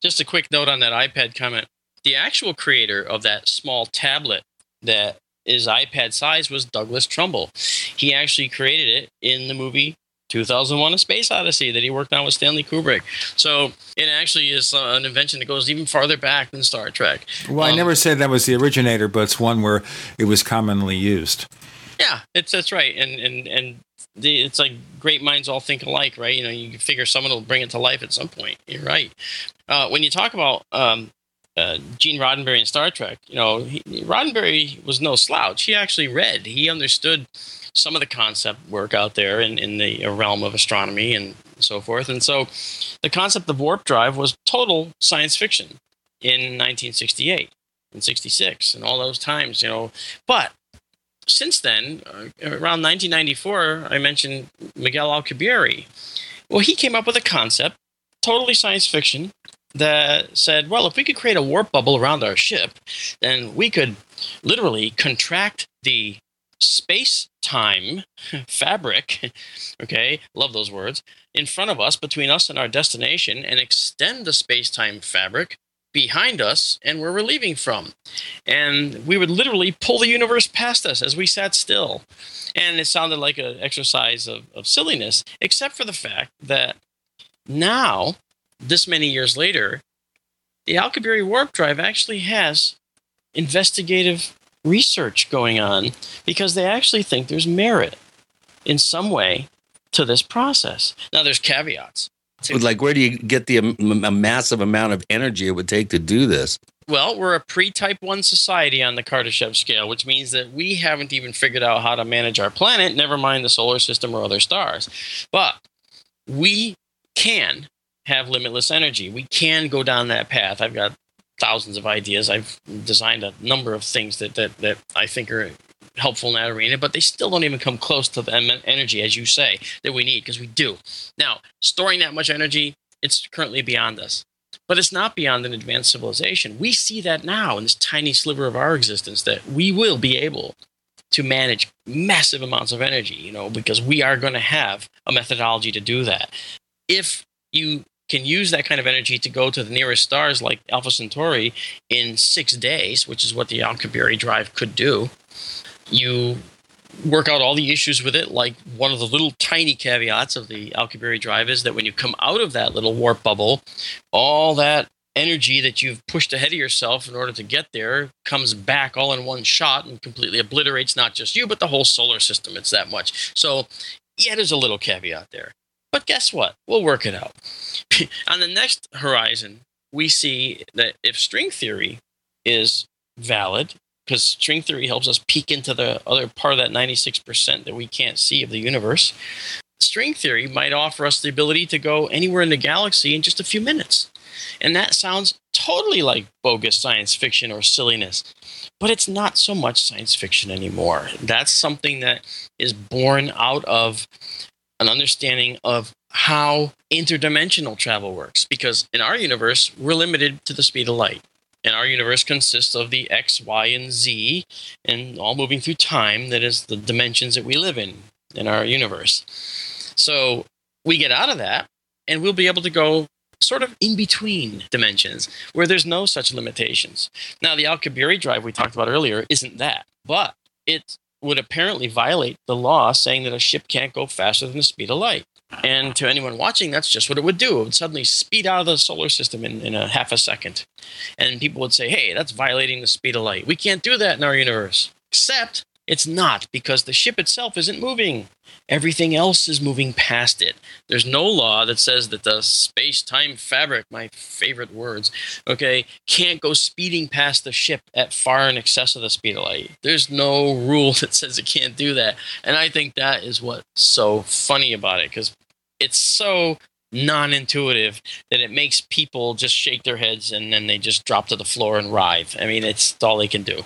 just a quick note on that iPad comment. The actual creator of that small tablet that is iPad size was Douglas Trumbull. He actually created it in the movie 2001 A Space Odyssey that he worked on with Stanley Kubrick. So it actually is an invention that goes even farther back than Star Trek. Well, I never said that was the originator, but it's one where it was commonly used. Yeah, that's right. And it's like great minds all think alike, right? You know, you figure someone will bring it to life at some point. You're right. When you talk about Gene Roddenberry and Star Trek, you know, Roddenberry was no slouch. He actually read. He understood some of the concept work out there in the realm of astronomy and so forth. And so the concept of warp drive was total science fiction in 1968 and 66 and all those times, you know. But since then, around 1994, I mentioned Miguel Alcubierre. Well, he came up with a concept, totally science fiction, that said, well, if we could create a warp bubble around our ship, then we could literally contract the space-time fabric, okay, love those words, in front of us, between us and our destination, and extend the space-time fabric behind us and where we're leaving from. And we would literally pull the universe past us as we sat still. And it sounded like an exercise of silliness, except for the fact that now, this many years later, the Alcubierre warp drive actually has investigative research going on, because they actually think there's merit in some way to this process. Now, there's caveats. Like, where do you get the massive amount of energy it would take to do this? Well, we're a pre-type 1 society on the Kardashev scale, which means that we haven't even figured out how to manage our planet, never mind the solar system or other stars. But we can have limitless energy. We can go down that path. I've got thousands of ideas. I've designed a number of things that I think are helpful in that arena, but they still don't even come close to the energy, as you say, that we need, because we do. Now, storing that much energy, it's currently beyond us. But it's not beyond an advanced civilization. We see that now in this tiny sliver of our existence, that we will be able to manage massive amounts of energy, you know, because we are going to have a methodology to do that. If you can use that kind of energy to go to the nearest stars like Alpha Centauri in 6 days, which is what the Alcubierre drive could do, you work out all the issues with it. Like, one of the little tiny caveats of the Alcubierre drive is that when you come out of that little warp bubble, all that energy that you've pushed ahead of yourself in order to get there comes back all in one shot and completely obliterates not just you, but the whole solar system. It's that much. So yeah, there's a little caveat there. But guess what? We'll work it out. On the next horizon, we see that if string theory is valid, because string theory helps us peek into the other part of that 96% that we can't see of the universe, string theory might offer us the ability to go anywhere in the galaxy in just a few minutes. And that sounds totally like bogus science fiction or silliness, but it's not so much science fiction anymore. That's something that is born out of an understanding of how interdimensional travel works, because in our universe, we're limited to the speed of light. And our universe consists of the X, Y, and Z, and all moving through time. That is the dimensions that we live in our universe. So we get out of that, and we'll be able to go sort of in between dimensions where there's no such limitations. Now, the Alcubierre drive we talked about earlier isn't that, but it would apparently violate the law saying that a ship can't go faster than the speed of light. And to anyone watching, that's just what it would do. It would suddenly speed out of the solar system in a half a second. And people would say, hey, that's violating the speed of light. We can't do that in our universe. Except it's not, because the ship itself isn't moving. Everything else is moving past it. There's no law that says that the space-time fabric, my favorite words, okay, can't go speeding past the ship at far in excess of the speed of light. There's no rule that says it can't do that. And I think that is what's so funny about it, because it's so non-intuitive that it makes people just shake their heads and then they just drop to the floor and writhe. I mean, it's all they can do.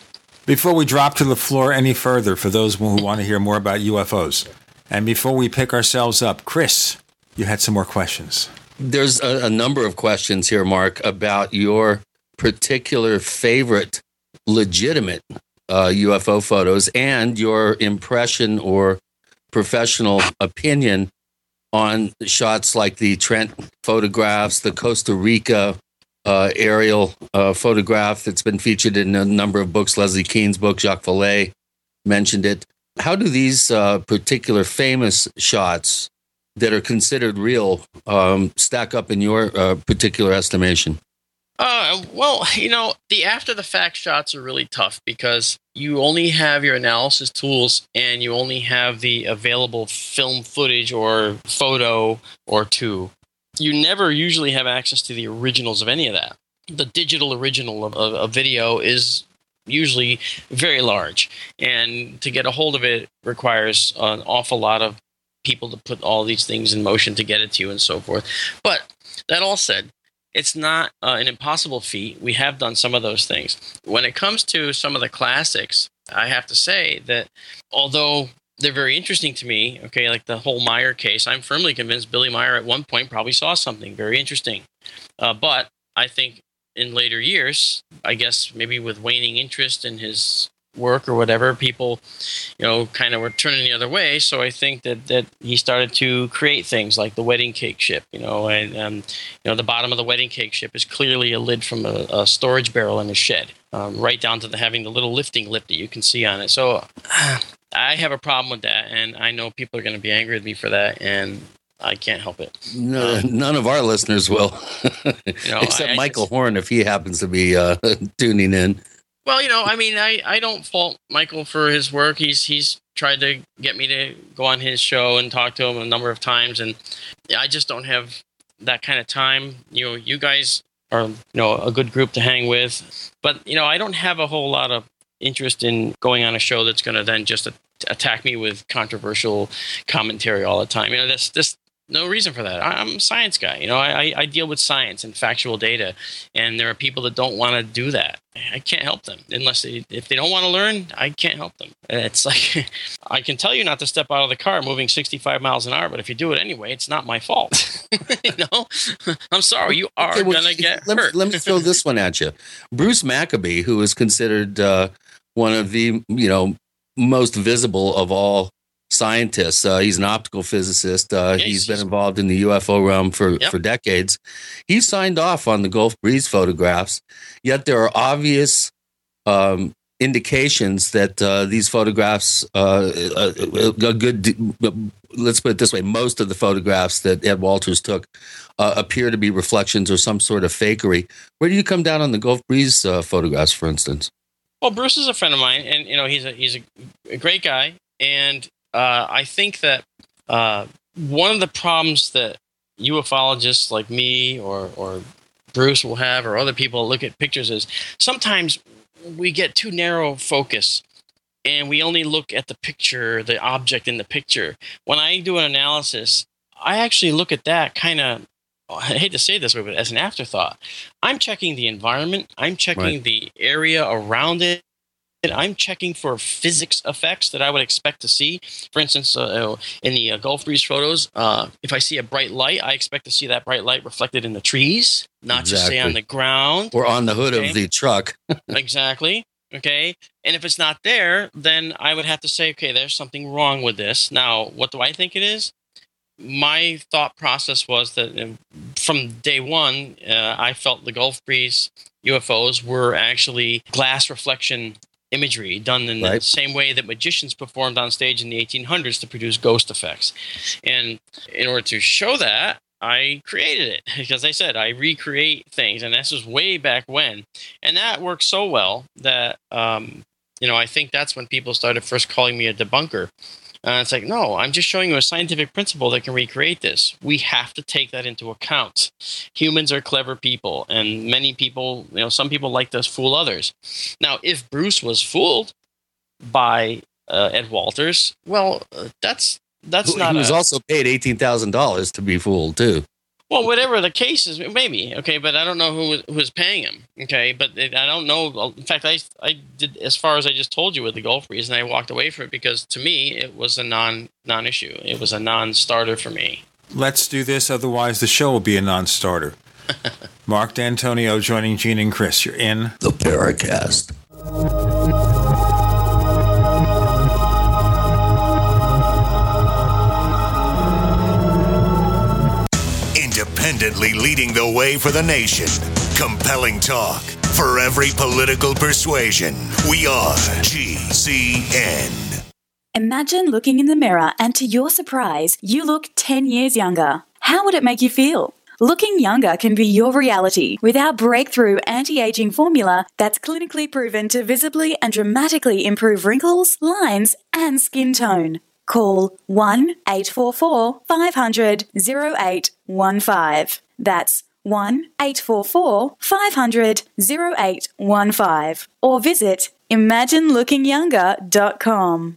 Before we drop to the floor any further, for those who want to hear more about UFOs, and before we pick ourselves up, Chris, you had some more questions. There's a number of questions here, Mark, about your particular favorite legitimate UFO photos and your impression or professional opinion on shots like the Trent photographs, the Costa Rica aerial photograph that's been featured in a number of books. Leslie Kean's book, Jacques Vallée mentioned it. How do these particular famous shots that are considered real stack up in your particular estimation? Well, you know, the after-the-fact shots are really tough because you only have your analysis tools and you only have the available film footage or photo or two. You never usually have access to the originals of any of that. The digital original of a video is usually very large, and to get a hold of it requires an awful lot of people to put all these things in motion to get it to you and so forth. But that all said, it's not an impossible feat. We have done some of those things. When it comes to some of the classics, I have to say that although they're very interesting to me, okay, like the whole Meier case. I'm firmly convinced Billy Meier at one point probably saw something very interesting. But I think in later years, I guess maybe with waning interest in his work or whatever, people, you know, kind of were turning the other way. So I think that he started to create things like the wedding cake ship, you know, and you know, the bottom of the wedding cake ship is clearly a lid from a storage barrel in a shed, right down to having the little lifting lip that you can see on it. So I have a problem with that, and I know people are going to be angry with me for that, and I can't help it. No, none of our listeners will, except Michael Horn, if he happens to be tuning in. Well, you know, I mean, I don't fault Michael for his work. He's tried to get me to go on his show and talk to him a number of times, and I just don't have that kind of time. You know, you guys are, you know, a good group to hang with, but, you know, I don't have a whole lot of interest in going on a show that's going to then just attack me with controversial commentary all the time. You know, that's just no reason for that. I'm a science guy. You know, I deal with science and factual data, and there are people that don't want to do that. I can't help them unless if they don't want to learn, I can't help them. It's like I can tell you not to step out of the car moving 65 miles an hour, but if you do it anyway, it's not my fault. You know, I'm sorry. You are gonna get hurt. Let me throw this one at you. Bruce Maccabee, who is considered one of the, you know, most visible of all scientists. He's an optical physicist. He's been involved in the UFO realm for decades. He signed off on the Gulf Breeze photographs, yet there are obvious indications that these photographs, let's put it this way, most of the photographs that Ed Walters took appear to be reflections or some sort of fakery. Where do you come down on the Gulf Breeze photographs, for instance? Well, Bruce is a friend of mine, and you know he's a great guy, and I think that one of the problems that ufologists like me or Bruce will have, or other people look at pictures, is sometimes we get too narrow focus and we only look at the picture, the object in the picture. When I do an analysis, I actually look at that kind of, I hate to say it this way, but as an afterthought. I'm checking the environment. I'm checking the area around it. I'm checking for physics effects that I would expect to see. For instance, in the Gulf Breeze photos, if I see a bright light, I expect to see that bright light reflected in the trees, not just, say, on the ground. Or on the hood of the truck. Exactly. Okay. And if it's not there, then I would have to say, okay, there's something wrong with this. Now, what do I think it is? My thought process was that from day one, I felt the Gulf Breeze UFOs were actually glass reflection imagery done in the same way that magicians performed on stage in the 1800s to produce ghost effects. And in order to show that, I created it, because I said I recreate things, and this was way back when. And that worked so well that, I think that's when people started first calling me a debunker. It's like, no, I'm just showing you a scientific principle that can recreate this. We have to take that into account. Humans are clever people, and many people, some people like to fool others. Now, if Bruce was fooled by Ed Walters, that's not. He was also paid $18,000 to be fooled too. Well, whatever the case is, maybe okay, but I don't know who was paying him. Okay, but I don't know. In fact, I did as far as I just told you with the Gulf Breeze, and I walked away from it because to me it was a non issue. It was a non-starter for me. Let's do this, otherwise the show will be a non-starter. Marc Dantonio joining Gene and Chris. You're in the Paracast. Leading the way for the nation. Compelling talk for every political persuasion. We are GCN. Imagine looking in the mirror and to your surprise, you look 10 years younger. How would it make you feel? Looking younger can be your reality with our breakthrough anti-aging formula that's clinically proven to visibly and dramatically improve wrinkles, lines, and skin tone. Call 1-844-500-0815. That's 1-844-500-0815. Or visit imaginelookingyounger.com.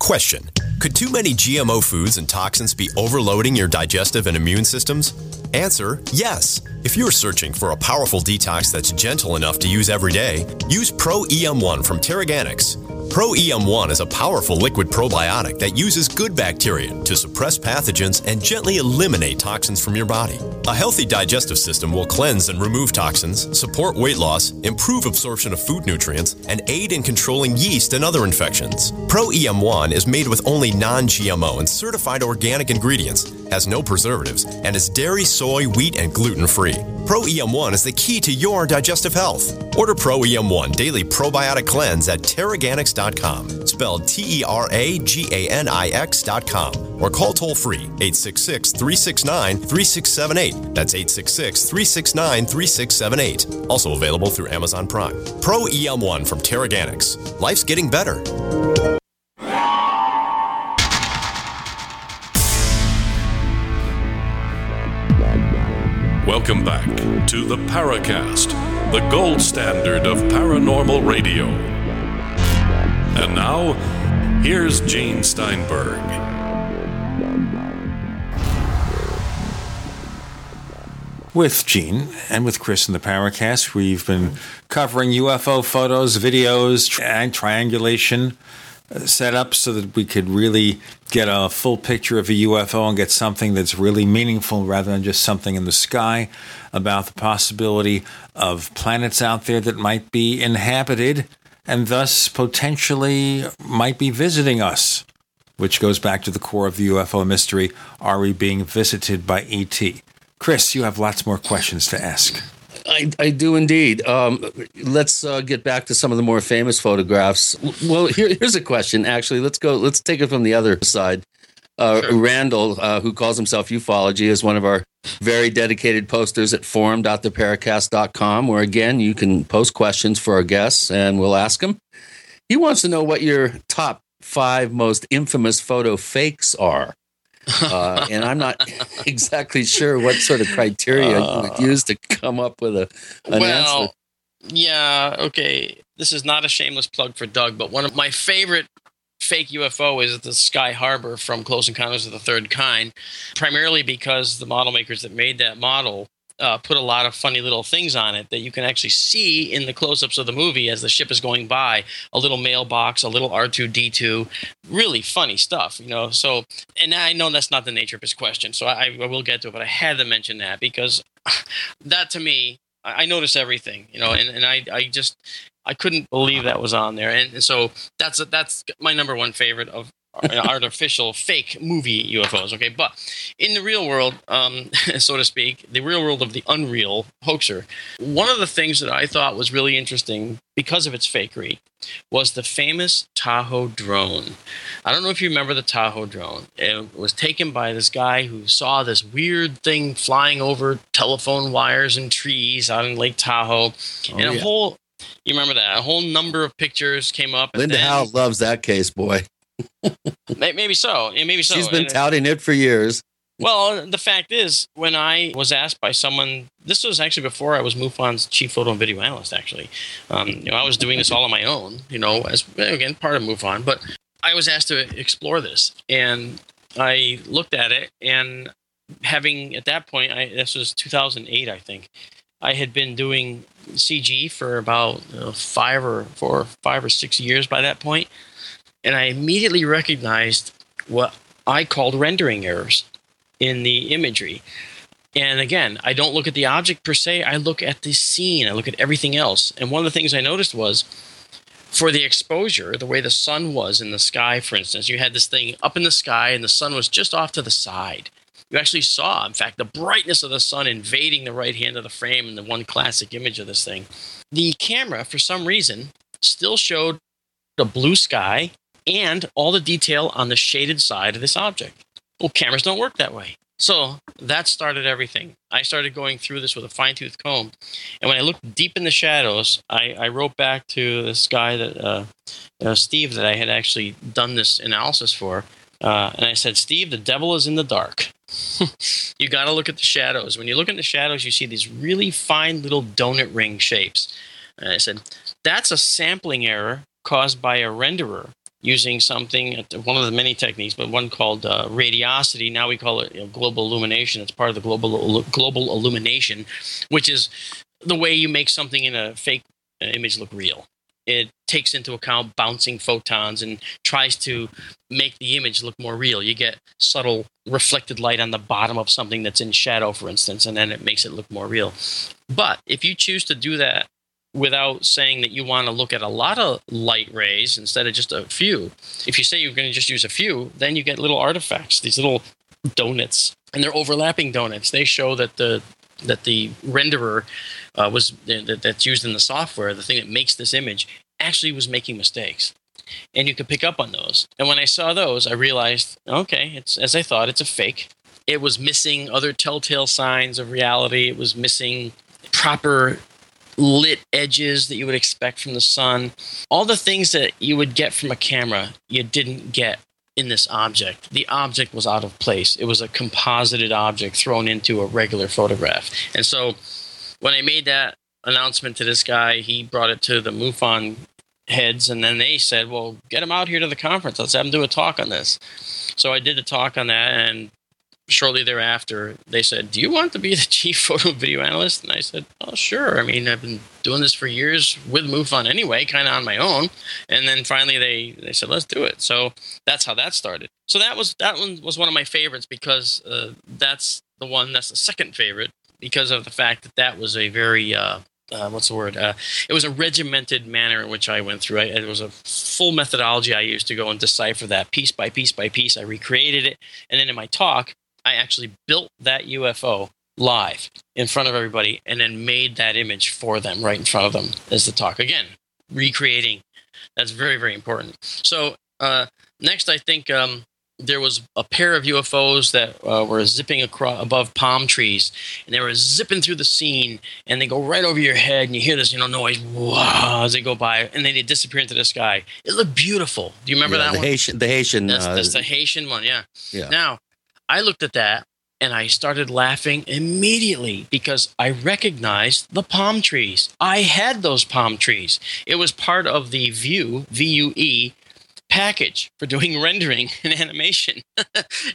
Question. Could too many GMO foods and toxins be overloading your digestive and immune systems? Answer, yes. If you're searching for a powerful detox that's gentle enough to use every day, use Pro-EM-1 from Teraganix. Pro-EM-1 is a powerful liquid probiotic that uses good bacteria to suppress pathogens and gently eliminate toxins from your body. A healthy digestive system will cleanse and remove toxins, support weight loss, improve absorption of food nutrients, and aid in controlling yeast and other infections. Pro-EM-1 is made with only non-GMO and certified organic ingredients, has no preservatives, and is dairy, soy, wheat, and gluten-free. Pro-EM-1 is the key to your digestive health. Order Pro-EM-1 Daily Probiotic Cleanse at Teraganix.com, spelled Teraganix.com, or call toll-free 866-369-3678. That's 866-369-3678. Also available through Amazon Prime. Pro-EM-1 from Teraganix. Life's getting better. Welcome back to the Paracast, the gold standard of paranormal radio. And now, here's Gene Steinberg. With Gene and with Chris in the Paracast, we've been covering UFO photos, videos, and triangulation set up so that we could really get a full picture of a UFO and get something that's really meaningful rather than just something in the sky, about the possibility of planets out there that might be inhabited and thus potentially might be visiting us. which goes back to the core of the UFO mystery. Are we being visited by ET? Chris, you have lots more questions to ask. I do indeed. Let's get back to some of the more famous photographs. Well, here's a question, actually. Let's take it from the other side. Sure. Randall, who calls himself Ufology, is one of our very dedicated posters at forum.theparacast.com, where, again, you can post questions for our guests, and we'll ask them. He wants to know what your top 5 most infamous photo fakes are. And I'm not exactly sure what sort of criteria you would use to come up with an answer. Yeah, okay. This is not a shameless plug for Doug, but one of my favorite fake UFO is the Sky Harbor from Close Encounters of the Third Kind, primarily because the model makers that made that model put a lot of funny little things on it that you can actually see in the close-ups of the movie as the ship is going by. A little mailbox, a little R2-D2, really funny stuff, you know. So, and I know that's not the nature of his question, so I will get to it, but I had to mention that because that, to me, I notice everything, you know, and I couldn't believe that was on there. And so that's my number one favorite of artificial fake movie UFOs. Okay. But in the real world, so to speak, the real world of the unreal hoaxer, one of the things that I thought was really interesting because of its fakery was the famous Tahoe drone. I don't know if you remember the Tahoe drone. It was taken by this guy who saw this weird thing flying over telephone wires and trees out in Lake Tahoe. You remember that? A whole number of pictures came up. Linda Howe loves that case, boy. Maybe so. She's been touting it for years. Well, the fact is, when I was asked by someone, this was actually before I was MUFON's chief photo and video analyst, actually. I was doing this all on my own, you know, as, again, part of MUFON. But I was asked to explore this, and I looked at it, and having, at that point, this was 2008, I think, I had been doing CG for about 5 or 6 years by that point. And I immediately recognized what I called rendering errors in the imagery. And again, I don't look at the object per se. I look at the scene. I look at everything else. And one of the things I noticed was for the exposure, the way the sun was in the sky, for instance, you had this thing up in the sky and the sun was just off to the side. You actually saw, in fact, the brightness of the sun invading the right hand of the frame in the one classic image of this thing. The camera, for some reason, still showed the blue sky and all the detail on the shaded side of this object. Well, cameras don't work that way. So that started everything. I started going through this with a fine-tooth comb. And when I looked deep in the shadows, I wrote back to this guy, that Steve, that I had actually done this analysis for. And I said, Steve, the devil is in the dark. You got to look at the shadows. When you look in the shadows, you see these really fine little donut ring shapes. And I said, that's a sampling error caused by a renderer using something, one of the many techniques, but one called radiosity. Now we call it global illumination. It's part of the global illumination, which is the way you make something in a fake image look real. It takes into account bouncing photons and tries to make the image look more real. You get subtle reflected light on the bottom of something that's in shadow, for instance, and then it makes it look more real. But if you choose to do that without saying that you want to look at a lot of light rays instead of just a few. If you say you're going to just use a few, then you get little artifacts, these little donuts, and they're overlapping donuts. They show that the renderer that's used in the software, the thing that makes this image, actually was making mistakes. And you can pick up on those. And when I saw those, I realized, okay, it's as I thought, it's a fake. It was missing other telltale signs of reality. It was missing proper lit edges that you would expect from the sun. All the things that you would get from a camera, you didn't get in this object. The object was out of place. It was a composited object thrown into a regular photograph. And so when I made that announcement to this guy, he brought it to the MUFON heads, and then they said, well, get him out here to the conference. Let's have him do a talk on this. So I did the talk on that, and shortly thereafter, they said, do you want to be the chief photo video analyst? And I said, oh, sure. I mean, I've been doing this for years with MUFON anyway, kind of on my own. And then finally they said, let's do it. So that's how that started. So that one was one of my favorites because that's the second favorite because of the fact that that was a very it was a regimented manner in which I went through. It was a full methodology I used to go and decipher that piece by piece by piece. I recreated it. And then in my talk, I actually built that UFO live in front of everybody and then made that image for them right in front of them as the talk. Again, recreating. That's very, very important. So next, I think there was a pair of UFOs that were zipping across above palm trees, and they were zipping through the scene, and they go right over your head, and you hear this, noise, wow, as they go by, and then they disappear into the sky. It looked beautiful. Do you remember that one? The Haitian. That's the Haitian one, yeah. Now, I looked at that, and I started laughing immediately because I recognized the palm trees. I had those palm trees. It was part of the Vue, V-U-E, package for doing rendering and animation.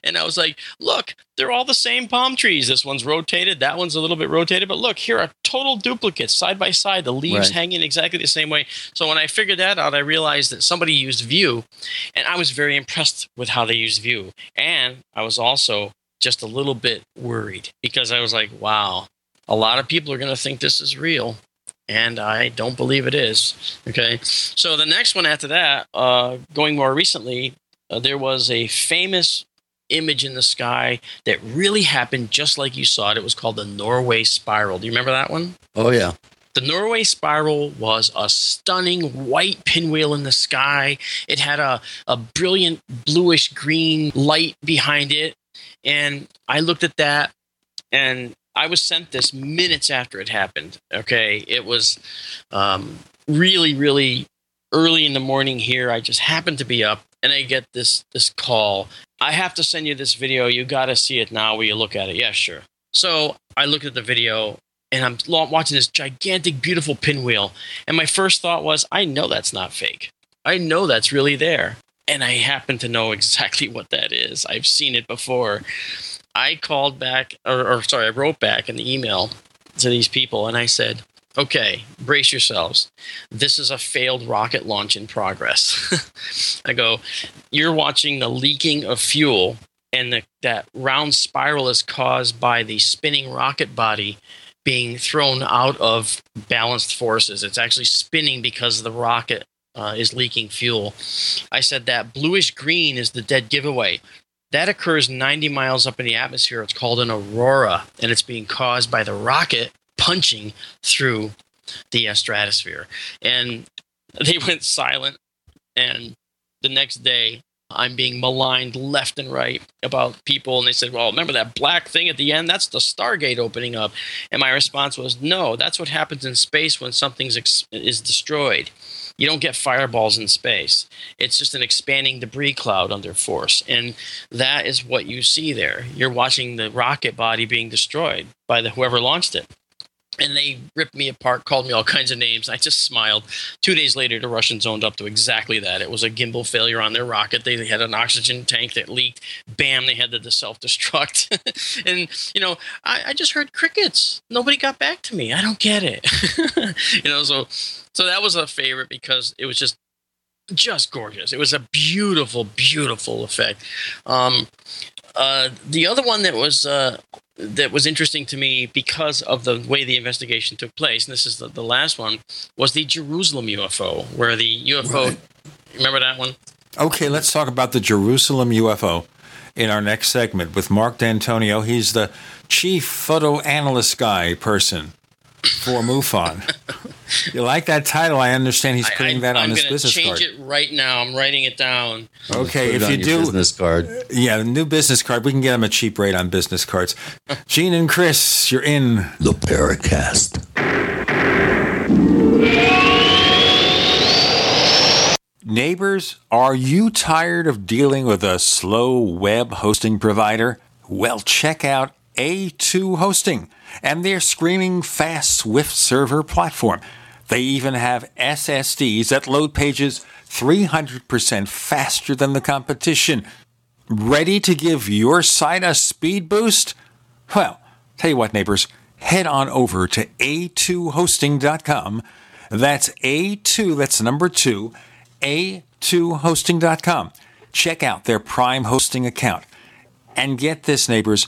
And I was like, look, they're all the same palm trees. This one's rotated. That one's a little bit rotated. But look, here are total duplicates side by side. The leaves hanging exactly the same way. So when I figured that out, I realized that somebody used Vue. And I was very impressed with how they used Vue. And I was also just a little bit worried because I was like, wow, a lot of people are going to think this is real. And I don't believe it is. Okay. So the next one after that, going more recently, there was a famous image in the sky that really happened just like you saw it. It was called the Norway Spiral. Do you remember that one? Oh, yeah. The Norway Spiral was a stunning white pinwheel in the sky. It had a brilliant bluish green light behind it. And I looked at that, and I was sent this minutes after it happened. Okay, it was really, really early in the morning here. I just happened to be up, and I get this call. I have to send you this video. You got to see it now. Will you look at it? Yeah, sure. So I looked at the video, and I'm watching this gigantic, beautiful pinwheel. And my first thought was, I know that's not fake. I know that's really there. And I happen to know exactly what that is. I've seen it before. I called back, I wrote back in the email to these people, and I said, okay, brace yourselves. This is a failed rocket launch in progress. I go, you're watching the leaking of fuel, and that round spiral is caused by the spinning rocket body being thrown out of balanced forces. It's actually spinning because of the rocket is leaking fuel. I said that bluish green is the dead giveaway. That occurs 90 miles up in the atmosphere. It's called an aurora, and it's being caused by the rocket punching through the stratosphere. And they went silent, and the next day I'm being maligned left and right about people, and they said, well, remember that black thing at the end? That's the Stargate opening up. And my response was, no, that's what happens in space when something is destroyed. You don't get fireballs in space. It's just an expanding debris cloud under force. And that is what you see there. You're watching the rocket body being destroyed by whoever launched it. And they ripped me apart, called me all kinds of names. I just smiled. 2 days later, the Russians owned up to exactly that. It was a gimbal failure on their rocket. They had an oxygen tank that leaked. Bam, they had to self-destruct. And, I just heard crickets. Nobody got back to me. I don't get it. So that was a favorite because it was just gorgeous. It was a beautiful, beautiful effect. The other one that was interesting to me because of the way the investigation took place, and this is the last one, was the Jerusalem UFO, where the UFO remember that one? Okay, let's talk about the Jerusalem UFO in our next segment with Marc Dantonio. He's the chief photo analyst guy person for MUFON. You like that title? I understand he's putting that on his business card. I'm going to change it right now. I'm writing it down. Okay, if you do, business card. Yeah, a new business card. We can get him a cheap rate on business cards. Gene and Chris, you're in the Paracast. Neighbors, are you tired of dealing with a slow web hosting provider? Well, check out A2 Hosting and their screaming fast Swift server platform. They even have SSDs that load pages 300% faster than the competition. Ready to give your site a speed boost? Well, tell you what, neighbors, head on over to a2hosting.com. That's A2, that's number 2, a2hosting.com. Check out their Prime Hosting account. And get this, neighbors,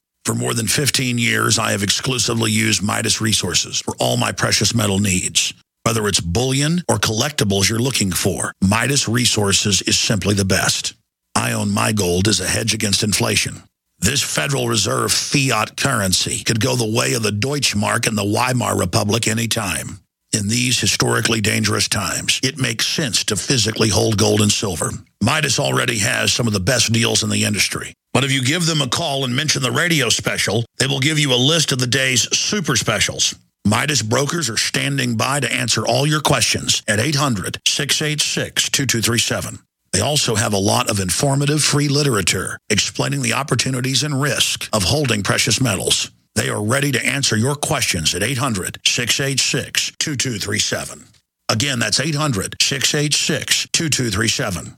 For more than 15 years, I have exclusively used Midas Resources for all my precious metal needs. Whether it's bullion or collectibles you're looking for, Midas Resources is simply the best. I own my gold as a hedge against inflation. This Federal Reserve fiat currency could go the way of the Deutschmark and the Weimar Republic anytime. In these historically dangerous times, it makes sense to physically hold gold and silver. Midas already has some of the best deals in the industry. But if you give them a call and mention the radio special, they will give you a list of the day's super specials. Midas brokers are standing by to answer all your questions at 800-686-2237. They also have a lot of informative free literature explaining the opportunities and risk of holding precious metals. They are ready to answer your questions at 800-686-2237. Again, that's 800-686-2237.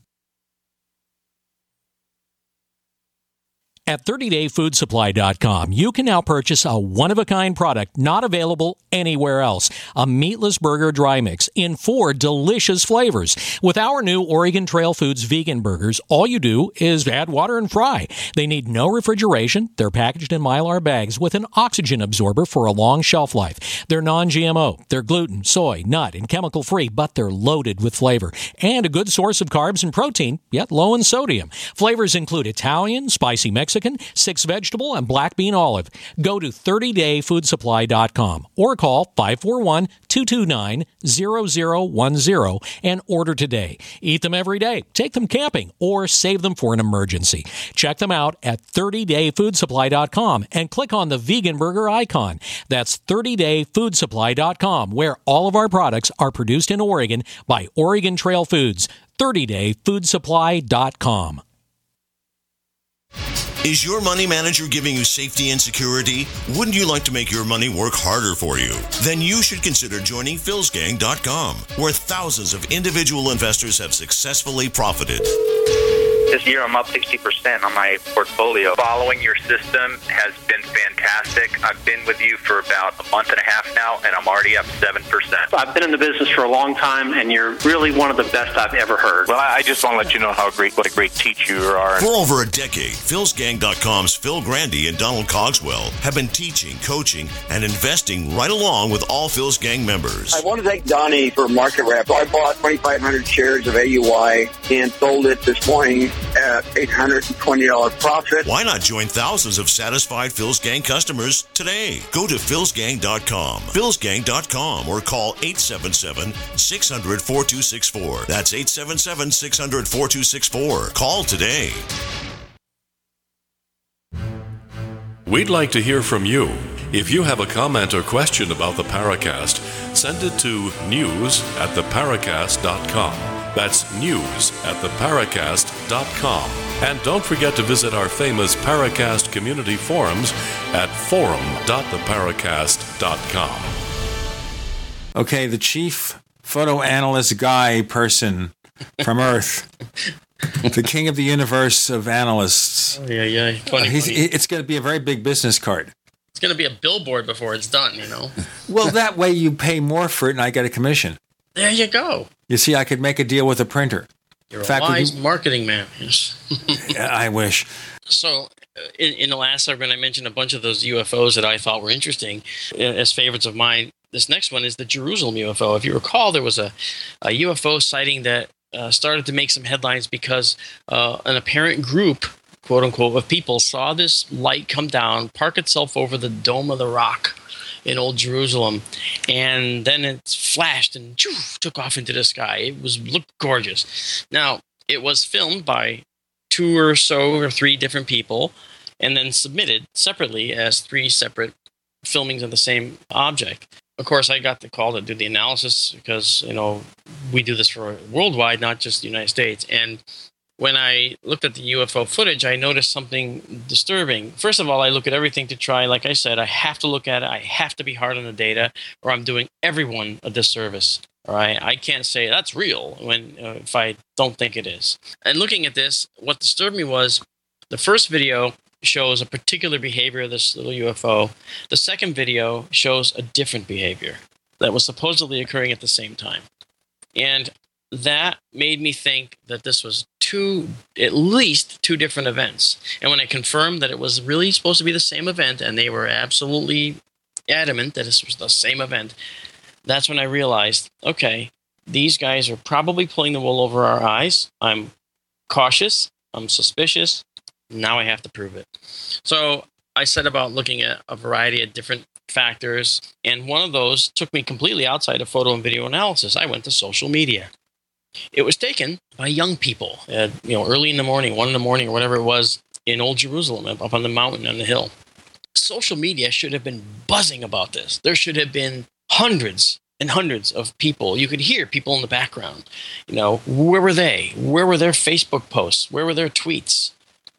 At 30dayfoodsupply.com, you can now purchase a one-of-a-kind product not available anywhere else. A meatless burger dry mix in 4 delicious flavors. With our new Oregon Trail Foods vegan burgers, all you do is add water and fry. They need no refrigeration. They're packaged in Mylar bags with an oxygen absorber for a long shelf life. They're non-GMO. They're gluten, soy, nut, and chemical-free, but they're loaded with flavor. And a good source of carbs and protein, yet low in sodium. Flavors include Italian, spicy Mexican, 6 vegetable, and black bean olive. Go to 30dayfoodsupply.com or call 541-229-0010 and order today. Eat them every day, take them camping, or save them for an emergency. Check them out at 30dayfoodsupply.com and click on the vegan burger icon. That's 30dayfoodsupply.com, where all of our products are produced in Oregon by Oregon Trail Foods. 30dayfoodsupply.com. Is your money manager giving you safety and security? Wouldn't you like to make your money work harder for you? Then you should consider joining philsgang.com, where thousands of individual investors have successfully profited. This year, I'm up 60% on my portfolio. Following your system has been fantastic. I've been with you for about a month and a half now, and I'm already up 7%. I've been in the business for a long time, and you're really one of the best I've ever heard. Well, I just want to let you know what a great teacher you are. For over a decade, philsgang.com's Phil Grandy and Donald Cogswell have been teaching, coaching, and investing right along with all Phil's Gang members. I want to thank Donnie for market wrap. I bought 2,500 shares of AUI and sold it this morning at $820 profit. Why not join thousands of satisfied Phil's Gang customers today? Go to philsgang.com, philsgang.com, or call 877-600-4264. That's 877-600-4264. Call today. We'd like to hear from you. If you have a comment or question about the Paracast, send it to news@theparacast.com. That's news@theparacast.com. And don't forget to visit our famous Paracast community forums at forum.theparacast.com. Okay, the chief photo analyst guy person from Earth. The king of the universe of analysts. Oh, yeah, yeah. It's going to be a very big business card. It's going to be a billboard before it's done, you know. Well, that way you pay more for it and I get a commission. There you go. You see, I could make a deal with a printer. You're a wise marketing man. I wish. So in the last segment, I mentioned a bunch of those UFOs that I thought were interesting as favorites of mine. This next one is the Jerusalem UFO. If you recall, there was a UFO sighting that started to make some headlines because an apparent group, quote unquote, of people saw this light come down, park itself over the Dome of the Rock in Old Jerusalem, and then it flashed and took off into the sky. It looked gorgeous. Now, it was filmed by 2 or 3 different people and then submitted separately as 3 separate filmings of the same object. Of course, I got the call to do the analysis because, you know, we do this for worldwide, not just the United States. And when I looked at the UFO footage, I noticed something disturbing. First of all, I look at everything to try, like I said, I have to look at it. I have to be hard on the data or I'm doing everyone a disservice. Right? I can't say that's real when if I don't think it is. And looking at this, what disturbed me was the first video shows a particular behavior of this little UFO. The second video shows a different behavior that was supposedly occurring at the same time. And that made me think that this was at least two different events. And when I confirmed that it was really supposed to be the same event, and they were absolutely adamant that this was the same event, that's when I realized, okay, these guys are probably pulling the wool over our eyes. I'm cautious. I'm suspicious. Now I have to prove it. So I set about looking at a variety of different factors, and one of those took me completely outside of photo and video analysis. I went to social media. It was taken by young people, early in the morning, 1 a.m, or whatever it was, in Old Jerusalem, up on the mountain, on the hill. Social media should have been buzzing about this. There should have been hundreds and hundreds of people. You could hear people in the background. Where were they? Where were their Facebook posts? Where were their tweets?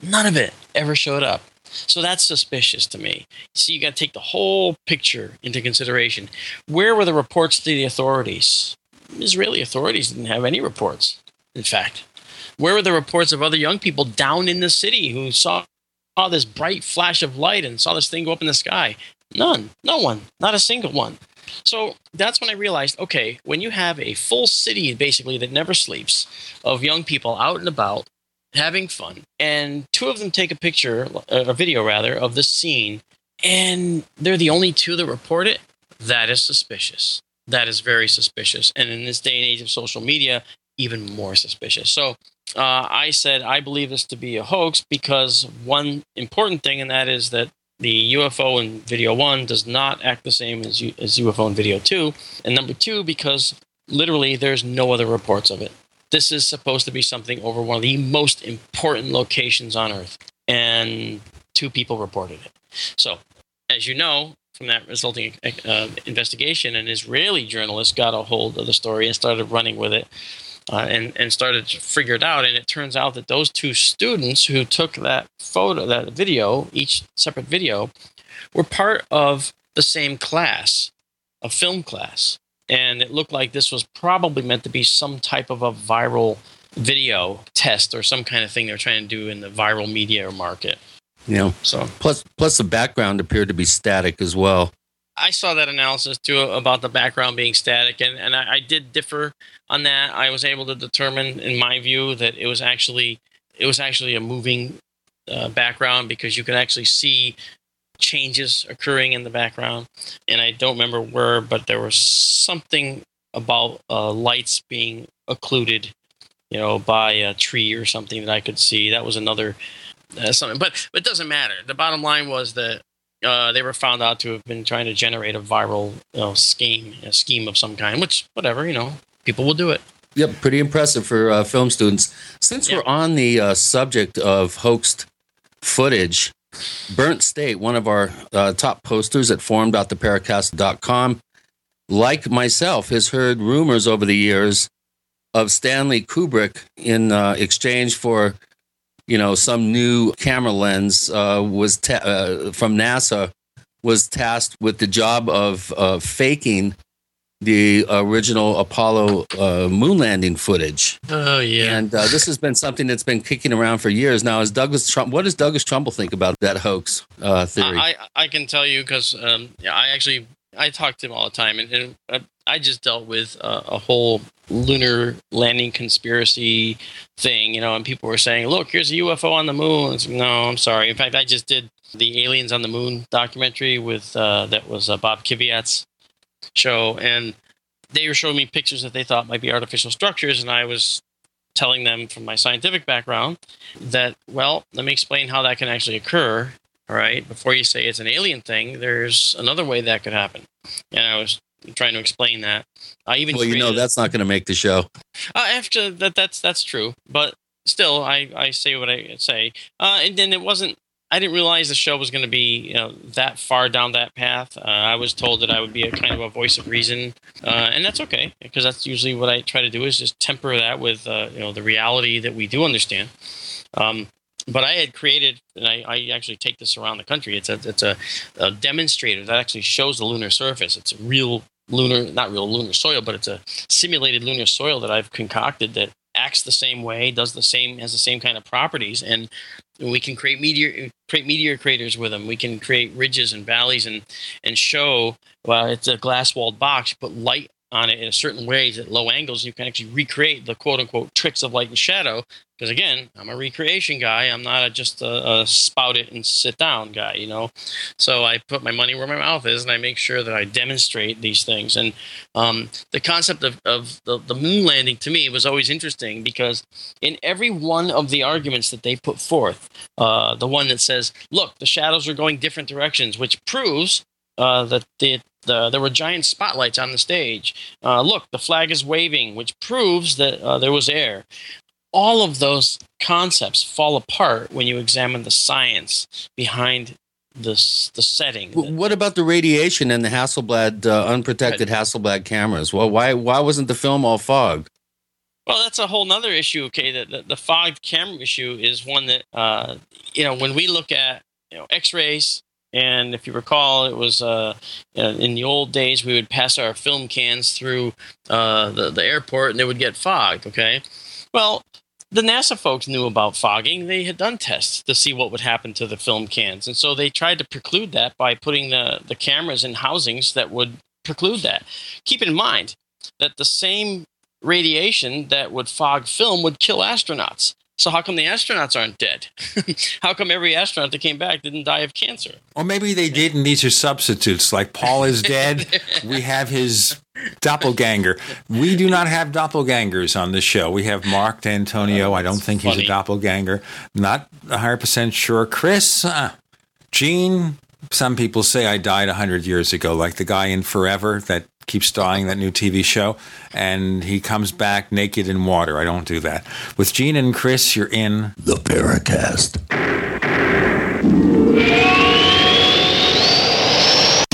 None of it ever showed up. So that's suspicious to me. So you got to take the whole picture into consideration. Where were the reports to the authorities? Israeli authorities didn't have any reports, in fact. Where were the reports of other young people down in the city who saw this bright flash of light and saw this thing go up in the sky? None. No one. Not a single one. So that's when I realized, okay, when you have a full city, basically, that never sleeps, of young people out and about having fun, and two of them take a video, of this scene, and they're the only two that report it, that is suspicious. That is very suspicious. And in this day and age of social media, even more suspicious. So I said I believe this to be a hoax because one important thing, and that is that the UFO in Video 1 does not act the same as UFO in Video 2. And number two, because literally there's no other reports of it. This is supposed to be something over one of the most important locations on Earth. And two people reported it. So, as you know, from that resulting investigation, an Israeli journalist got a hold of the story and started running with it and started to figure it out. And it turns out that those two students who took that video, each separate video, were part of the same class, a film class. And it looked like this was probably meant to be some type of a viral video test or some kind of thing they were trying to do in the viral media market. So plus the background appeared to be static as well. I saw that analysis too about the background being static, and I did differ on that. I was able to determine, in my view, that it was actually a moving background because you could actually see changes occurring in the background. And I don't remember where, but there was something about lights being occluded, by a tree or something that I could see. That was another. Something, but it doesn't matter. The bottom line was that they were found out to have been trying to generate a viral scheme of some kind, which, whatever, people will do it. Yep, pretty impressive for film students. Since we're on the subject of hoaxed footage, Burnt State, one of our top posters at forum.theparacast.com, like myself, has heard rumors over the years of Stanley Kubrick in exchange for some new camera lens from NASA was tasked with the job of faking the original Apollo moon landing footage. Oh, yeah. And this has been something that's been kicking around for years now. What does Douglas Trumbull think about that hoax theory? I can tell you because I talk to him all the time, and I just dealt with a whole lunar landing conspiracy thing, and people were saying, look, here's a UFO on the moon. It's, no, I'm sorry. In fact, I just did the Aliens on the Moon documentary with that was Bob Kiviat's show, and they were showing me pictures that they thought might be artificial structures, and I was telling them from my scientific background that, well, let me explain how that can actually occur. All right, before you say it's an alien thing, there's another way that could happen. And I was trying to explain that. That's not going to make the show. After that, that's true. But still, I say what I say. And then I didn't realize the show was going to be that far down that path. I was told that I would be a kind of a voice of reason. And that's okay, because that's usually what I try to do is just temper that with the reality that we do understand. But I had created, and I actually take this around the country, it's a demonstrator that actually shows the lunar surface. It's a real lunar, not real lunar soil, but it's a simulated lunar soil that I've concocted that acts the same way, does the same, has the same kind of properties, and we can create meteor craters with them. We can create ridges and valleys and show, well, it's a glass-walled box, but light on it in a certain ways at low angles. You can actually recreate the quote-unquote tricks of light and shadow, because again, I'm a recreation guy. I'm not just a spout it and sit down guy, you know. So I put my money where my mouth is, and I make sure that I demonstrate these things. And the concept of the moon landing to me was always interesting, because in every one of the arguments that they put forth, the one that says, look, the shadows are going different directions, which proves that there were giant spotlights on the stage. Look, the flag is waving, which proves that there was air. All of those concepts fall apart when you examine the science behind the setting. What about the radiation and the Hasselblad, unprotected Hasselblad cameras? Well, why wasn't the film all fogged? Well, that's a whole other issue. Okay, the fogged camera issue is one that when we look at X-rays. And if you recall, it was in the old days, we would pass our film cans through the airport and they would get fogged, okay? Well, the NASA folks knew about fogging. They had done tests to see what would happen to the film cans. And so they tried to preclude that by putting the cameras in housings that would preclude that. Keep in mind that the same radiation that would fog film would kill astronauts. So how come the astronauts aren't dead? How come every astronaut that came back didn't die of cancer? Or maybe they did, and these are substitutes. Like Paul is dead. We have his doppelganger. We do not have doppelgangers on this show. We have Marc Dantonio. I don't think he's a doppelganger. Not 100% sure. Chris, Gene, some people say I died 100 years ago, like the guy in Forever that keeps dying, that new TV show, and he comes back naked in water. I don't do that. With Gene and Chris, you're in the Paracast.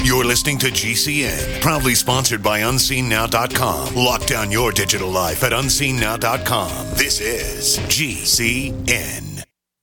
You're listening to GCN, proudly sponsored by UnseenNow.com. Lock down your digital life at UnseenNow.com. This is GCN.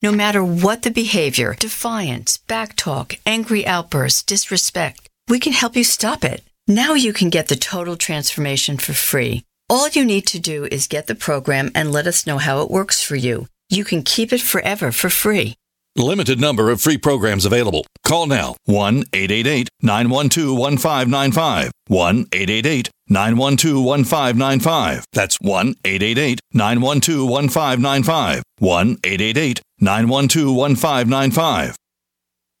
No matter what the behavior, defiance, backtalk, angry outbursts, disrespect, we can help you stop it. Now you can get the Total Transformation for free. All you need to do is get the program and let us know how it works for you. You can keep it forever for free. Limited number of free programs available. Call now 1-888-912-1595. 1-888-912-1595. That's 1-888-912-1595. 1-888-912-1595.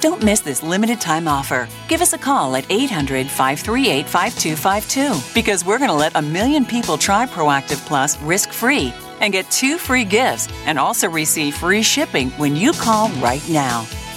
Don't miss this limited time offer. Give us a call at 800-538-5252, because we're going to let 1 million people try Proactive Plus risk-free and get 2 free gifts and also receive free shipping when you call right now.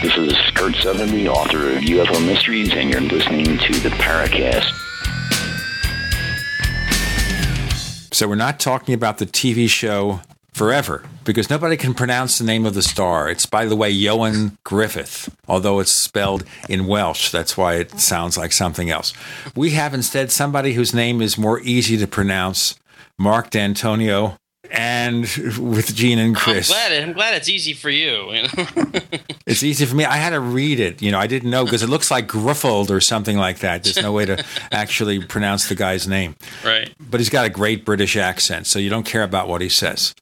This is Kurt Sotheby, author of UFO Mysteries, and you're listening to the Paracast. So we're not talking about the TV show Forever, because nobody can pronounce the name of the star. It's, by the way, Yoan Griffith, although it's spelled in Welsh. That's why it sounds like something else. We have instead somebody whose name is more easy to pronounce, Marc Dantonio, and with Gene and Chris. I'm glad it's easy for you. It's easy for me. I had to read it. I didn't know, because it looks like Gruffold or something like that. There's no way to actually pronounce the guy's name. Right. But he's got a great British accent, so you don't care about what he says.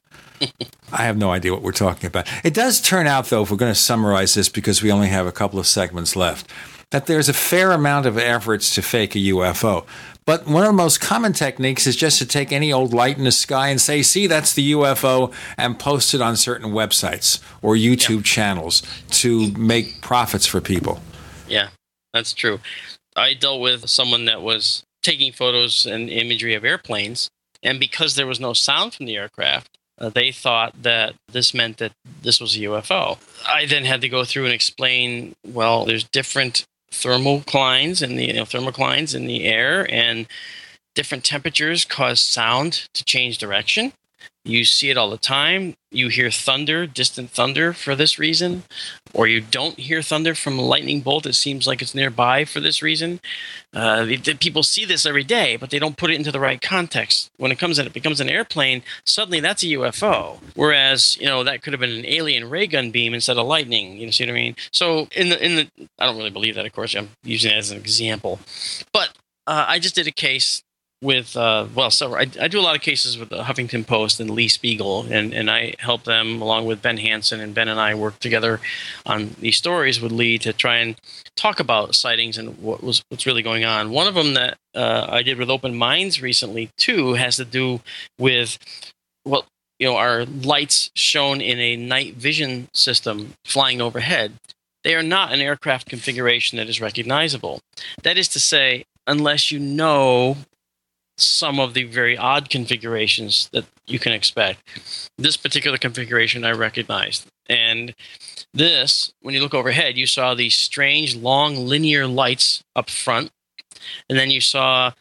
I have no idea what we're talking about. It does turn out, though, if we're going to summarize this, because we only have a couple of segments left, that there's a fair amount of efforts to fake a UFO. But one of the most common techniques is just to take any old light in the sky and say, see, that's the UFO, and post it on certain websites or YouTube channels to make profits for people. Yeah, that's true. I dealt with someone that was taking photos and imagery of airplanes, and because there was no sound from the aircraft, they thought that this meant that this was a UFO. I then had to go through and explain, well, there's different thermoclines in the thermoclines in the air, and different temperatures cause sound to change direction. You see it all the time. You hear thunder, distant thunder, for this reason, or you don't hear thunder from a lightning bolt. It seems like it's nearby for this reason. People see this every day, but they don't put it into the right context. When it comes in, it becomes an airplane. Suddenly, that's a UFO. Whereas, that could have been an alien ray gun beam instead of lightning. You see what I mean? So, I don't really believe that. Of course, I'm using it as an example, but I just did a case with I do a lot of cases with the Huffington Post and Lee Spiegel, and I help them along with Ben Hansen, and Ben and I work together on these stories with Lee to try and talk about sightings and what's really going on. One of them that I did with Open Minds recently too has to do with our lights shown in a night vision system flying overhead. They are not an aircraft configuration that is recognizable. That is to say, unless you know some of the very odd configurations that you can expect. This particular configuration I recognized. And this, when you look overhead, you saw these strange, long, linear lights up front. And then you saw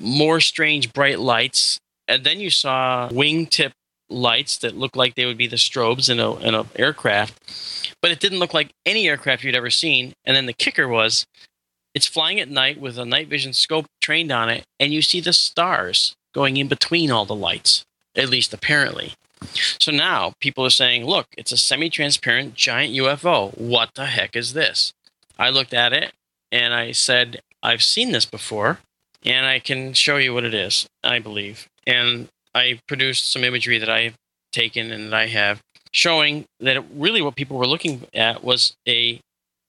more strange, bright lights. And then you saw wingtip lights that looked like they would be the strobes in an aircraft. But it didn't look like any aircraft you'd ever seen. And then the kicker was, it's flying at night with a night vision scope trained on it, and you see the stars going in between all the lights, at least apparently. So now people are saying, look, it's a semi-transparent giant UFO. What the heck is this? I looked at it, and I said, I've seen this before, and I can show you what it is, I believe. And I produced some imagery that I've taken and that I have, showing that really what people were looking at was a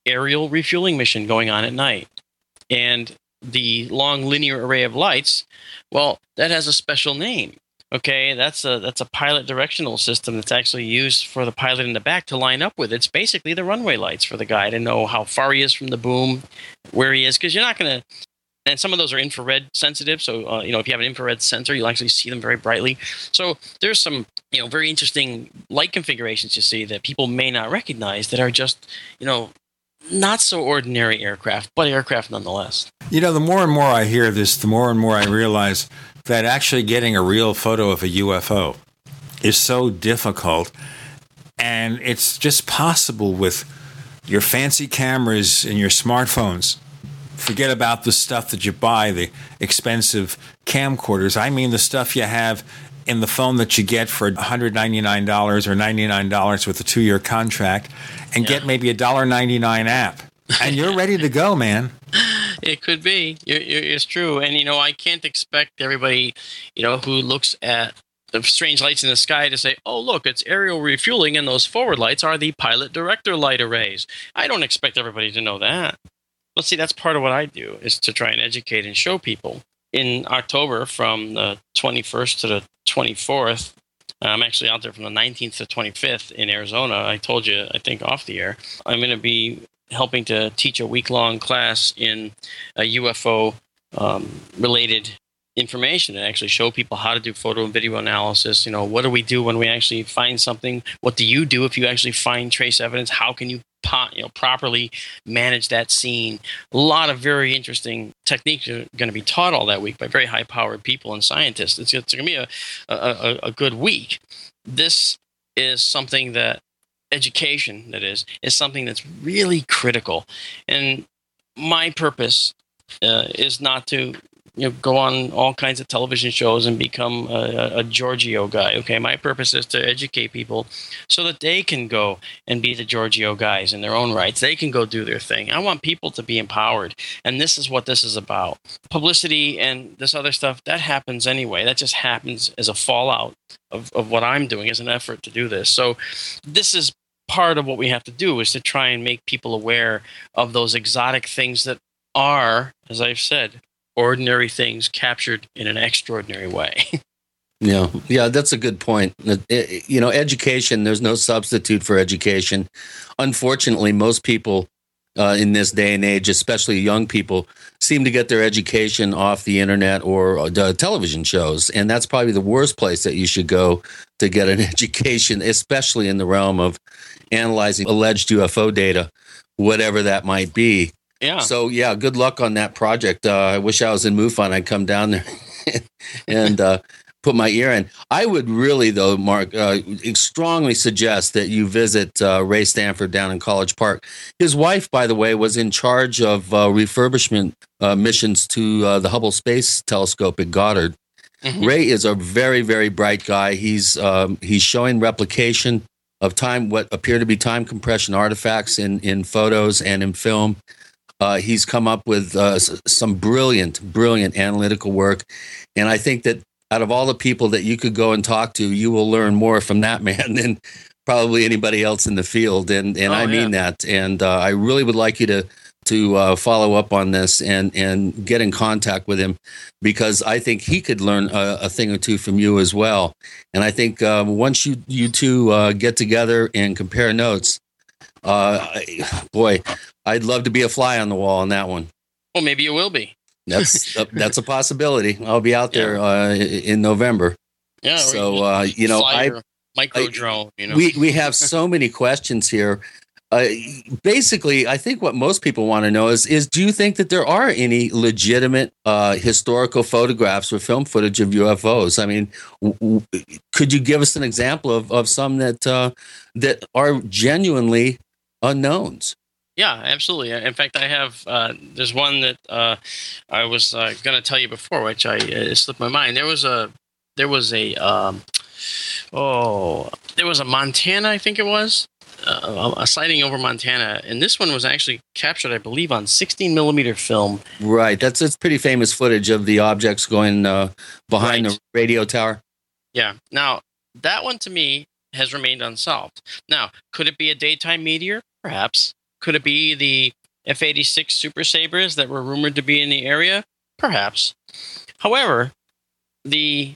aerial refueling mission going on at night. And the long linear array of lights, well, that has a special name. Okay, that's a pilot directional system that's actually used for the pilot in the back to line up with. It's basically the runway lights for the guy to know how far he is from the boom, where he is, because you're not going to – and some of those are infrared sensitive. So, if you have an infrared sensor, you'll actually see them very brightly. So there's some, very interesting light configurations you see that people may not recognize that are just, not so ordinary aircraft, but aircraft nonetheless. The more and more I hear this, the more and more I realize – that actually getting a real photo of a UFO is so difficult, and it's just possible with your fancy cameras and your smartphones. Forget about the stuff that you buy, the expensive camcorders. I mean the stuff you have in the phone that you get for $199 or $99 with a 2-year contract, and get maybe a $1.99 app. And you're ready to go, man. It could be. It's true. And, I can't expect everybody, who looks at the strange lights in the sky to say, oh, look, it's aerial refueling, and those forward lights are the pilot director light arrays. I don't expect everybody to know that. But see, that's part of what I do, is to try and educate and show people. In October, from the 21st to the 24th, I'm actually out there from the 19th to 25th in Arizona. I told you, I think, off the air, I'm going to be helping to teach a week-long class in UFO related information, and actually show people how to do photo and video analysis. What do we do when we actually find something? What do you do if you actually find trace evidence? How can you properly manage that scene? A lot of very interesting techniques are going to be taught all that week by very high-powered people and scientists. It's going to be a good week. This is something that education, that is something that's really critical. And my purpose is not to go on all kinds of television shows and become a Giorgio guy. Okay, my purpose is to educate people so that they can go and be the Giorgio guys in their own rights. They can go do their thing. I want people to be empowered, and this is what this is about. Publicity and this other stuff, that happens anyway. That just happens as a fallout of what I'm doing as an effort to do this. So this is part of what we have to do, is to try and make people aware of those exotic things that are, as I've said, ordinary things captured in an extraordinary way. Yeah, that's a good point. Education, there's no substitute for education. Unfortunately, most people in this day and age, especially young people, seem to get their education off the internet or television shows. And that's probably the worst place that you should go to get an education, especially in the realm of analyzing alleged UFO data, whatever that might be. Yeah. So, good luck on that project. I wish I was in MUFON. I'd come down there and put my ear in. I would really, though, Mark, strongly suggest that you visit Ray Stanford down in College Park. His wife, by the way, was in charge of refurbishment missions to the Hubble Space Telescope at Goddard. Mm-hmm. Ray is a very, very bright guy. He's showing replication of time, what appear to be time compression artifacts in photos and in film. He's come up with some brilliant, brilliant analytical work. And I think that out of all the people that you could go and talk to, you will learn more from that man than probably anybody else in the field. And I mean that. And I really would like you to follow up on this and get in contact with him, because I think he could learn a thing or two from you as well. And I think once you two get together and compare notes, boy, I'd love to be a fly on the wall on that one. Well, maybe you will be. That's a possibility. I'll be out there in November. Yeah. So micro drone. We have so many questions here. Basically, I think what most people want to know is do you think that there are any legitimate historical photographs or film footage of UFOs? I mean, could you give us an example of some that are genuinely unknowns? Yeah, absolutely. In fact, I have there's one that I was going to tell you before, which it slipped my mind. There was a Montana, I think it was, a sighting over Montana, and this one was actually captured, I believe, on 16 millimeter film. Right, that's pretty famous footage of the objects going behind the radio tower. Yeah. Now that one to me has remained unsolved. Now, could it be a daytime meteor? Perhaps. Could it be the F-86 Super Sabres that were rumored to be in the area? Perhaps. However, the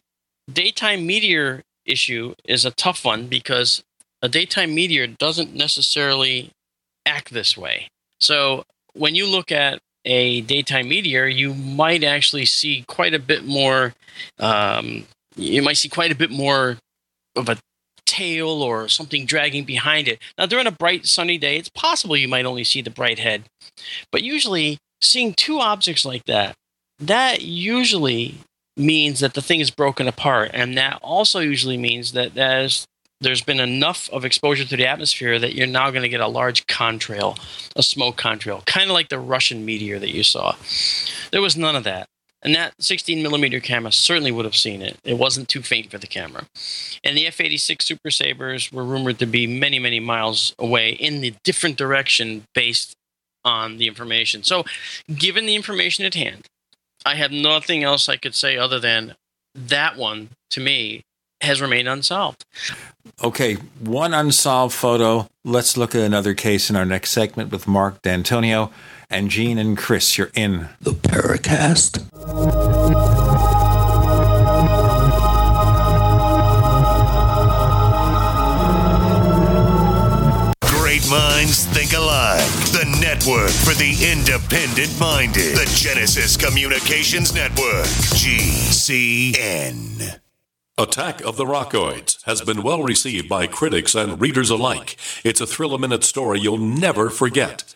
daytime meteor issue is a tough one because a daytime meteor doesn't necessarily act this way. So when you look at a daytime meteor, you might actually see quite a bit more. You might see quite a bit more of a tail or something dragging behind it. Now, during a bright sunny day, it's possible you might only see the bright head, but usually seeing two objects like that usually means that the thing is broken apart, and that also usually means that there's been enough of exposure to the atmosphere that you're now going to get a large contrail, a smoke contrail, kind of like the Russian meteor that you saw. There was none of that. And that 16mm camera certainly would have seen it. It wasn't too faint for the camera. And the F-86 Super Sabres were rumored to be many, many miles away in the different direction based on the information. So given the information at hand, I have nothing else I could say other than that one, to me, has remained unsolved. Okay, one unsolved photo. Let's look at another case in our next segment with Marc Dantonio. And Gene and Chris, you're in the Paracast. Great minds think alike. The network for the independent-minded. The Genesis Communications Network, GCN. Attack of the Rockoids has been well received by critics and readers alike. It's a thrill-a-minute story you'll never forget.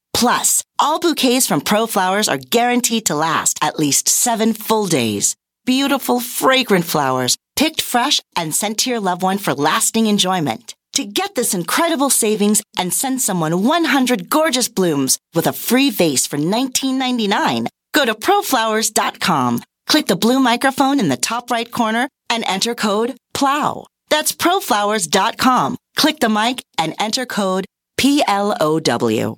Plus, all bouquets from ProFlowers are guaranteed to last at least 7 full days. Beautiful, fragrant flowers, picked fresh and sent to your loved one for lasting enjoyment. To get this incredible savings and send someone 100 gorgeous blooms with a free vase for $19.99, go to proflowers.com, click the blue microphone in the top right corner, and enter code PLOW. That's proflowers.com. Click the mic and enter code PLOW.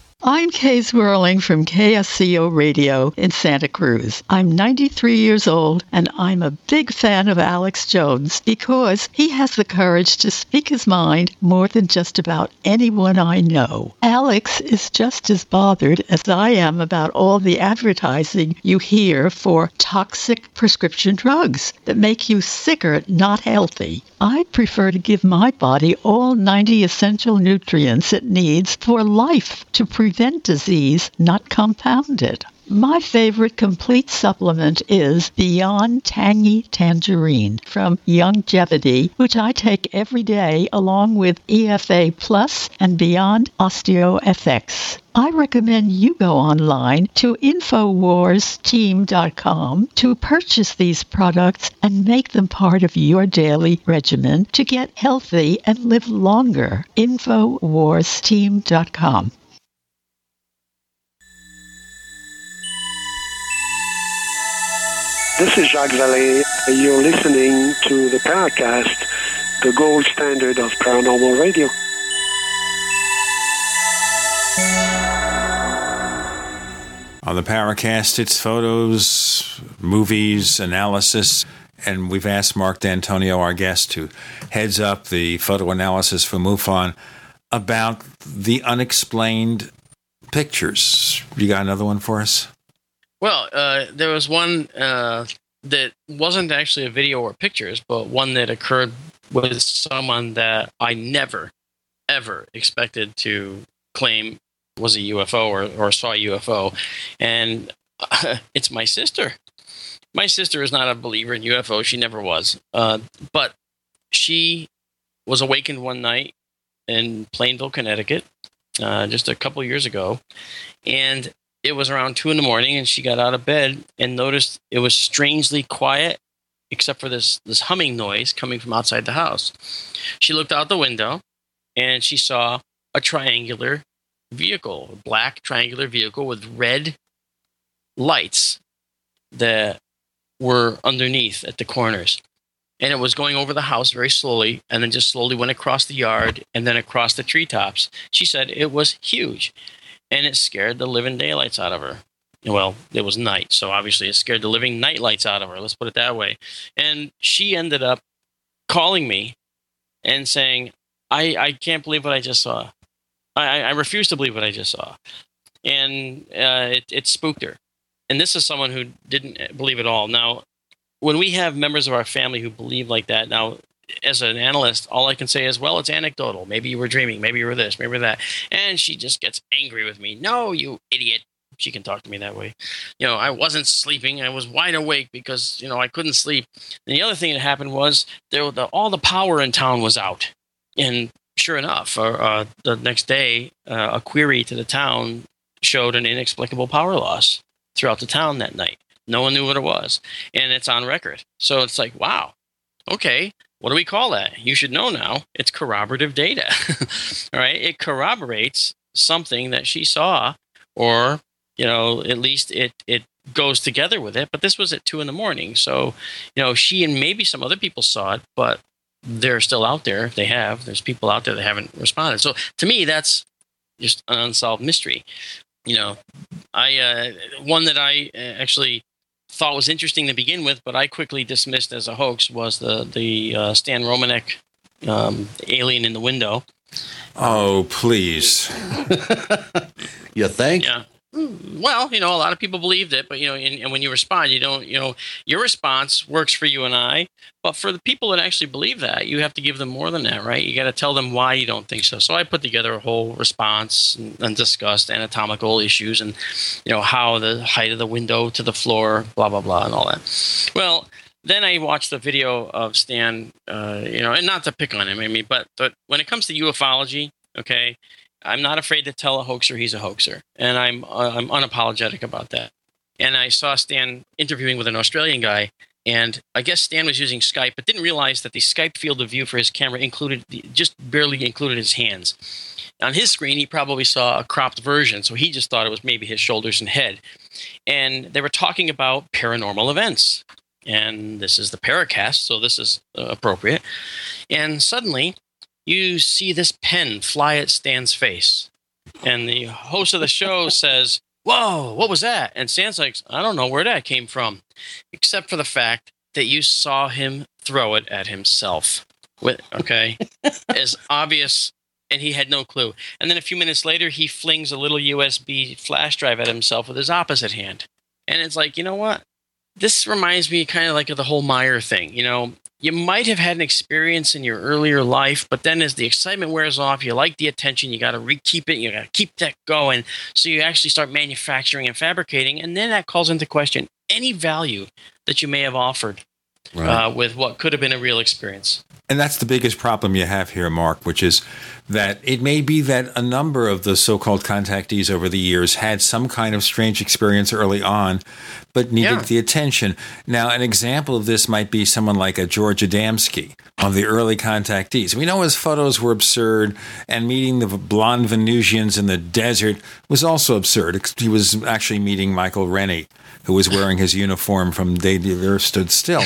I'm Kay Swirling from KSCO Radio in Santa Cruz. I'm 93 years old, and I'm a big fan of Alex Jones because he has the courage to speak his mind more than just about anyone I know. Alex is just as bothered as I am about all the advertising you hear for toxic prescription drugs that make you sicker, not healthy. I prefer to give my body all 90 essential nutrients it needs for life to prevent disease, not compound it. My favorite complete supplement is Beyond Tangy Tangerine from Youngevity, which I take every day along with EFA Plus and Beyond OsteoFX. I recommend you go online to InfoWarsTeam.com to purchase these products and make them part of your daily regimen to get healthy and live longer. InfoWarsTeam.com. This is Jacques Vallée. You're listening to the Paracast, the gold standard of paranormal radio. On the Paracast, it's photos, movies, analysis, and we've asked Marc Dantonio, our guest, who heads up the photo analysis for MUFON, about the unexplained pictures. You got another one for us? Well, there was one that wasn't actually a video or pictures, but one that occurred with someone that I never, ever expected to claim was a UFO or saw a UFO, and it's my sister. My sister is not a believer in UFO. She never was, but she was awakened one night in Plainville, Connecticut, just a couple years ago, and it was around 2 in the morning, and she got out of bed and noticed it was strangely quiet except for this humming noise coming from outside the house. She looked out the window, and she saw a triangular vehicle, a black triangular vehicle with red lights that were underneath at the corners. And it was going over the house very slowly, and then just slowly went across the yard and then across the treetops. She said it was huge, and it scared the living daylights out of her. Well, it was night, so obviously it scared the living nightlights out of her. Let's put it that way. And she ended up calling me and saying, I can't believe what I just saw. I refuse to believe what I just saw. And it spooked her. And this is someone who didn't believe at all. Now, when we have members of our family who believe like that, now, as an analyst, all I can say is, well, it's anecdotal. Maybe you were dreaming. Maybe you were this. Maybe you were that. And she just gets angry with me. No, you idiot. She can talk to me that way. You know, I wasn't sleeping. I was wide awake because, you know, I couldn't sleep. And the other thing that happened was all the power in town was out. And sure enough, the next day, a query to the town showed an inexplicable power loss throughout the town that night. No one knew what it was. And it's on record. So it's like, wow, okay. What do we call that? You should know now. It's corroborative data. All right. It corroborates something that she saw, or, you know, at least it goes together with it. But this was at 2 in the morning. So, you know, she and maybe some other people saw it, but they're still out there. If they have, there's people out there that haven't responded. So to me, that's just an unsolved mystery. You know, one that I actually thought was interesting to begin with, but I quickly dismissed as a hoax, was the Stan Romanek alien in the window. Oh, please. You think? Yeah. Well, you know, a lot of people believed it, but, you know, and when you respond, you don't, you know, your response works for you and I, but for the people that actually believe that, you have to give them more than that, right? You got to tell them why you don't think so. So I put together a whole response and discussed anatomical issues and, you know, how the height of the window to the floor, blah, blah, blah, and all that. Well, then I watched the video of Stan, you know, and not to pick on him, I mean, but when it comes to ufology, okay, I'm not afraid to tell a hoaxer he's a hoaxer, and I'm unapologetic about that. And I saw Stan interviewing with an Australian guy, and I guess Stan was using Skype, but didn't realize that the Skype field of view for his camera just barely included his hands. On his screen, he probably saw a cropped version, so he just thought it was maybe his shoulders and head. And they were talking about paranormal events, and this is the Paracast, so this is appropriate. And suddenly, you see this pen fly at Stan's face. And the host of the show says, whoa, what was that? And Stan's like, I don't know where that came from, except for the fact that you saw him throw it at himself. Okay. It's obvious, and he had no clue. And then a few minutes later, he flings a little USB flash drive at himself with his opposite hand. And it's like, you know what? This reminds me kind of like of the whole Meier thing. You know, you might have had an experience in your earlier life, but then as the excitement wears off, you like the attention, you got to keep it, you got to keep that going. So you actually start manufacturing and fabricating, and then that calls into question any value that you may have offered with what could have been a real experience. And that's the biggest problem you have here, Mark, which is that it may be that a number of the so-called contactees over the years had some kind of strange experience early on, but needed the attention. Now, an example of this might be someone like a George Adamski, one of the early contactees. We know his photos were absurd, and meeting the blonde Venusians in the desert was also absurd. He was actually meeting Michael Rennie, who was wearing his uniform from Day the Earth Stood Still.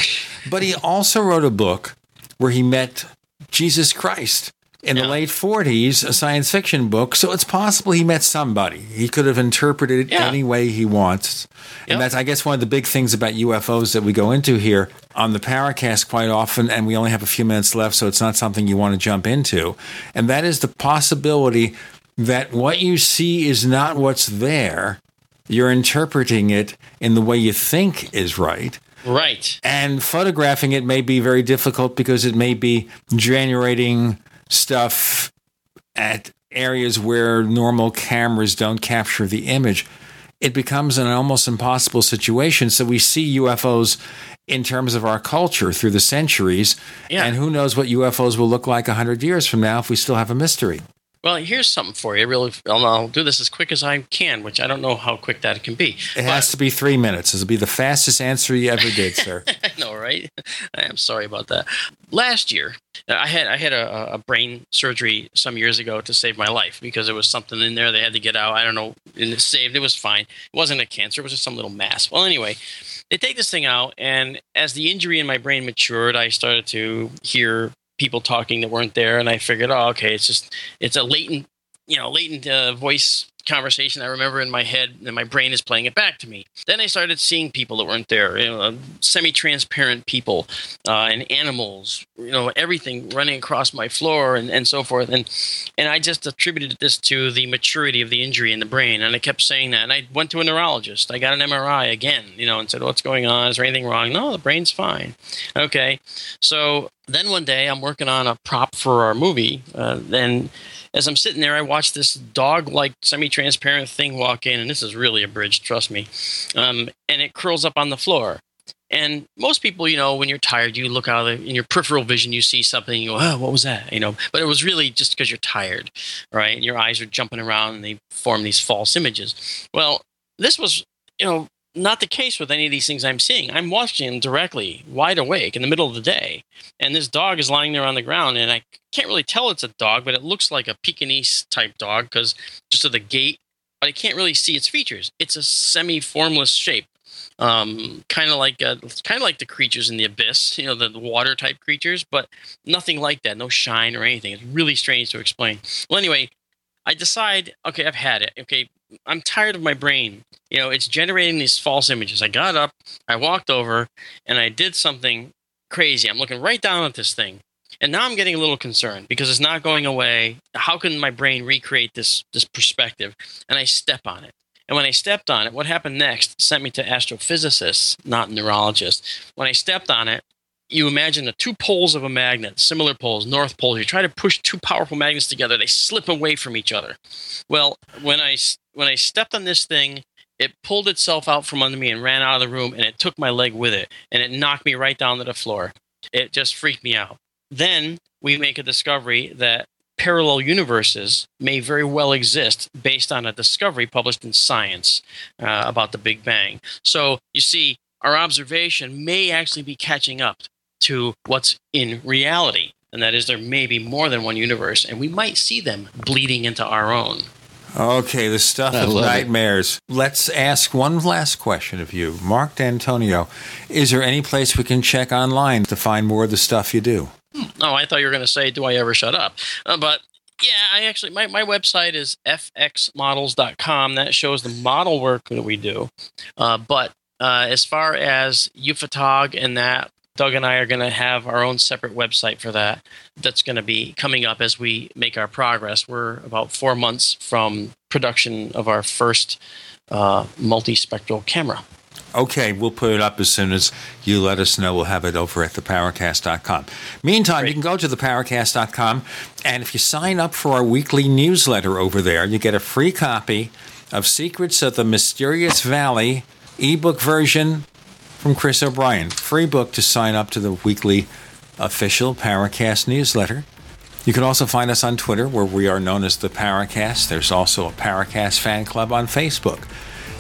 But he also wrote a book where he met Jesus Christ in the late 40s, a science fiction book. So it's possible he met somebody. He could have interpreted it any way he wants. Yep. And that's, I guess, one of the big things about UFOs that we go into here on the Paracast quite often, and we only have a few minutes left, so it's not something you want to jump into. And that is the possibility that what you see is not what's there. You're interpreting it in the way you think is right. Right. And photographing it may be very difficult because it may be generating stuff at areas where normal cameras don't capture the image. It becomes an almost impossible situation. So we see UFOs in terms of our culture through the centuries. Yeah. And who knows what UFOs will look like 100 years from now if we still have a mystery. Well, here's something for you. Really, I'll do this as quick as I can, which I don't know how quick that can be. It has to be 3 minutes. This will be the fastest answer you ever did, sir. I know, right? I am sorry about that. Last year, I had a brain surgery some years ago to save my life because there was something in there they had to get out. I don't know. And it saved. It was fine. It wasn't a cancer. It was just some little mass. Well, anyway, they take this thing out, and as the injury in my brain matured, I started to hear people talking that weren't there, and I figured, oh, okay, it's a latent voice conversation I remember in my head, and my brain is playing it back to me. Then I started seeing people that weren't there, semi-transparent people and animals, everything running across my floor and so forth. And I just attributed this to the maturity of the injury in the brain, and I kept saying that. And I went to a neurologist. I got an MRI again, and said, what's going on? Is there anything wrong? No, the brain's fine. Okay. So then one day I'm working on a prop for our movie, as I'm sitting there, I watch this dog-like, semi-transparent thing walk in, and this is really abridged, trust me, and it curls up on the floor. And most people, when you're tired, you look out in your peripheral vision, you see something, you go, oh, what was that? But it was really just because you're tired, right? And your eyes are jumping around, and they form these false images. Well, this was, not the case with any of these things I'm seeing. I'm watching them directly, wide awake, in the middle of the day. And this dog is lying there on the ground, and I can't really tell it's a dog, but it looks like a Pekingese-type dog because just of the gait, but I can't really see its features. It's a semi-formless shape, kind of like the creatures in The Abyss, the water-type creatures, but nothing like that, no shine or anything. It's really strange to explain. Well, anyway, I decide, okay, I've had it. Okay, I'm tired of my brain. It's generating these false images. I got up, I walked over, and I did something crazy. I'm looking right down at this thing. And now I'm getting a little concerned because it's not going away. How can my brain recreate this perspective? And I step on it. And when I stepped on it, what happened next sent me to astrophysicists, not neurologists. When I stepped on it, you imagine the two poles of a magnet, similar poles, north poles. You try to push two powerful magnets together. They slip away from each other. Well, when I stepped on this thing, it pulled itself out from under me and ran out of the room, and it took my leg with it, and it knocked me right down to the floor. It just freaked me out. Then we make a discovery that parallel universes may very well exist based on a discovery published in Science about the Big Bang. So you see, our observation may actually be catching up to what's in reality, and that is there may be more than one universe, and we might see them bleeding into our own. Okay, the stuff of nightmares. Let's ask one last question of you. Marc Dantonio, is there any place we can check online to find more of the stuff you do? Oh, I thought you were going to say, do I ever shut up? But Yeah, I actually, my website is fxmodels.com. That shows the model work that we do. But as far as UFOTOG and that, Doug and I are going to have our own separate website for that. That's going to be coming up as we make our progress. We're about 4 months from production of our first multispectral camera. Okay, we'll put it up as soon as you let us know. We'll have it over at theparacast.com. Meantime, Great. You can go to theparacast.com, and if you sign up for our weekly newsletter over there, you get a free copy of Secrets of the Mysterious Valley ebook version from Chris O'Brien. Free book to sign up to the weekly official Paracast newsletter. You can also find us on Twitter, where we are known as the Paracast. There's also a Paracast fan club on Facebook.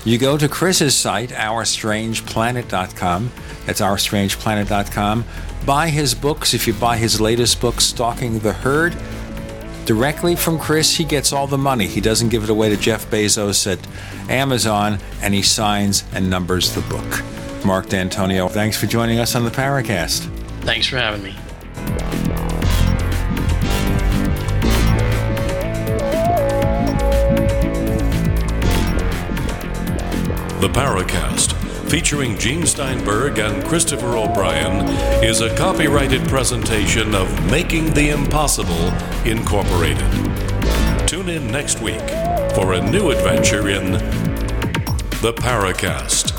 You go to Chris's site, OurStrangePlanet.com. That's OurStrangePlanet.com. Buy his books. If you buy his latest book, Stalking the Herd, directly from Chris, he gets all the money. He doesn't give it away to Jeff Bezos at Amazon, and he signs and numbers the book. Marc Dantonio, thanks for joining us on the Paracast. Thanks for having me. The Paracast, featuring Gene Steinberg and Christopher O'Brien, is a copyrighted presentation of Making the Impossible, Incorporated. Tune in next week for a new adventure in The Paracast.